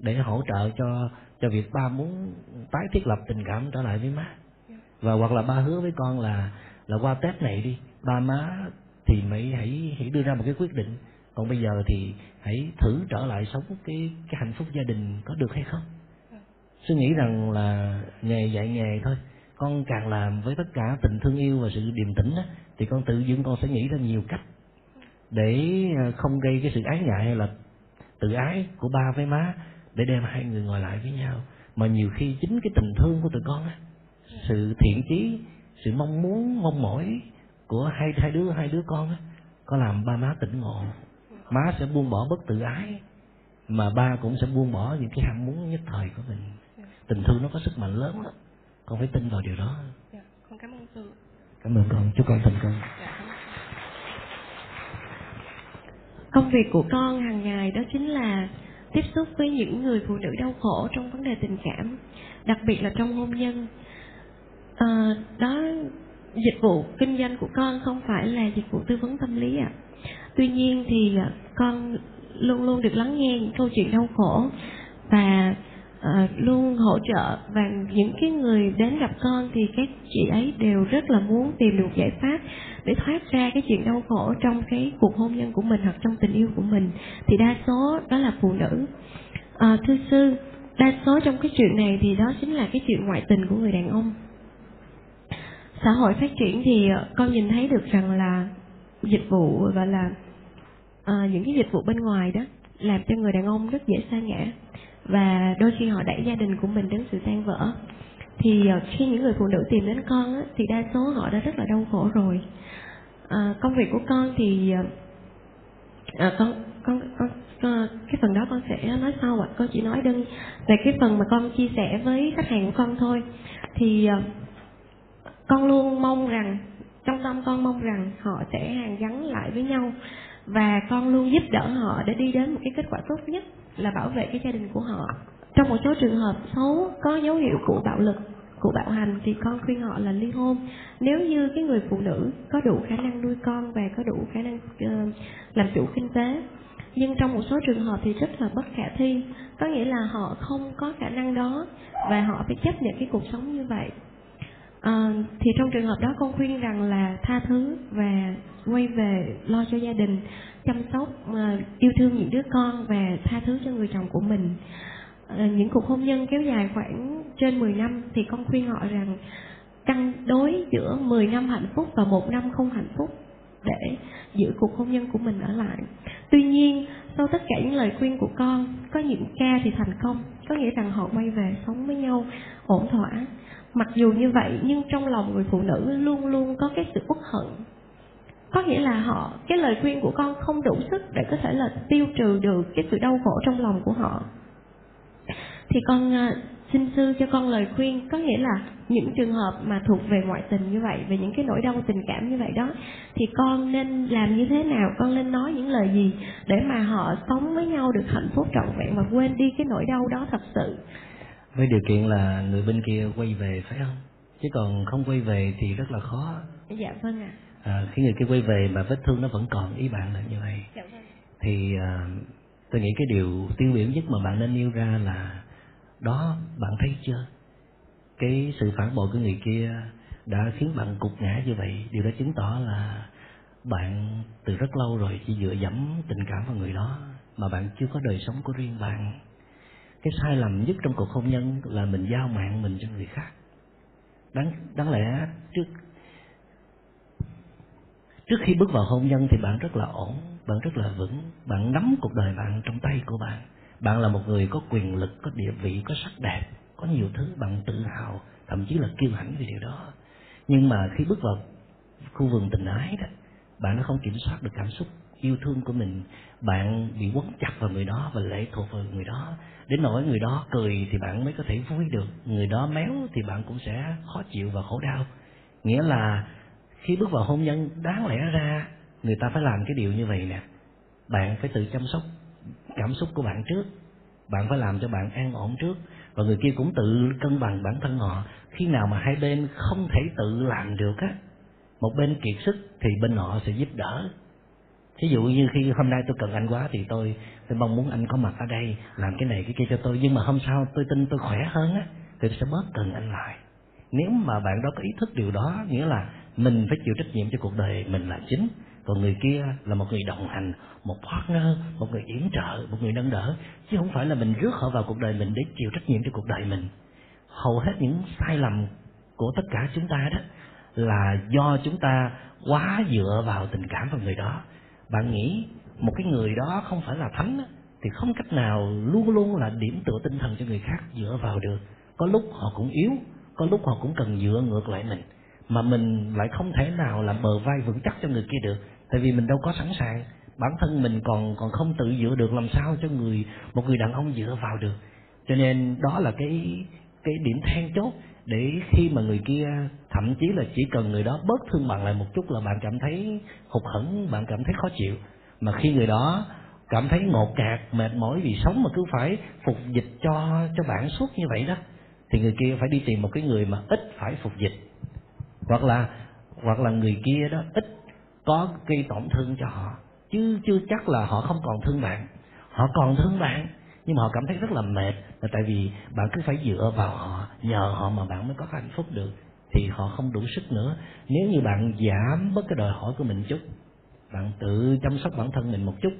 để hỗ trợ cho cho việc ba muốn tái thiết lập tình cảm trở lại với má. Và hoặc là ba hứa với con là là qua Tết này đi, ba má thì mày hãy hãy đưa ra một cái quyết định, còn bây giờ thì hãy thử trở lại sống cái cái hạnh phúc gia đình có được hay không. Suy nghĩ rằng là nghề dạy nghề thôi, con càng làm với tất cả tình thương yêu và sự điềm tĩnh á, thì con tự dưng con sẽ nghĩ ra nhiều cách để không gây cái sự ái ngại hay là tự ái của ba với má, để đem hai người ngồi lại với nhau. Mà nhiều khi chính cái tình thương của tụi con á, sự thiện chí, sự mong muốn mong mỏi của hai hai đứa hai đứa con á, có làm ba má tỉnh ngộ. Má sẽ buông bỏ bất tự ái, mà ba cũng sẽ buông bỏ những cái ham muốn nhất thời của mình. Tình thương nó có sức mạnh lớn lắm, con phải tin vào điều đó. Dạ, con cảm ơn sư. Cảm ơn con, chúc con thành công. Dạ. Công việc của con hàng ngày đó chính là tiếp xúc với những người phụ nữ đau khổ trong vấn đề tình cảm, đặc biệt là trong hôn nhân. À, đó, dịch vụ kinh doanh của con không phải là dịch vụ tư vấn tâm lý ạ. À. Tuy nhiên thì con luôn luôn được lắng nghe những câu chuyện đau khổ, và à, luôn hỗ trợ, và những cái người đến gặp con thì các chị ấy đều rất là muốn tìm được giải pháp để thoát ra cái chuyện đau khổ trong cái cuộc hôn nhân của mình hoặc trong tình yêu của mình, thì đa số đó là phụ nữ. À, thưa sư, đa số trong cái chuyện này thì đó chính là cái chuyện ngoại tình của người đàn ông. Xã hội phát triển thì con nhìn thấy được rằng là dịch vụ gọi là à, những cái dịch vụ bên ngoài đó làm cho người đàn ông rất dễ sa ngã, và đôi khi họ đẩy gia đình của mình đến sự tan vỡ. Thì khi những người phụ nữ tìm đến con á, thì đa số họ đã rất là đau khổ rồi. À, công việc của con thì à, con, con, con, con cái phần đó con sẽ nói sau ạ. Con chỉ nói đơn về cái phần mà con chia sẻ với khách hàng của con thôi. Thì à, con luôn mong rằng, trong tâm con mong rằng họ sẽ hàn gắn lại với nhau, và con luôn giúp đỡ họ để đi đến một cái kết quả tốt nhất là bảo vệ cái gia đình của họ. Trong một số trường hợp xấu có dấu hiệu của bạo lực, của bạo hành, thì con khuyên họ là ly hôn, nếu như cái người phụ nữ có đủ khả năng nuôi con và có đủ khả năng uh, làm chủ kinh tế. Nhưng trong một số trường hợp thì rất là bất khả thi, có nghĩa là họ không có khả năng đó và họ phải chấp nhận cái cuộc sống như vậy. À, thì trong trường hợp đó con khuyên rằng là tha thứ và quay về lo cho gia đình, chăm sóc, à, yêu thương những đứa con và tha thứ cho người chồng của mình. À, những cuộc hôn nhân kéo dài khoảng trên mười năm thì con khuyên họ rằng cân đối giữa mười năm hạnh phúc và một năm không hạnh phúc để giữ cuộc hôn nhân của mình ở lại. Tuy nhiên, sau tất cả những lời khuyên của con, có những ca thì thành công, có nghĩa rằng họ quay về sống với nhau ổn thỏa. Mặc dù như vậy, nhưng trong lòng người phụ nữ luôn luôn có cái sự uất hận, có nghĩa là họ, cái lời khuyên của con không đủ sức để có thể là tiêu trừ được cái sự đau khổ trong lòng của họ. Thì con xin sư cho con lời khuyên, có nghĩa là những trường hợp mà thuộc về ngoại tình như vậy, về những cái nỗi đau tình cảm như vậy đó, thì con nên làm như thế nào, con nên nói những lời gì để mà họ sống với nhau được hạnh phúc trọn vẹn và quên đi cái nỗi đau đó thật sự? Với điều kiện là người bên kia quay về, phải không? Chứ còn không quay về thì rất là khó. Dạ vâng ạ. À. À, khi người kia quay về mà vết thương nó vẫn còn, ý bạn là như vậy. Dạ vâng. Thì à, tôi nghĩ cái điều tiêu biểu nhất mà bạn nên nêu ra là đó, bạn thấy chưa? Cái sự phản bội của người kia đã khiến bạn cục ngã như vậy. Điều đó chứng tỏ là bạn từ rất lâu rồi chỉ dựa dẫm tình cảm vào người đó, mà bạn chưa có đời sống của riêng bạn. Cái sai lầm nhất trong cuộc hôn nhân là mình giao mạng mình cho người khác. Đáng, đáng lẽ trước trước khi bước vào hôn nhân thì bạn rất là ổn, bạn rất là vững, bạn nắm cuộc đời bạn trong tay của bạn. Bạn là một người có quyền lực, có địa vị, có sắc đẹp, có nhiều thứ, bạn tự hào, thậm chí là kiêu hãnh về điều đó. Nhưng mà khi bước vào khu vườn tình ái đó, bạn đã không kiểm soát được cảm xúc yêu thương của mình, bạn bị quấn chặt vào người đó và lệ thuộc vào người đó. Đến nỗi người đó cười thì bạn mới có thể vui được, người đó méo thì bạn cũng sẽ khó chịu và khổ đau. Nghĩa là khi bước vào hôn nhân, đáng lẽ ra người ta phải làm cái điều như vậy nè. Bạn phải tự chăm sóc cảm xúc của bạn trước, bạn phải làm cho bạn an ổn trước, và người kia cũng tự cân bằng bản thân họ. Khi nào mà hai bên không thể tự làm được á, một bên kiệt sức thì bên họ sẽ giúp đỡ. Ví dụ như khi hôm nay tôi cần anh quá thì tôi, tôi mong muốn anh có mặt ở đây làm cái này cái kia cho tôi, nhưng mà hôm sau tôi tin tôi khỏe hơn á thì tôi sẽ bớt cần anh lại. Nếu mà bạn đó có ý thức điều đó, nghĩa là mình phải chịu trách nhiệm cho cuộc đời mình là chính, còn người kia là một người đồng hành, một partner, một người yểm trợ, một người nâng đỡ, chứ không phải là mình rước họ vào cuộc đời mình để chịu trách nhiệm cho cuộc đời mình. Hầu hết những sai lầm của tất cả chúng ta đó là do chúng ta quá dựa vào tình cảm vào người đó. Bạn nghĩ một cái người đó không phải là thánh thì không cách nào luôn luôn là điểm tựa tinh thần cho người khác dựa vào được. Có lúc họ cũng yếu, có lúc họ cũng cần dựa ngược lại mình, mà mình lại không thể nào làm bờ vai vững chắc cho người kia được, tại vì mình đâu có sẵn sàng. Bản thân mình còn còn không tự dựa được, làm sao cho người một người đàn ông dựa vào được. Cho nên đó là cái cái điểm then chốt để khi mà người kia, thậm chí là chỉ cần người đó bớt thương bạn lại một chút là bạn cảm thấy hụt hẫng, bạn cảm thấy khó chịu. Mà khi người đó cảm thấy ngột ngạt, mệt mỏi vì sống mà cứ phải phục dịch cho cho bạn suốt như vậy đó, thì người kia phải đi tìm một cái người mà ít phải phục dịch, hoặc là hoặc là người kia đó ít có gây tổn thương cho họ, chứ chưa chắc là họ không còn thương bạn. Họ còn thương bạn, nhưng mà họ cảm thấy rất là mệt, là tại vì bạn cứ phải dựa vào họ, nhờ họ mà bạn mới có hạnh phúc được, thì họ không đủ sức nữa. Nếu như bạn giảm bớt cái đòi hỏi của mình chút, bạn tự chăm sóc bản thân mình một chút,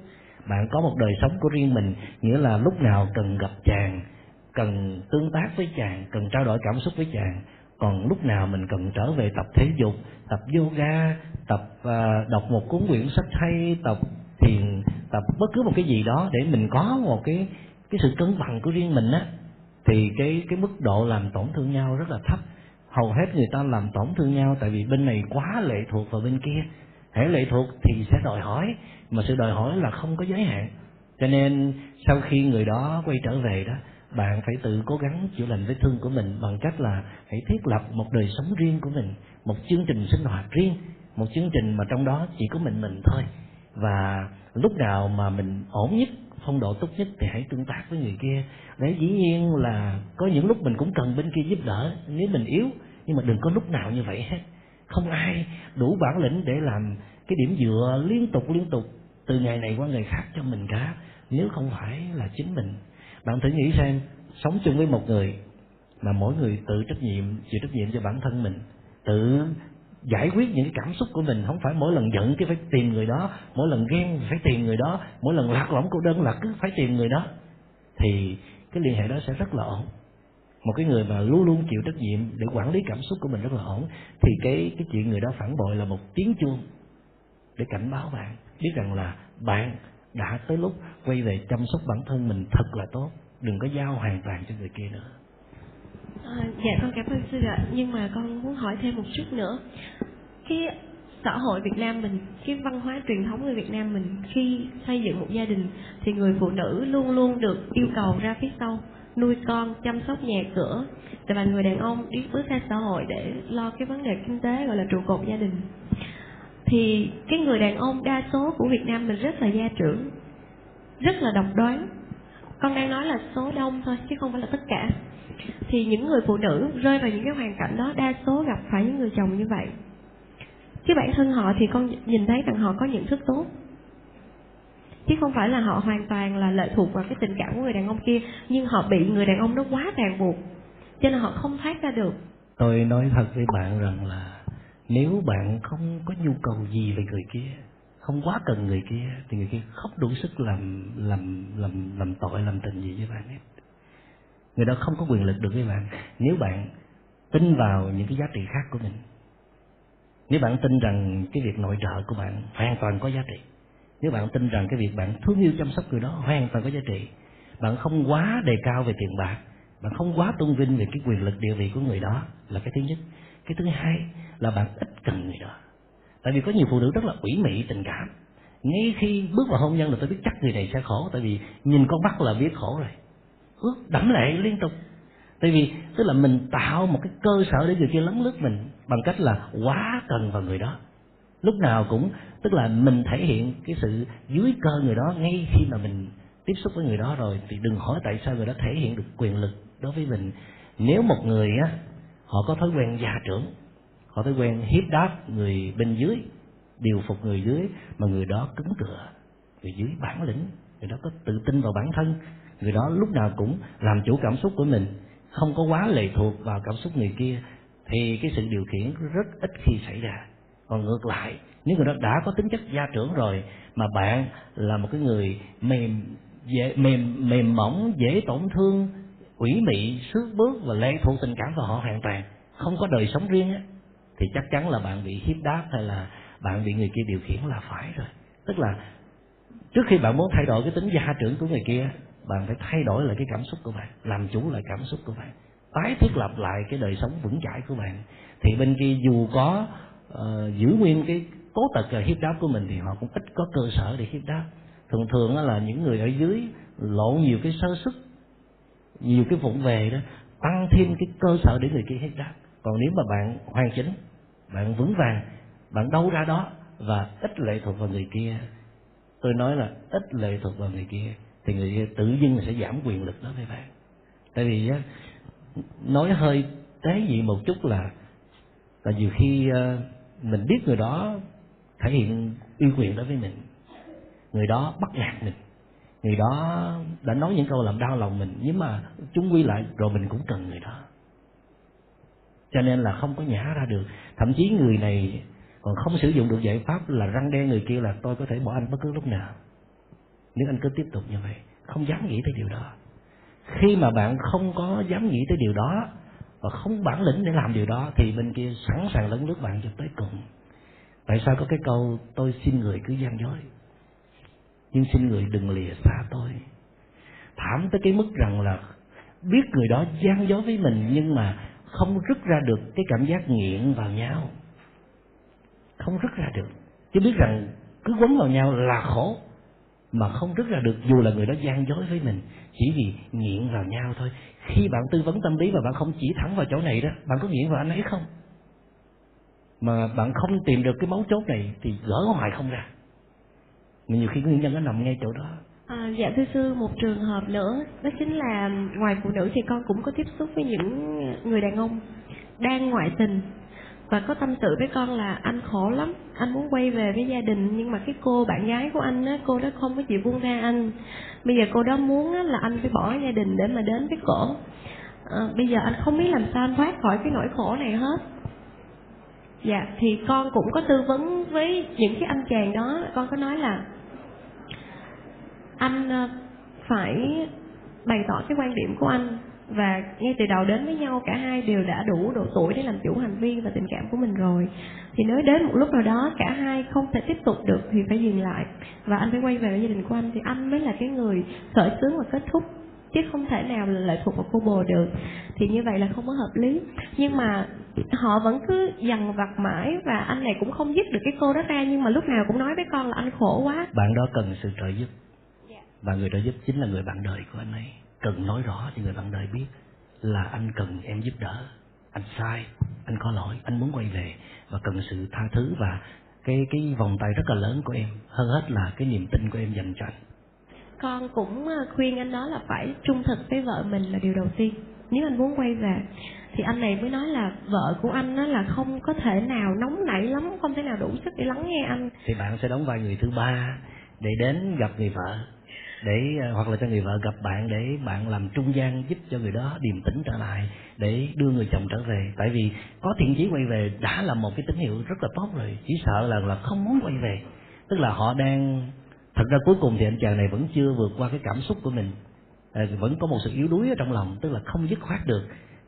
bạn có một đời sống của riêng mình, nghĩa là lúc nào cần gặp chàng, cần tương tác với chàng, cần trao đổi cảm xúc với chàng, còn lúc nào mình cần trở về tập thể dục, tập yoga, tập uh, đọc một cuốn quyển sách hay, tập thiền, tập bất cứ một cái gì đó để mình có một cái cái sự cân bằng của riêng mình á, thì cái cái mức độ làm tổn thương nhau rất là thấp. Hầu hết người ta làm tổn thương nhau tại vì bên này quá lệ thuộc vào bên kia, hễ lệ thuộc thì sẽ đòi hỏi, mà sự đòi hỏi là không có giới hạn. Cho nên sau khi người đó quay trở về đó, bạn phải tự cố gắng chữa lành vết thương của mình bằng cách là hãy thiết lập một đời sống riêng của mình, một chương trình sinh hoạt riêng, một chương trình mà trong đó chỉ có mình mình thôi. Và lúc nào mà mình ổn nhất, phong độ tốt nhất thì hãy tương tác với người kia. Đấy, dĩ nhiên là có những lúc mình cũng cần bên kia giúp đỡ nếu mình yếu, nhưng mà đừng có lúc nào như vậy hết. Không ai đủ bản lĩnh để làm cái điểm dựa liên tục liên tục từ ngày này qua ngày khác cho mình cả, nếu không phải là chính mình. Bạn thử nghĩ xem, sống chung với một người mà mỗi người tự trách nhiệm, chịu trách nhiệm cho bản thân mình, tự giải quyết những cảm xúc của mình, không phải mỗi lần giận cái phải tìm người đó, mỗi lần ghen phải tìm người đó, mỗi lần lạc lõng cô đơn là cứ phải tìm người đó, thì cái liên hệ đó sẽ rất là ổn. Một cái người mà luôn luôn chịu trách nhiệm để quản lý cảm xúc của mình rất là ổn, thì cái cái chuyện người đó phản bội là một tiếng chuông để cảnh báo bạn biết rằng là bạn đã tới lúc quay về chăm sóc bản thân mình thật là tốt, đừng có giao hoàn toàn cho người kia nữa. À, dạ con cảm ơn sư ạ. Nhưng mà con muốn hỏi thêm một chút nữa. Cái xã hội Việt Nam mình, cái văn hóa truyền thống người Việt Nam mình, khi xây dựng một gia đình thì người phụ nữ luôn luôn được yêu cầu ra phía sau nuôi con, chăm sóc nhà cửa, và người đàn ông đi bước ra xã hội để lo cái vấn đề kinh tế gọi là trụ cột gia đình. Thì cái người đàn ông đa số của Việt Nam mình rất là gia trưởng, rất là độc đoán. Con đang nói là số đông thôi chứ không phải là tất cả. Thì những người phụ nữ rơi vào những cái hoàn cảnh đó đa số gặp phải những người chồng như vậy. Chứ bản thân họ thì con nhìn thấy rằng họ có nhận thức tốt, chứ không phải là họ hoàn toàn là lệ thuộc vào cái tình cảm của người đàn ông kia, nhưng họ bị người đàn ông đó quá ràng buộc cho nên họ không thoát ra được. Tôi nói thật với bạn rằng là nếu bạn không có nhu cầu gì về người kia, không quá cần người kia, thì người kia không đủ sức làm làm làm làm tội, làm tình gì với bạn hết. Người đó không có quyền lực được với bạn nếu bạn tin vào những cái giá trị khác của mình. Nếu bạn tin rằng cái việc nội trợ của bạn hoàn toàn có giá trị, nếu bạn tin rằng cái việc bạn thương yêu chăm sóc người đó hoàn toàn có giá trị, bạn không quá đề cao về tiền bạc, bạn không quá tôn vinh về cái quyền lực địa vị của người đó, là cái thứ nhất. Cái thứ hai là bạn ít cần người đó. Tại vì có nhiều phụ nữ rất là ủy mị tình cảm. Ngay khi bước vào hôn nhân là tôi biết chắc người này sẽ khổ, tại vì nhìn con mắt là biết khổ rồi. Ước đẫm lệ liên tục. Tại vì tức là mình tạo một cái cơ sở để người kia lấn lướt mình bằng cách là quá cần vào người đó. Lúc nào cũng tức là mình thể hiện cái sự dưới cơ người đó ngay khi mà mình tiếp xúc với người đó rồi, thì đừng hỏi tại sao người đó thể hiện được quyền lực đối với mình. Nếu một người á, họ có thói quen gia trưởng, họ thói quen hiếp đáp người bên dưới, điều phục người dưới, mà người đó cứng cựa, người dưới bản lĩnh, người đó có tự tin vào bản thân, người đó lúc nào cũng làm chủ cảm xúc của mình, không có quá lệ thuộc vào cảm xúc người kia, thì cái sự điều khiển rất ít khi xảy ra. Còn ngược lại, nếu người đó đã có tính chất gia trưởng rồi mà bạn là một cái người mềm dễ, mềm mềm mỏng, dễ tổn thương, ủy mị, sước bước và lệ thuộc tình cảm vào họ hoàn toàn, không có đời sống riêng á, thì chắc chắn là bạn bị hiếp đáp hay là bạn bị người kia điều khiển là phải rồi. Tức là trước khi bạn muốn thay đổi cái tính gia trưởng của người kia, bạn phải thay đổi lại cái cảm xúc của bạn, làm chủ lại cảm xúc của bạn, tái thiết lập lại cái đời sống vững chãi của bạn. Thì bên kia dù có uh, giữ nguyên cái cố tật là hiếp đáp của mình thì họ cũng ít có cơ sở để hiếp đáp. Thường thường là những người ở dưới lộ nhiều cái sơ suất, nhiều cái vụng về đó, tăng thêm cái cơ sở để người kia hiếp đáp. Còn nếu mà bạn hoàn chỉnh, bạn vững vàng, bạn đâu ra đó và ít lệ thuộc vào người kia, tôi nói là ít lệ thuộc vào người kia, thì người kia tự dưng sẽ giảm quyền lực đó với bạn. Tại vì nói hơi tế nhị một chút là là nhiều khi mình biết người đó thể hiện uy quyền đối với mình, người đó bắt nạt mình, người đó đã nói những câu làm đau lòng mình, nhưng mà chung quy lại rồi mình cũng cần người đó, cho nên là không có nhả ra được. Thậm chí người này còn không sử dụng được giải pháp là răn đe người kia là tôi có thể bỏ anh bất cứ lúc nào nếu anh cứ tiếp tục như vậy. Không dám nghĩ tới điều đó. Khi mà bạn không có dám nghĩ tới điều đó và không bản lĩnh để làm điều đó thì bên kia sẵn sàng lấn lướt bạn cho tới cùng. Tại sao có cái câu tôi xin người cứ gian dối, nhưng xin người đừng lìa xa tôi. Thảm tới cái mức rằng là biết người đó gian dối với mình nhưng mà không rứt ra được cái cảm giác nghiện vào nhau, không rứt ra được. Chứ biết rằng cứ quấn vào nhau là khổ mà không rứt ra được, dù là người đó gian dối với mình, chỉ vì nghiện vào nhau thôi. Khi bạn tư vấn tâm lý mà bạn không chỉ thẳng vào chỗ này đó, bạn có nghiện vào anh ấy không, mà bạn không tìm được cái mấu chốt này thì gỡ hoài không ra. Mà nhiều khi nguyên nhân nó nằm ngay chỗ đó. À, dạ thưa sư, một trường hợp nữa đó chính là ngoài phụ nữ thì con cũng có tiếp xúc với những người đàn ông đang ngoại tình và có tâm sự với con là anh khổ lắm, anh muốn quay về với gia đình, nhưng mà cái cô bạn gái của anh á, cô đó không có chịu buông ra anh. Bây giờ cô đó muốn á, là anh phải bỏ gia đình để mà đến với cổ. À, bây giờ anh không biết làm sao anh thoát khỏi cái nỗi khổ này hết. Dạ thì con cũng có tư vấn với những cái anh chàng đó, con có nói là anh phải bày tỏ cái quan điểm của anh, và ngay từ đầu đến với nhau cả hai đều đã đủ độ tuổi để làm chủ hành vi và tình cảm của mình rồi, thì nếu đến một lúc nào đó cả hai không thể tiếp tục được thì phải dừng lại và anh phải quay về với gia đình của anh, thì anh mới là cái người khởi xướng và kết thúc, chứ không thể nào là lệ thuộc vào cô bồ được. Thì như vậy là không có hợp lý. Nhưng mà họ vẫn cứ dằn vặt mãi và anh này cũng không dứt được cái cô đó ra, nhưng mà lúc nào cũng nói với con là anh khổ quá. Bạn đó cần sự trợ giúp, và người trợ giúp chính là người bạn đời của anh ấy. Cần nói rõ cho người bạn đời biết là anh cần em giúp đỡ, anh sai, anh có lỗi, anh muốn quay về và cần sự tha thứ và cái cái vòng tay rất là lớn của em, hơn hết là cái niềm tin của em dành cho anh. Con cũng khuyên anh đó là phải trung thực với vợ mình là điều đầu tiên nếu anh muốn quay về. Thì anh này mới nói là vợ của anh là không có thể nào nóng nảy lắm, không thể nào đủ sức để lắng nghe anh. Thì bạn sẽ đóng vai người thứ ba để đến gặp người vợ, để hoặc là cho người vợ gặp bạn, để bạn làm trung gian giúp cho người đó điềm tĩnh trở lại để đưa người chồng trở về. Tại vì có thiện chí quay về đã là một cái tín hiệu rất là tốt rồi, chỉ sợ là là không muốn quay về, tức là họ đang... Thật ra cuối cùng thì anh chàng này vẫn chưa vượt qua cái cảm xúc của mình, à, vẫn có một sự yếu đuối ở trong lòng, tức là không dứt khoát được,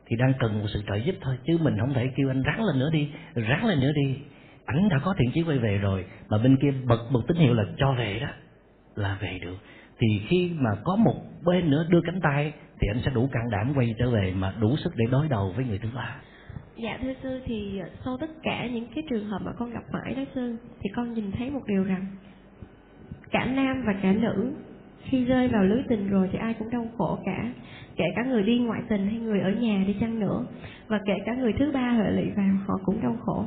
thì đang cần một sự trợ giúp thôi, chứ mình không thể kêu anh ráng lên nữa đi, ráng lên nữa đi. Ảnh đã có thiện chí quay về rồi mà bên kia bật một tín hiệu là cho về đó, là về được. Thì khi mà có một bên nữa đưa cánh tay thì anh sẽ đủ can đảm quay trở về mà đủ sức để đối đầu với người thứ ba. Dạ thưa sư, thì sau tất cả những cái trường hợp mà con gặp phải đó sư, thì con nhìn thấy một điều rằng cả nam và cả nữ khi rơi vào lưới tình rồi thì ai cũng đau khổ cả, kể cả người đi ngoại tình hay người ở nhà đi chăng nữa, và kể cả người thứ ba hệ lụy vào họ cũng đau khổ.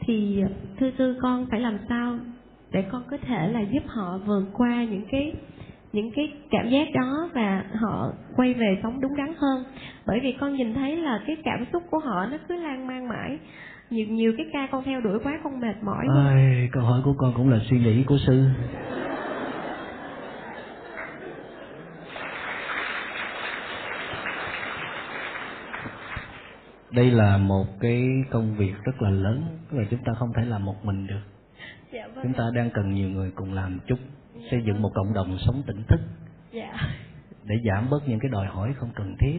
Thì thưa sư, con phải làm sao để con có thể là giúp họ vượt qua những cái những cái cảm giác đó và họ quay về sống đúng đắn hơn? Bởi vì con nhìn thấy là cái cảm xúc của họ nó cứ lan man mãi. Nhiều nhiều cái ca con theo đuổi quá con mệt mỏi. Ai, câu hỏi của con cũng là suy nghĩ của sư. Đây là một cái công việc rất là lớn, tức là chúng ta không thể làm một mình được. Dạ, vâng. Chúng ta đang cần nhiều người cùng làm chung, dạ, xây dựng một cộng đồng sống tỉnh thức. Dạ. Để giảm bớt những cái đòi hỏi không cần thiết.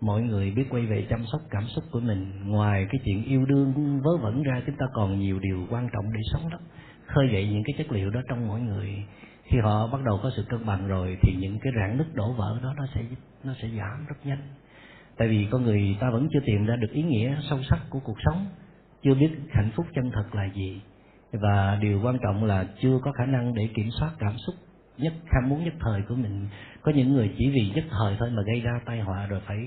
Mọi người biết quay về chăm sóc cảm xúc của mình. Ngoài cái chuyện yêu đương vớ vẩn ra, chúng ta còn nhiều điều quan trọng để sống lắm. Khơi dậy những cái chất liệu đó trong mỗi người. Khi họ bắt đầu có sự cân bằng rồi thì những cái rạn nứt đổ vỡ đó nó sẽ nó sẽ giảm rất nhanh. Tại vì con người ta vẫn chưa tìm ra được ý nghĩa sâu sắc của cuộc sống, chưa biết hạnh phúc chân thật là gì, và điều quan trọng là chưa có khả năng để kiểm soát cảm xúc nhất ham muốn nhất thời của mình. Có những người chỉ vì nhất thời thôi mà gây ra tai họa, rồi phải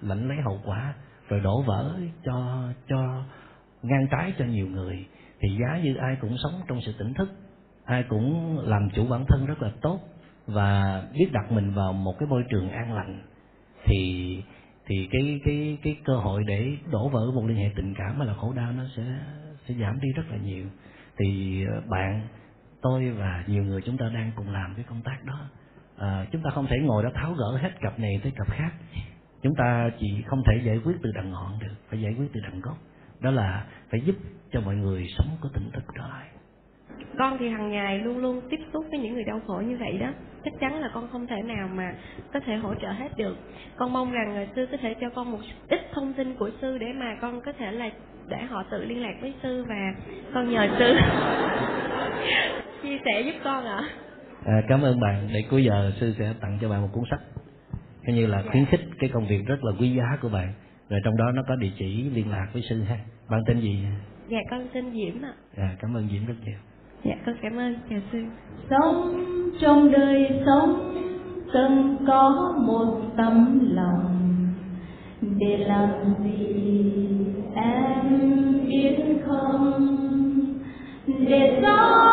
lãnh lấy hậu quả, rồi đổ vỡ cho cho ngang trái cho nhiều người. Thì giá như ai cũng sống trong sự tỉnh thức, ai cũng làm chủ bản thân rất là tốt và biết đặt mình vào một cái môi trường an lành, thì thì cái cái cái cơ hội để đổ vỡ một liên hệ tình cảm hay là khổ đau nó sẽ sẽ giảm đi rất là nhiều. Thì bạn, tôi và nhiều người chúng ta đang cùng làm cái công tác đó. à, chúng ta không thể ngồi đó tháo gỡ hết cặp này tới cặp khác. Chúng ta chỉ không thể giải quyết từ đằng ngọn được, phải giải quyết từ đằng gốc. Đó là phải giúp cho mọi người sống có tỉnh thức trở lại. Con thì hàng ngày luôn luôn tiếp xúc với những người đau khổ như vậy đó, chắc chắn là con không thể nào mà có thể hỗ trợ hết được. Con mong rằng người sư có thể cho con một ít thông tin của sư để mà con có thể là để họ tự liên lạc với sư, và con nhờ sư chia sẻ giúp con ạ. À, cảm ơn bạn. Để cuối giờ sư sẽ tặng cho bạn một cuốn sách, coi như là khuyến khích cái công việc rất là quý giá của bạn, rồi trong đó nó có địa chỉ liên lạc với sư ha. Bạn tên gì? Dạ con tên Diễm ạ. À, cảm ơn Diễm rất nhiều. Dạ con cảm ơn, chào sư. Sống trong đời sống cần có một tấm lòng, để làm gì em biết không, để sống